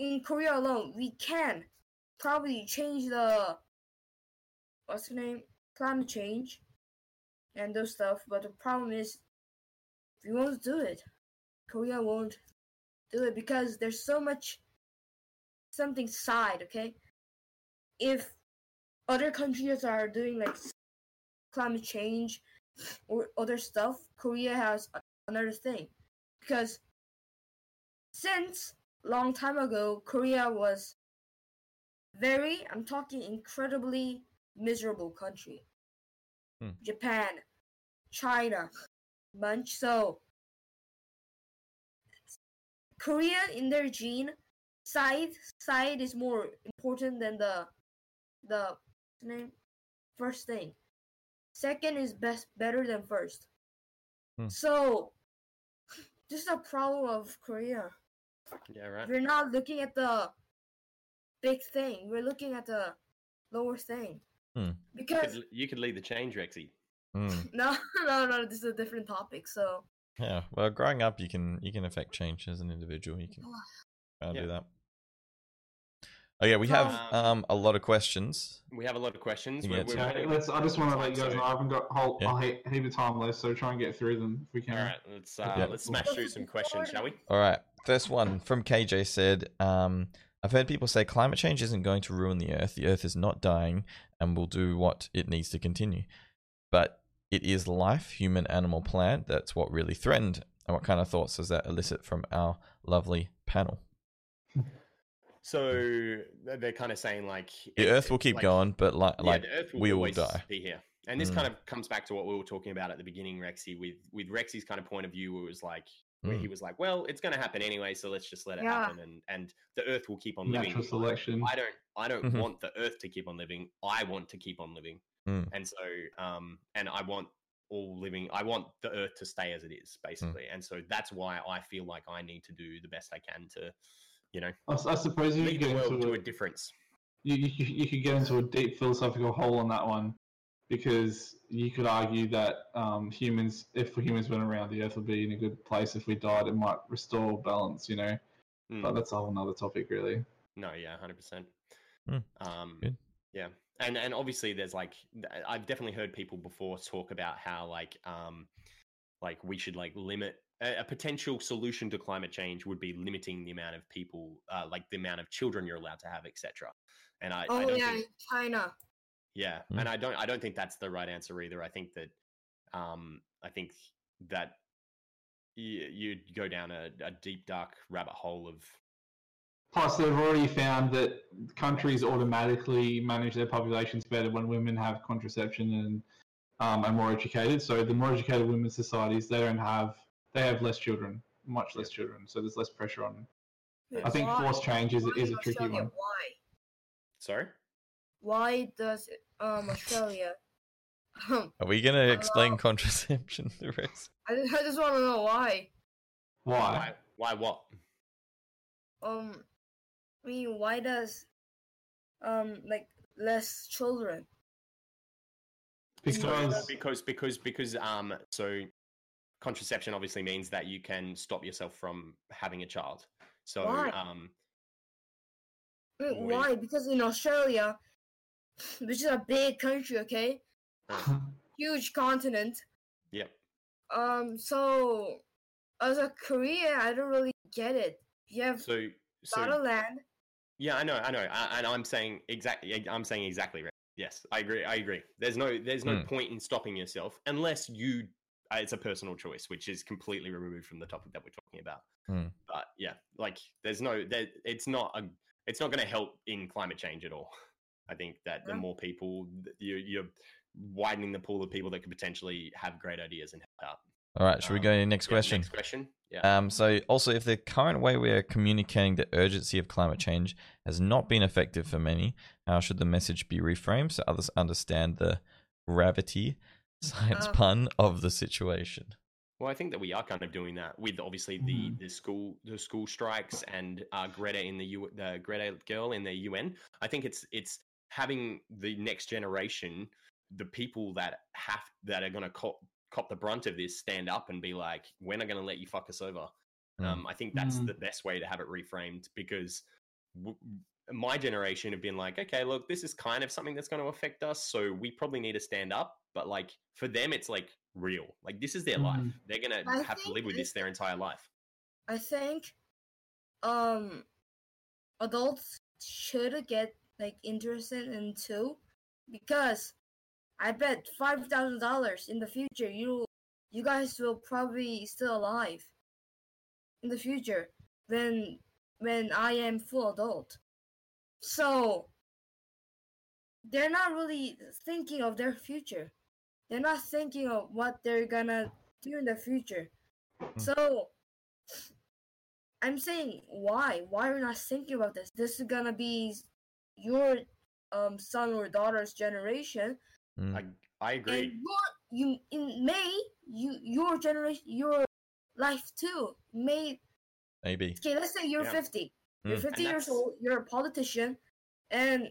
In Korea alone, we can probably change the, what's the name, climate change and those stuff. But the problem is we won't do it. Korea won't do it because there's so much something side, okay? If other countries are doing like climate change or other stuff, Korea has another thing. Because since long time ago, Korea was very, I'm talking incredibly miserable country. Hmm. Japan, China, bunch. So Korea in their gene, side side is more important than the the name first thing. Second is best better than first. Hmm. So this is a problem of Korea. Yeah, right. We're not looking at the big thing. We're looking at the lower thing. Hmm. Because you could, you could lead the change, Rexy. Mm. No, no, no. This is a different topic. So yeah, well, growing up, you can you can affect change as an individual. You can uh, yeah. do that. Oh yeah, we have um, um a lot of questions. We have a lot of questions. Yeah, we're, we're, we're, let's. I just want to let you guys know I haven't got whole yeah. heap, heap of time left, so try and get through them if we can. All right, let's uh, yeah. let's smash through some questions, shall we? All right. First one from K J said, um, I've heard people say climate change isn't going to ruin the earth. The earth is not dying, and will do what it needs to continue. But it is life, human, animal, plant, that's what really threatened. And what kind of thoughts does that elicit from our lovely panel? So they're kind of saying like... The it, earth will keep like, going, but like, yeah, like the earth will we will die. Be here. And this mm. kind of comes back to what we were talking about at the beginning, Rexy, with, with Rexy's kind of point of view, where it was like, where mm. he was like, well, it's going to happen anyway, so let's just let it yeah. happen. And, and the earth will keep on living. Natural selection. I don't, I don't mm-hmm. want the earth to keep on living. I want to keep on living. And so, um, and I want all living, I want the earth to stay as it is, basically. Mm. And so that's why I feel like I need to do the best I can to, you know, I, I suppose you lead the world to a, a difference. You, you you could get into a deep philosophical hole on that one, because you could argue that um, humans, if humans went around, the earth would be in a good place. If we died, it might restore balance, you know. Mm. But that's a whole nother topic, really. No, yeah, one hundred percent. Mm. Um, good. Yeah. And and obviously there's like, I've definitely heard people before talk about how like um like we should like limit a, a potential solution to climate change would be limiting the amount of people uh, like the amount of children you're allowed to have, et cetera. And I oh I don't yeah think, China yeah mm-hmm. and I don't I don't think that's the right answer either. I think that um I think that you, you'd go down a, a deep dark rabbit hole of. Plus, they've already found that countries automatically manage their populations better when women have contraception and um, are more educated. So the more educated women's societies, they don't have, they have less children, much less children. So there's less pressure on them. But I think why, forced change is, is a tricky Australia, one. Why? Sorry? Why does um, Australia... are we going to explain allow... contraception to Rex? I just, I just want to know why. Why? Why, why what? Um... I mean, why does um like less children? Because because because because um so contraception obviously means that you can stop yourself from having a child. So why? um Wait, we... why? Because in Australia, which is a big country, okay, huge continent. Yep. Um. So as a Korean, I don't really get it. You have so so. Lot of land. Yeah, I know, I know, I, and I'm saying exactly. I'm saying exactly right. Yes, I agree. I agree. There's no, there's no mm. point in stopping yourself unless you. Uh, it's a personal choice, which is completely removed from the topic that we're talking about. Mm. But yeah, like there's no, there, it's not a, it's not going to help in climate change at all. I think that yeah. the more people, you, you're widening the pool of people that could potentially have great ideas and help out. All right, should we go to the next um, question? Yeah, next question. Yeah. Um, so also, if the current way we are communicating the urgency of climate change has not been effective for many, how should the message be reframed so others understand the gravity, science uh, pun, of the situation? Well, I think that we are kind of doing that with obviously the, mm. the school the school strikes and uh, Greta in the U, the Greta girl in the U N. I think it's it's having the next generation, the people that have that are going to call. Cop the brunt of this, stand up and be like, we're not going to let you fuck us over. Mm. Um, I think that's mm. the best way to have it reframed, because w- my generation have been like, okay, look, this is kind of something that's going to affect us, so we probably need to stand up. But like for them, it's like real. Like this is their mm. life. They're going to have to live with this their entire life. I think um, adults should get like interested in too, because I bet five thousand dollars in the future you you guys will probably still alive in the future when when I am full adult. So they're not really thinking of their future. They're not thinking of what they're gonna do in the future. So I'm saying, why? Why are you not thinking about this? This is gonna be your um, son or daughter's generation. I I agree. And your, you in May you your generation your life too may maybe okay. Let's say you're yeah. fifty. You're mm. fifty years old. You're a politician, and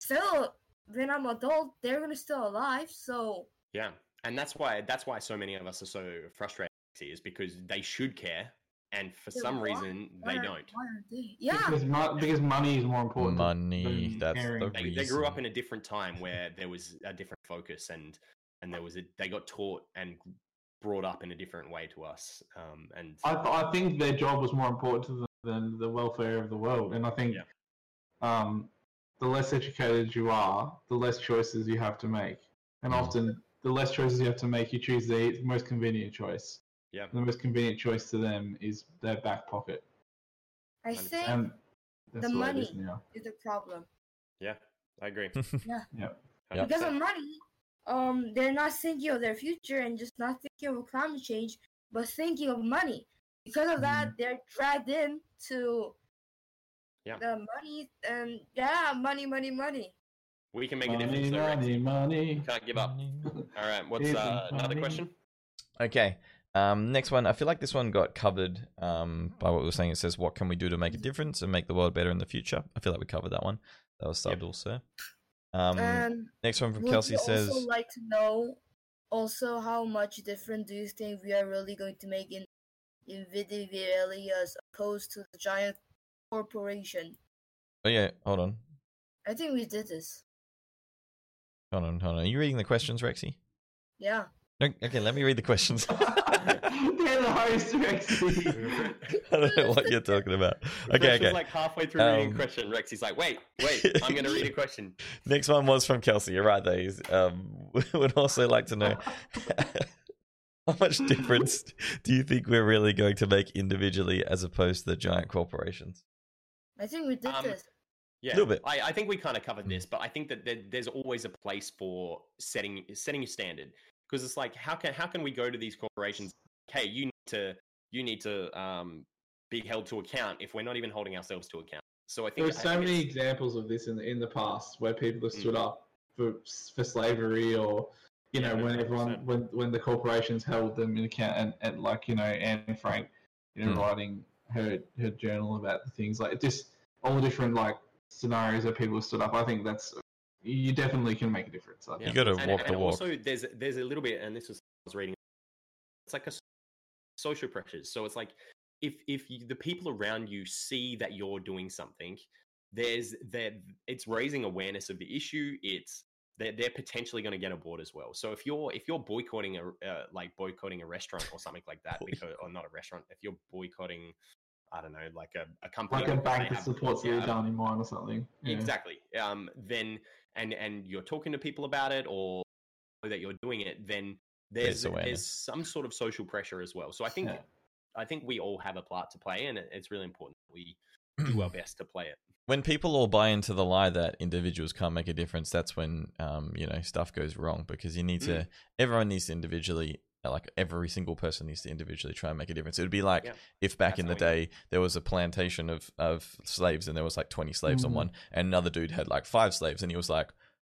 still, when I'm adult, they're gonna still alive. So yeah, and that's why that's why so many of us are so frustrated. Is because they should care, and for yeah, some why, reason why they are, don't. Why are they? Yeah, because, mo- because money is more important. Money. That's the they, reason. They grew up in a different time where there was a different focus, and and there was a, they got taught and brought up in a different way to us. Um, and I, I think their job was more important to them than the welfare of the world. And I think, yeah. um, the less educated you are, the less choices you have to make, and mm. often the less choices you have to make, you choose the most convenient choice. Yeah. The most convenient choice to them is their back pocket. I think and the money is, is the problem. Yeah, I agree. yeah. yeah. Because of money, um, they're not thinking of their future and just not thinking of climate change, but thinking of money. Because of that, mm. they're dragged in to yeah. the money and, yeah, money, money, money. We can make money, a difference. Though, right? Money, money. Can't give up. Money. All right, what's uh, another question? Okay. Um, next one, I feel like this one got covered um, by what we were saying. It says, what can we do to make a difference and make the world better in the future? I feel like we covered that one. That was subbed yep. also. Um, um, next one from Kelsey says... Would you also like to know also how much difference do you think we are really going to make in individually as opposed to the giant corporation? Oh yeah, hold on. I think we did this. Hold on, hold on. Are you reading the questions, Rexy? Yeah. Okay, let me read the questions. They're the host, Rexy. I don't know what you're talking about. Okay, Rex okay. Like halfway through um, reading a question, Rexy's like, "Wait, wait, I'm going to read a question." Next one was from Kelsey. You're right there. He's, um, would also like to know how much difference do you think we're really going to make individually as opposed to the giant corporations? I think we did um, this. Yeah, a little bit. I, I think we kind of covered this, but I think that there, there's always a place for setting setting a standard. Because it's like, how can how can we go to these corporations? Hey, you need to you need to um, be held to account if we're not even holding ourselves to account. So I think there's so many examples of this in the in the past where people have stood mm-hmm. up for for slavery, or you yeah, know when everyone when when the corporations held them in account, and, and like you know Anne Frank, you know mm-hmm. writing her her journal about the things like just all the different like scenarios that people have stood up. I think that's. You definitely can make a difference. I think. You got to walk and, and the walk. Also, there's there's a little bit, and this was I was reading. It's like a social pressures. So it's like if if you, the people around you see that you're doing something, there's that it's raising awareness of the issue. It's they're they're potentially going to get aboard as well. So if you're if you're boycotting a uh, like boycotting a restaurant or something like that, because, or not a restaurant, if you're boycotting. I don't know, like a, a company. Like a bank that supports the Adani Mine or something. Yeah. Exactly. Um, then, and, and you're talking to people about it or that you're doing it, then there's there's some sort of social pressure as well. So I think yeah. I think we all have a part to play, and it's really important that we do our best to play it. When people all buy into the lie that individuals can't make a difference, that's when um, you know stuff goes wrong, because you need mm. to. Everyone needs to individually. Like every single person needs to individually try and make a difference. It would be like yeah, if back in the day there was a plantation of, of slaves and there was like twenty slaves mm-hmm. on one, and another dude had like five slaves, and he was like,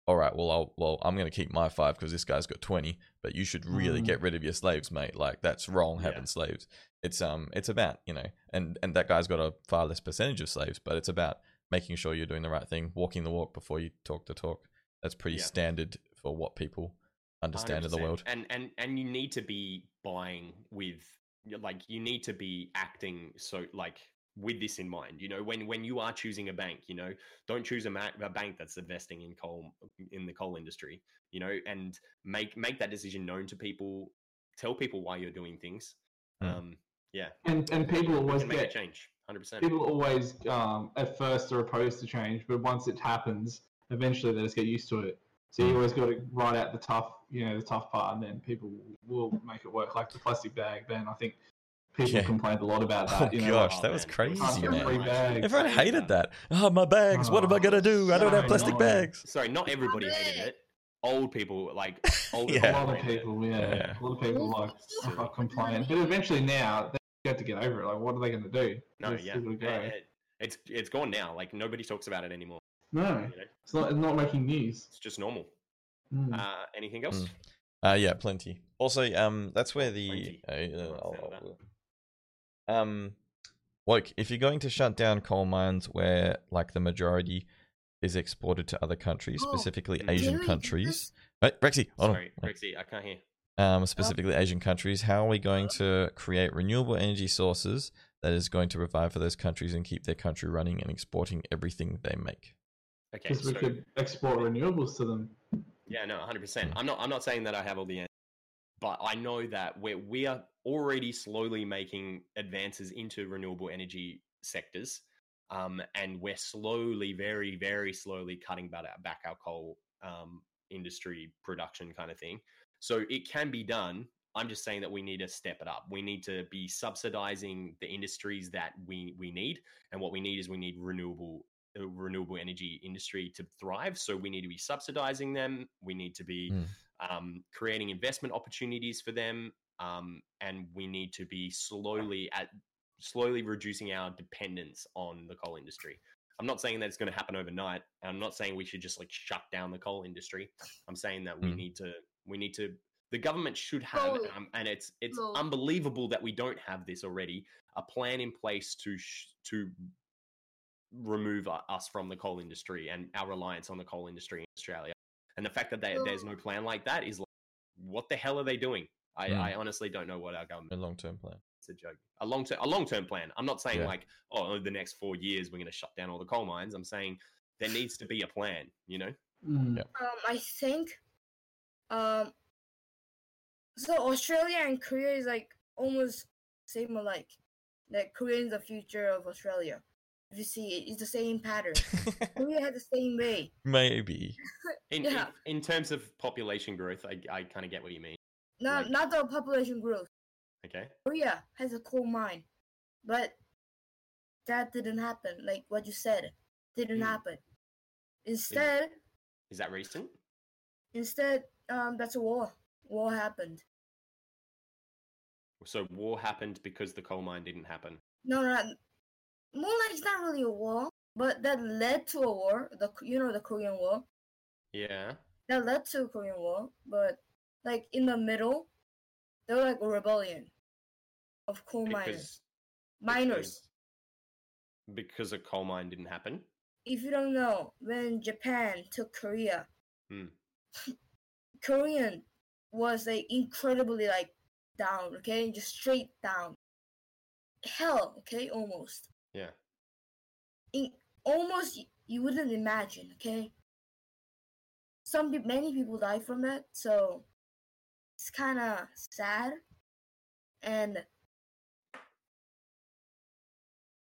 all right, well, I'll, well I'm going to keep my five because this guy's got twenty, but you should really mm. get rid of your slaves, mate. Like that's wrong having yeah. slaves. It's um, it's about, you know, and, and that guy's got a far less percentage of slaves, but it's about making sure you're doing the right thing, walking the walk before you talk the talk. That's pretty yeah. standard for what people... understand of the world, and and and you need to be buying with, like, you need to be acting so like with this in mind, you know, when when you are choosing a bank, you know, don't choose a, ma- a bank that's investing in coal in the coal industry, you know, and make make that decision known to people. Tell people why you're doing things. Mm. um yeah and and people always get change one hundred percent. People always, um, at first, are opposed to change, but once it happens, eventually they just get used to it. So you always got to ride out the tough, you know, the tough part, and then people will make it work. Like the plastic bag ban, I think people yeah. complained a lot about that. Oh you know, gosh, like, oh, that man. was crazy, man. Everyone hated that. Oh, my bags! Oh, what am I gonna do? I don't so have plastic annoying. bags. Sorry, not everybody hated it. Old people, like older yeah. people, a lot of people, yeah. yeah, a lot of people like oh, complain, but eventually now they have to get over it. Like, what are they going to do? No, Just yeah, it yeah it, it's it's gone now. Like nobody talks about it anymore. No, you know? it's not it's not making news. It's just normal. Mm. Uh, anything else? Mm. Uh, yeah, plenty. Also, um, that's where the uh, uh, I'll, I'll, um, look, if you're going to shut down coal mines, where like the majority is exported to other countries, oh, specifically Asian countries. Right, Rexy. Oh, Sorry, no. Rexy, I can't hear. Um, specifically oh. Asian countries. How are we going to create renewable energy sources that is going to provide for those countries and keep their country running and exporting everything they make? Okay, because so, we could export renewables to them. Yeah, no, one hundred percent. Mm. I'm not. I'm not saying that I have all the answers, but I know that we we are already slowly making advances into renewable energy sectors. Um, and we're slowly, very, very slowly cutting back our coal um, industry production kind of thing. So it can be done. I'm just saying that we need to step it up. We need to be subsidizing the industries that we, we need. And what we need is we need renewable uh, renewable energy industry to thrive. So we need to be subsidizing them. We need to be mm. um, creating investment opportunities for them. Um, and we need to be slowly at... slowly reducing our dependence on the coal industry. I'm not saying that it's going to happen overnight. I'm not saying we should just like shut down the coal industry. I'm saying that we mm. need to, we need to, the government should have, um, and it's, it's no. unbelievable that we don't have this already, a plan in place to, sh- to remove us from the coal industry and our reliance on the coal industry in Australia. And the fact that they, no. there's no plan like that is like, what the hell are they doing? I, mm. I honestly don't know what our government... A long-term plan. It's a joke. A long-term a long-term plan. I'm not saying yeah. like, oh, the next four years we're going to shut down all the coal mines. I'm saying there needs to be a plan, you know? Mm. Yeah. Um, I think... Um, so Australia and Korea is like almost same alike. Like Korea is the future of Australia. If you see it, it's the same pattern. Korea had the same way. Maybe. in, yeah. in, in terms of population growth, I, I kind of get what you mean. Not like, not the population growth. Okay. Korea has a coal mine, but that didn't happen. Like what you said, didn't mm. happen. Instead, is, is that recent? Instead, um, that's a war. War happened. So war happened because the coal mine didn't happen. No, no, more like it's not really a war, but that led to a war. The you know the Korean War. Yeah. That led to a Korean War, but. Like, in the middle, they're like a rebellion of coal because, miners. Miners. Because, because a coal mine didn't happen? If you don't know, when Japan took Korea, hmm. Korean was, like, incredibly, like, down, okay? Just straight down. Hell, okay? Almost. Yeah. In, almost, you wouldn't imagine, okay? Some, many people died from that, so... It's kind of sad, and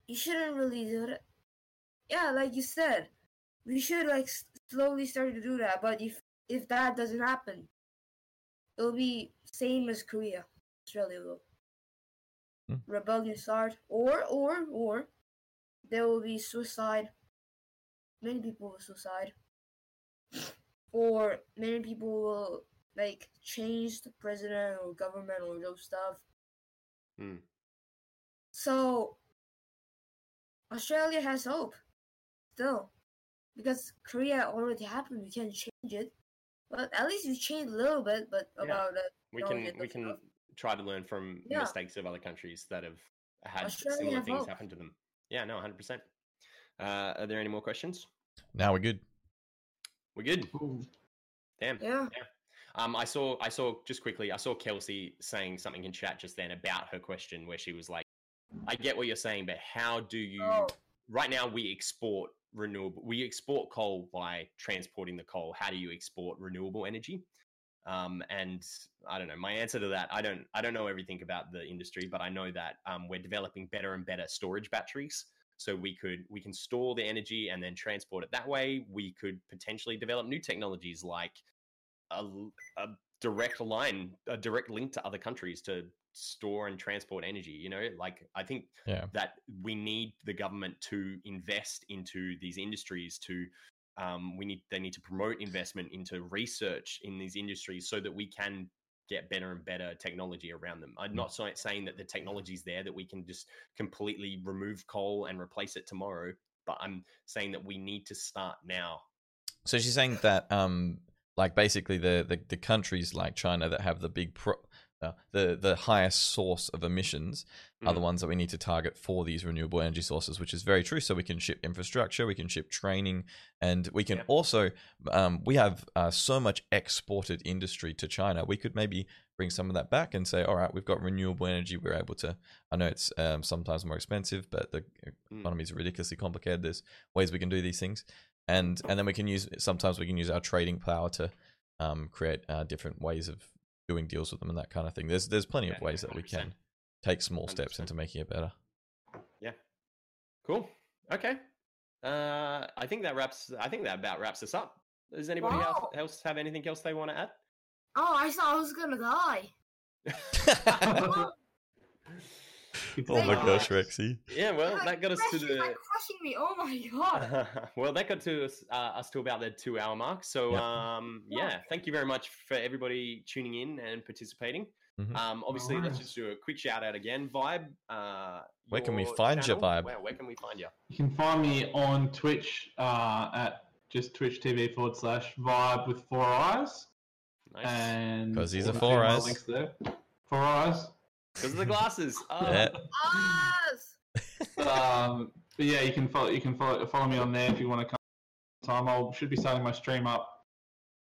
you shouldn't really do that. Yeah, like you said, we should like slowly start to do that. But if if that doesn't happen, it'll be same as Korea. Australia will hmm. rebellion start, or or or there will be suicide. Many people will suicide, or many people will. Like, change the president or government or those stuff. Mm. So, Australia has hope, still. Because Korea already happened, we can't change it. But at least we changed a little bit, but yeah. about it. We can, we can stuff. try to learn from yeah. mistakes of other countries that have had Australia similar have things hope. happen to them. Yeah, no, one hundred percent. Uh, are there any more questions? No, we're good. We're good. Ooh. Damn. Yeah. yeah. Um, I saw, I saw just quickly, I saw Kelsey saying something in chat just then about her question where she was like, I get what you're saying, but how do you, oh. right now we export renewable, we export coal by transporting the coal. How do you export renewable energy? Um, and I don't know, my answer to that, I don't, I don't know everything about the industry, but I know that um, we're developing better and better storage batteries. So we could, we can store the energy and then transport it that way. We could potentially develop new technologies like a, a direct line, a direct link to other countries to store and transport energy. You know, like I think yeah. that we need the government to invest into these industries to, Um, we need, they need to promote investment into research in these industries so that we can get better and better technology around them. I'm not saying that the technology is there that we can just completely remove coal and replace it tomorrow, but I'm saying that we need to start now. So she's saying that, um, like basically the, the, the countries like China that have the big pro, uh, the, the highest source of emissions mm-hmm. are the ones that we need to target for these renewable energy sources, which is very true. So we can ship infrastructure, we can ship training, and we can yeah. also, um, we have uh, so much exported industry to China. We could maybe bring some of that back and say, all right, we've got renewable energy. We're able to, I know it's um, sometimes more expensive, but the mm. economy is ridiculously complicated. There's ways we can do these things. And, and then we can use, sometimes we can use our trading power to um, create uh, different ways of doing deals with them and that kind of thing. There's there's plenty yeah, of ways that we can take small one hundred percent steps into making it better. Yeah. Cool. Okay. Uh, I think that wraps. I think that about wraps us up. Does anybody wow. else, else have anything else they want to add? Oh, I thought I was gonna die. Oh my gosh, Rexy. Yeah, well, yeah, that got us to the... Like crushing me. Oh my god. Well, that got to us, uh, us to about the two-hour mark. So, yep. um, yeah. yeah, thank you very much for everybody tuning in and participating. Mm-hmm. Um, obviously, oh, let's just do a quick shout-out again. Vibe, uh, where can we find channel? you, Vibe? Where, where can we find you? You can find me on Twitch uh, at just twitch.tv forward slash Vibe with four eyes. Nice. Because he's a four eyes. Links there. Four eyes. Because of the glasses. Oh. Yeah. um, but yeah, you can follow you can follow follow me on there if you want to come. Time I should be starting my stream up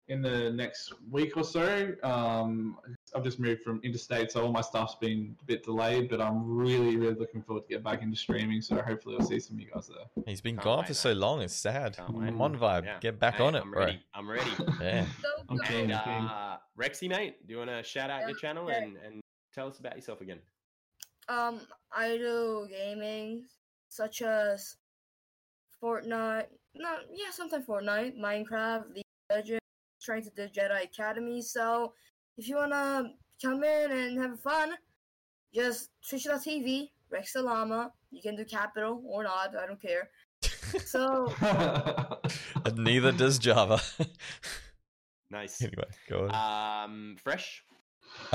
in the next week or so. Um, I've just moved from interstate, so all my stuff's been a bit delayed. But I'm really, really looking forward to get back into streaming. So hopefully, I'll see some of you guys there. He's been Can't gone for that. so long; it's sad. Come on, Vibe, yeah. get back hey, on I'm it, ready. bro. I'm ready. Yeah. So okay. And, uh, Rexy, mate, do you want to shout out yeah. your channel and and tell us about yourself again. Um, I do gaming, such as Fortnite. No, yeah, sometimes Fortnite, Minecraft, League of Legends, trying to do Jedi Academy. So, if you wanna come in and have fun, just twitch dot t v, Rex the Llama. You can do capital or not, I don't care. So, neither does Java. Nice. Anyway, go on. Um, Fresh.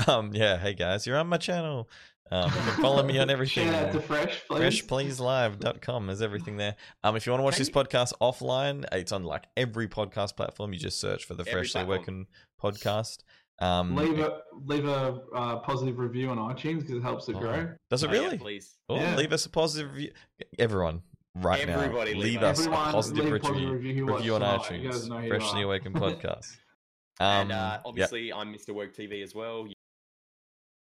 Um, yeah, hey guys, you're on my channel. Um, you can follow me on everything. Shout out to Fresh Plays. fresh plays live dot com is everything there. Um, if you want to watch this podcast offline, it's on like every podcast platform. You just search for the Freshly Awoken Podcast. Um, leave a leave a uh, positive review on iTunes because it helps it oh, grow. Does it really? Oh, yeah, please. Oh, yeah. Leave us a positive review. Everyone. Right Everybody now, leave, leave us everyone, a positive review, positive review, review on iTunes. Freshly Awoken Podcast. Um, and uh, obviously, yeah. I'm Mr Woke T V as well.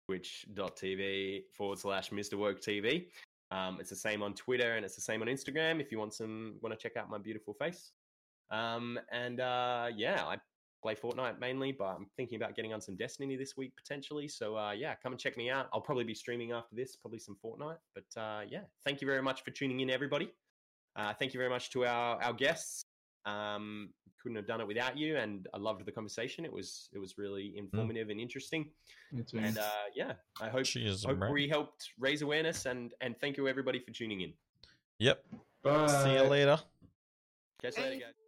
Twitch dot t v forward slash Mr Woke T V. Um, it's the same on Twitter and it's the same on Instagram. If you want some, want to check out my beautiful face. Um, and uh, yeah, I play Fortnite mainly, but I'm thinking about getting on some Destiny this week potentially. So uh, yeah, come and check me out. I'll probably be streaming after this, probably some Fortnite. But uh, yeah, thank you very much for tuning in, everybody. Uh, thank you very much to our our guests. Um, couldn't have done it without you, and I loved the conversation. It was it was really informative mm. and interesting. And uh, yeah, I hope, hope we helped raise awareness, and and thank you everybody for tuning in. Yep. Bye. See you later. Catch you later, guys.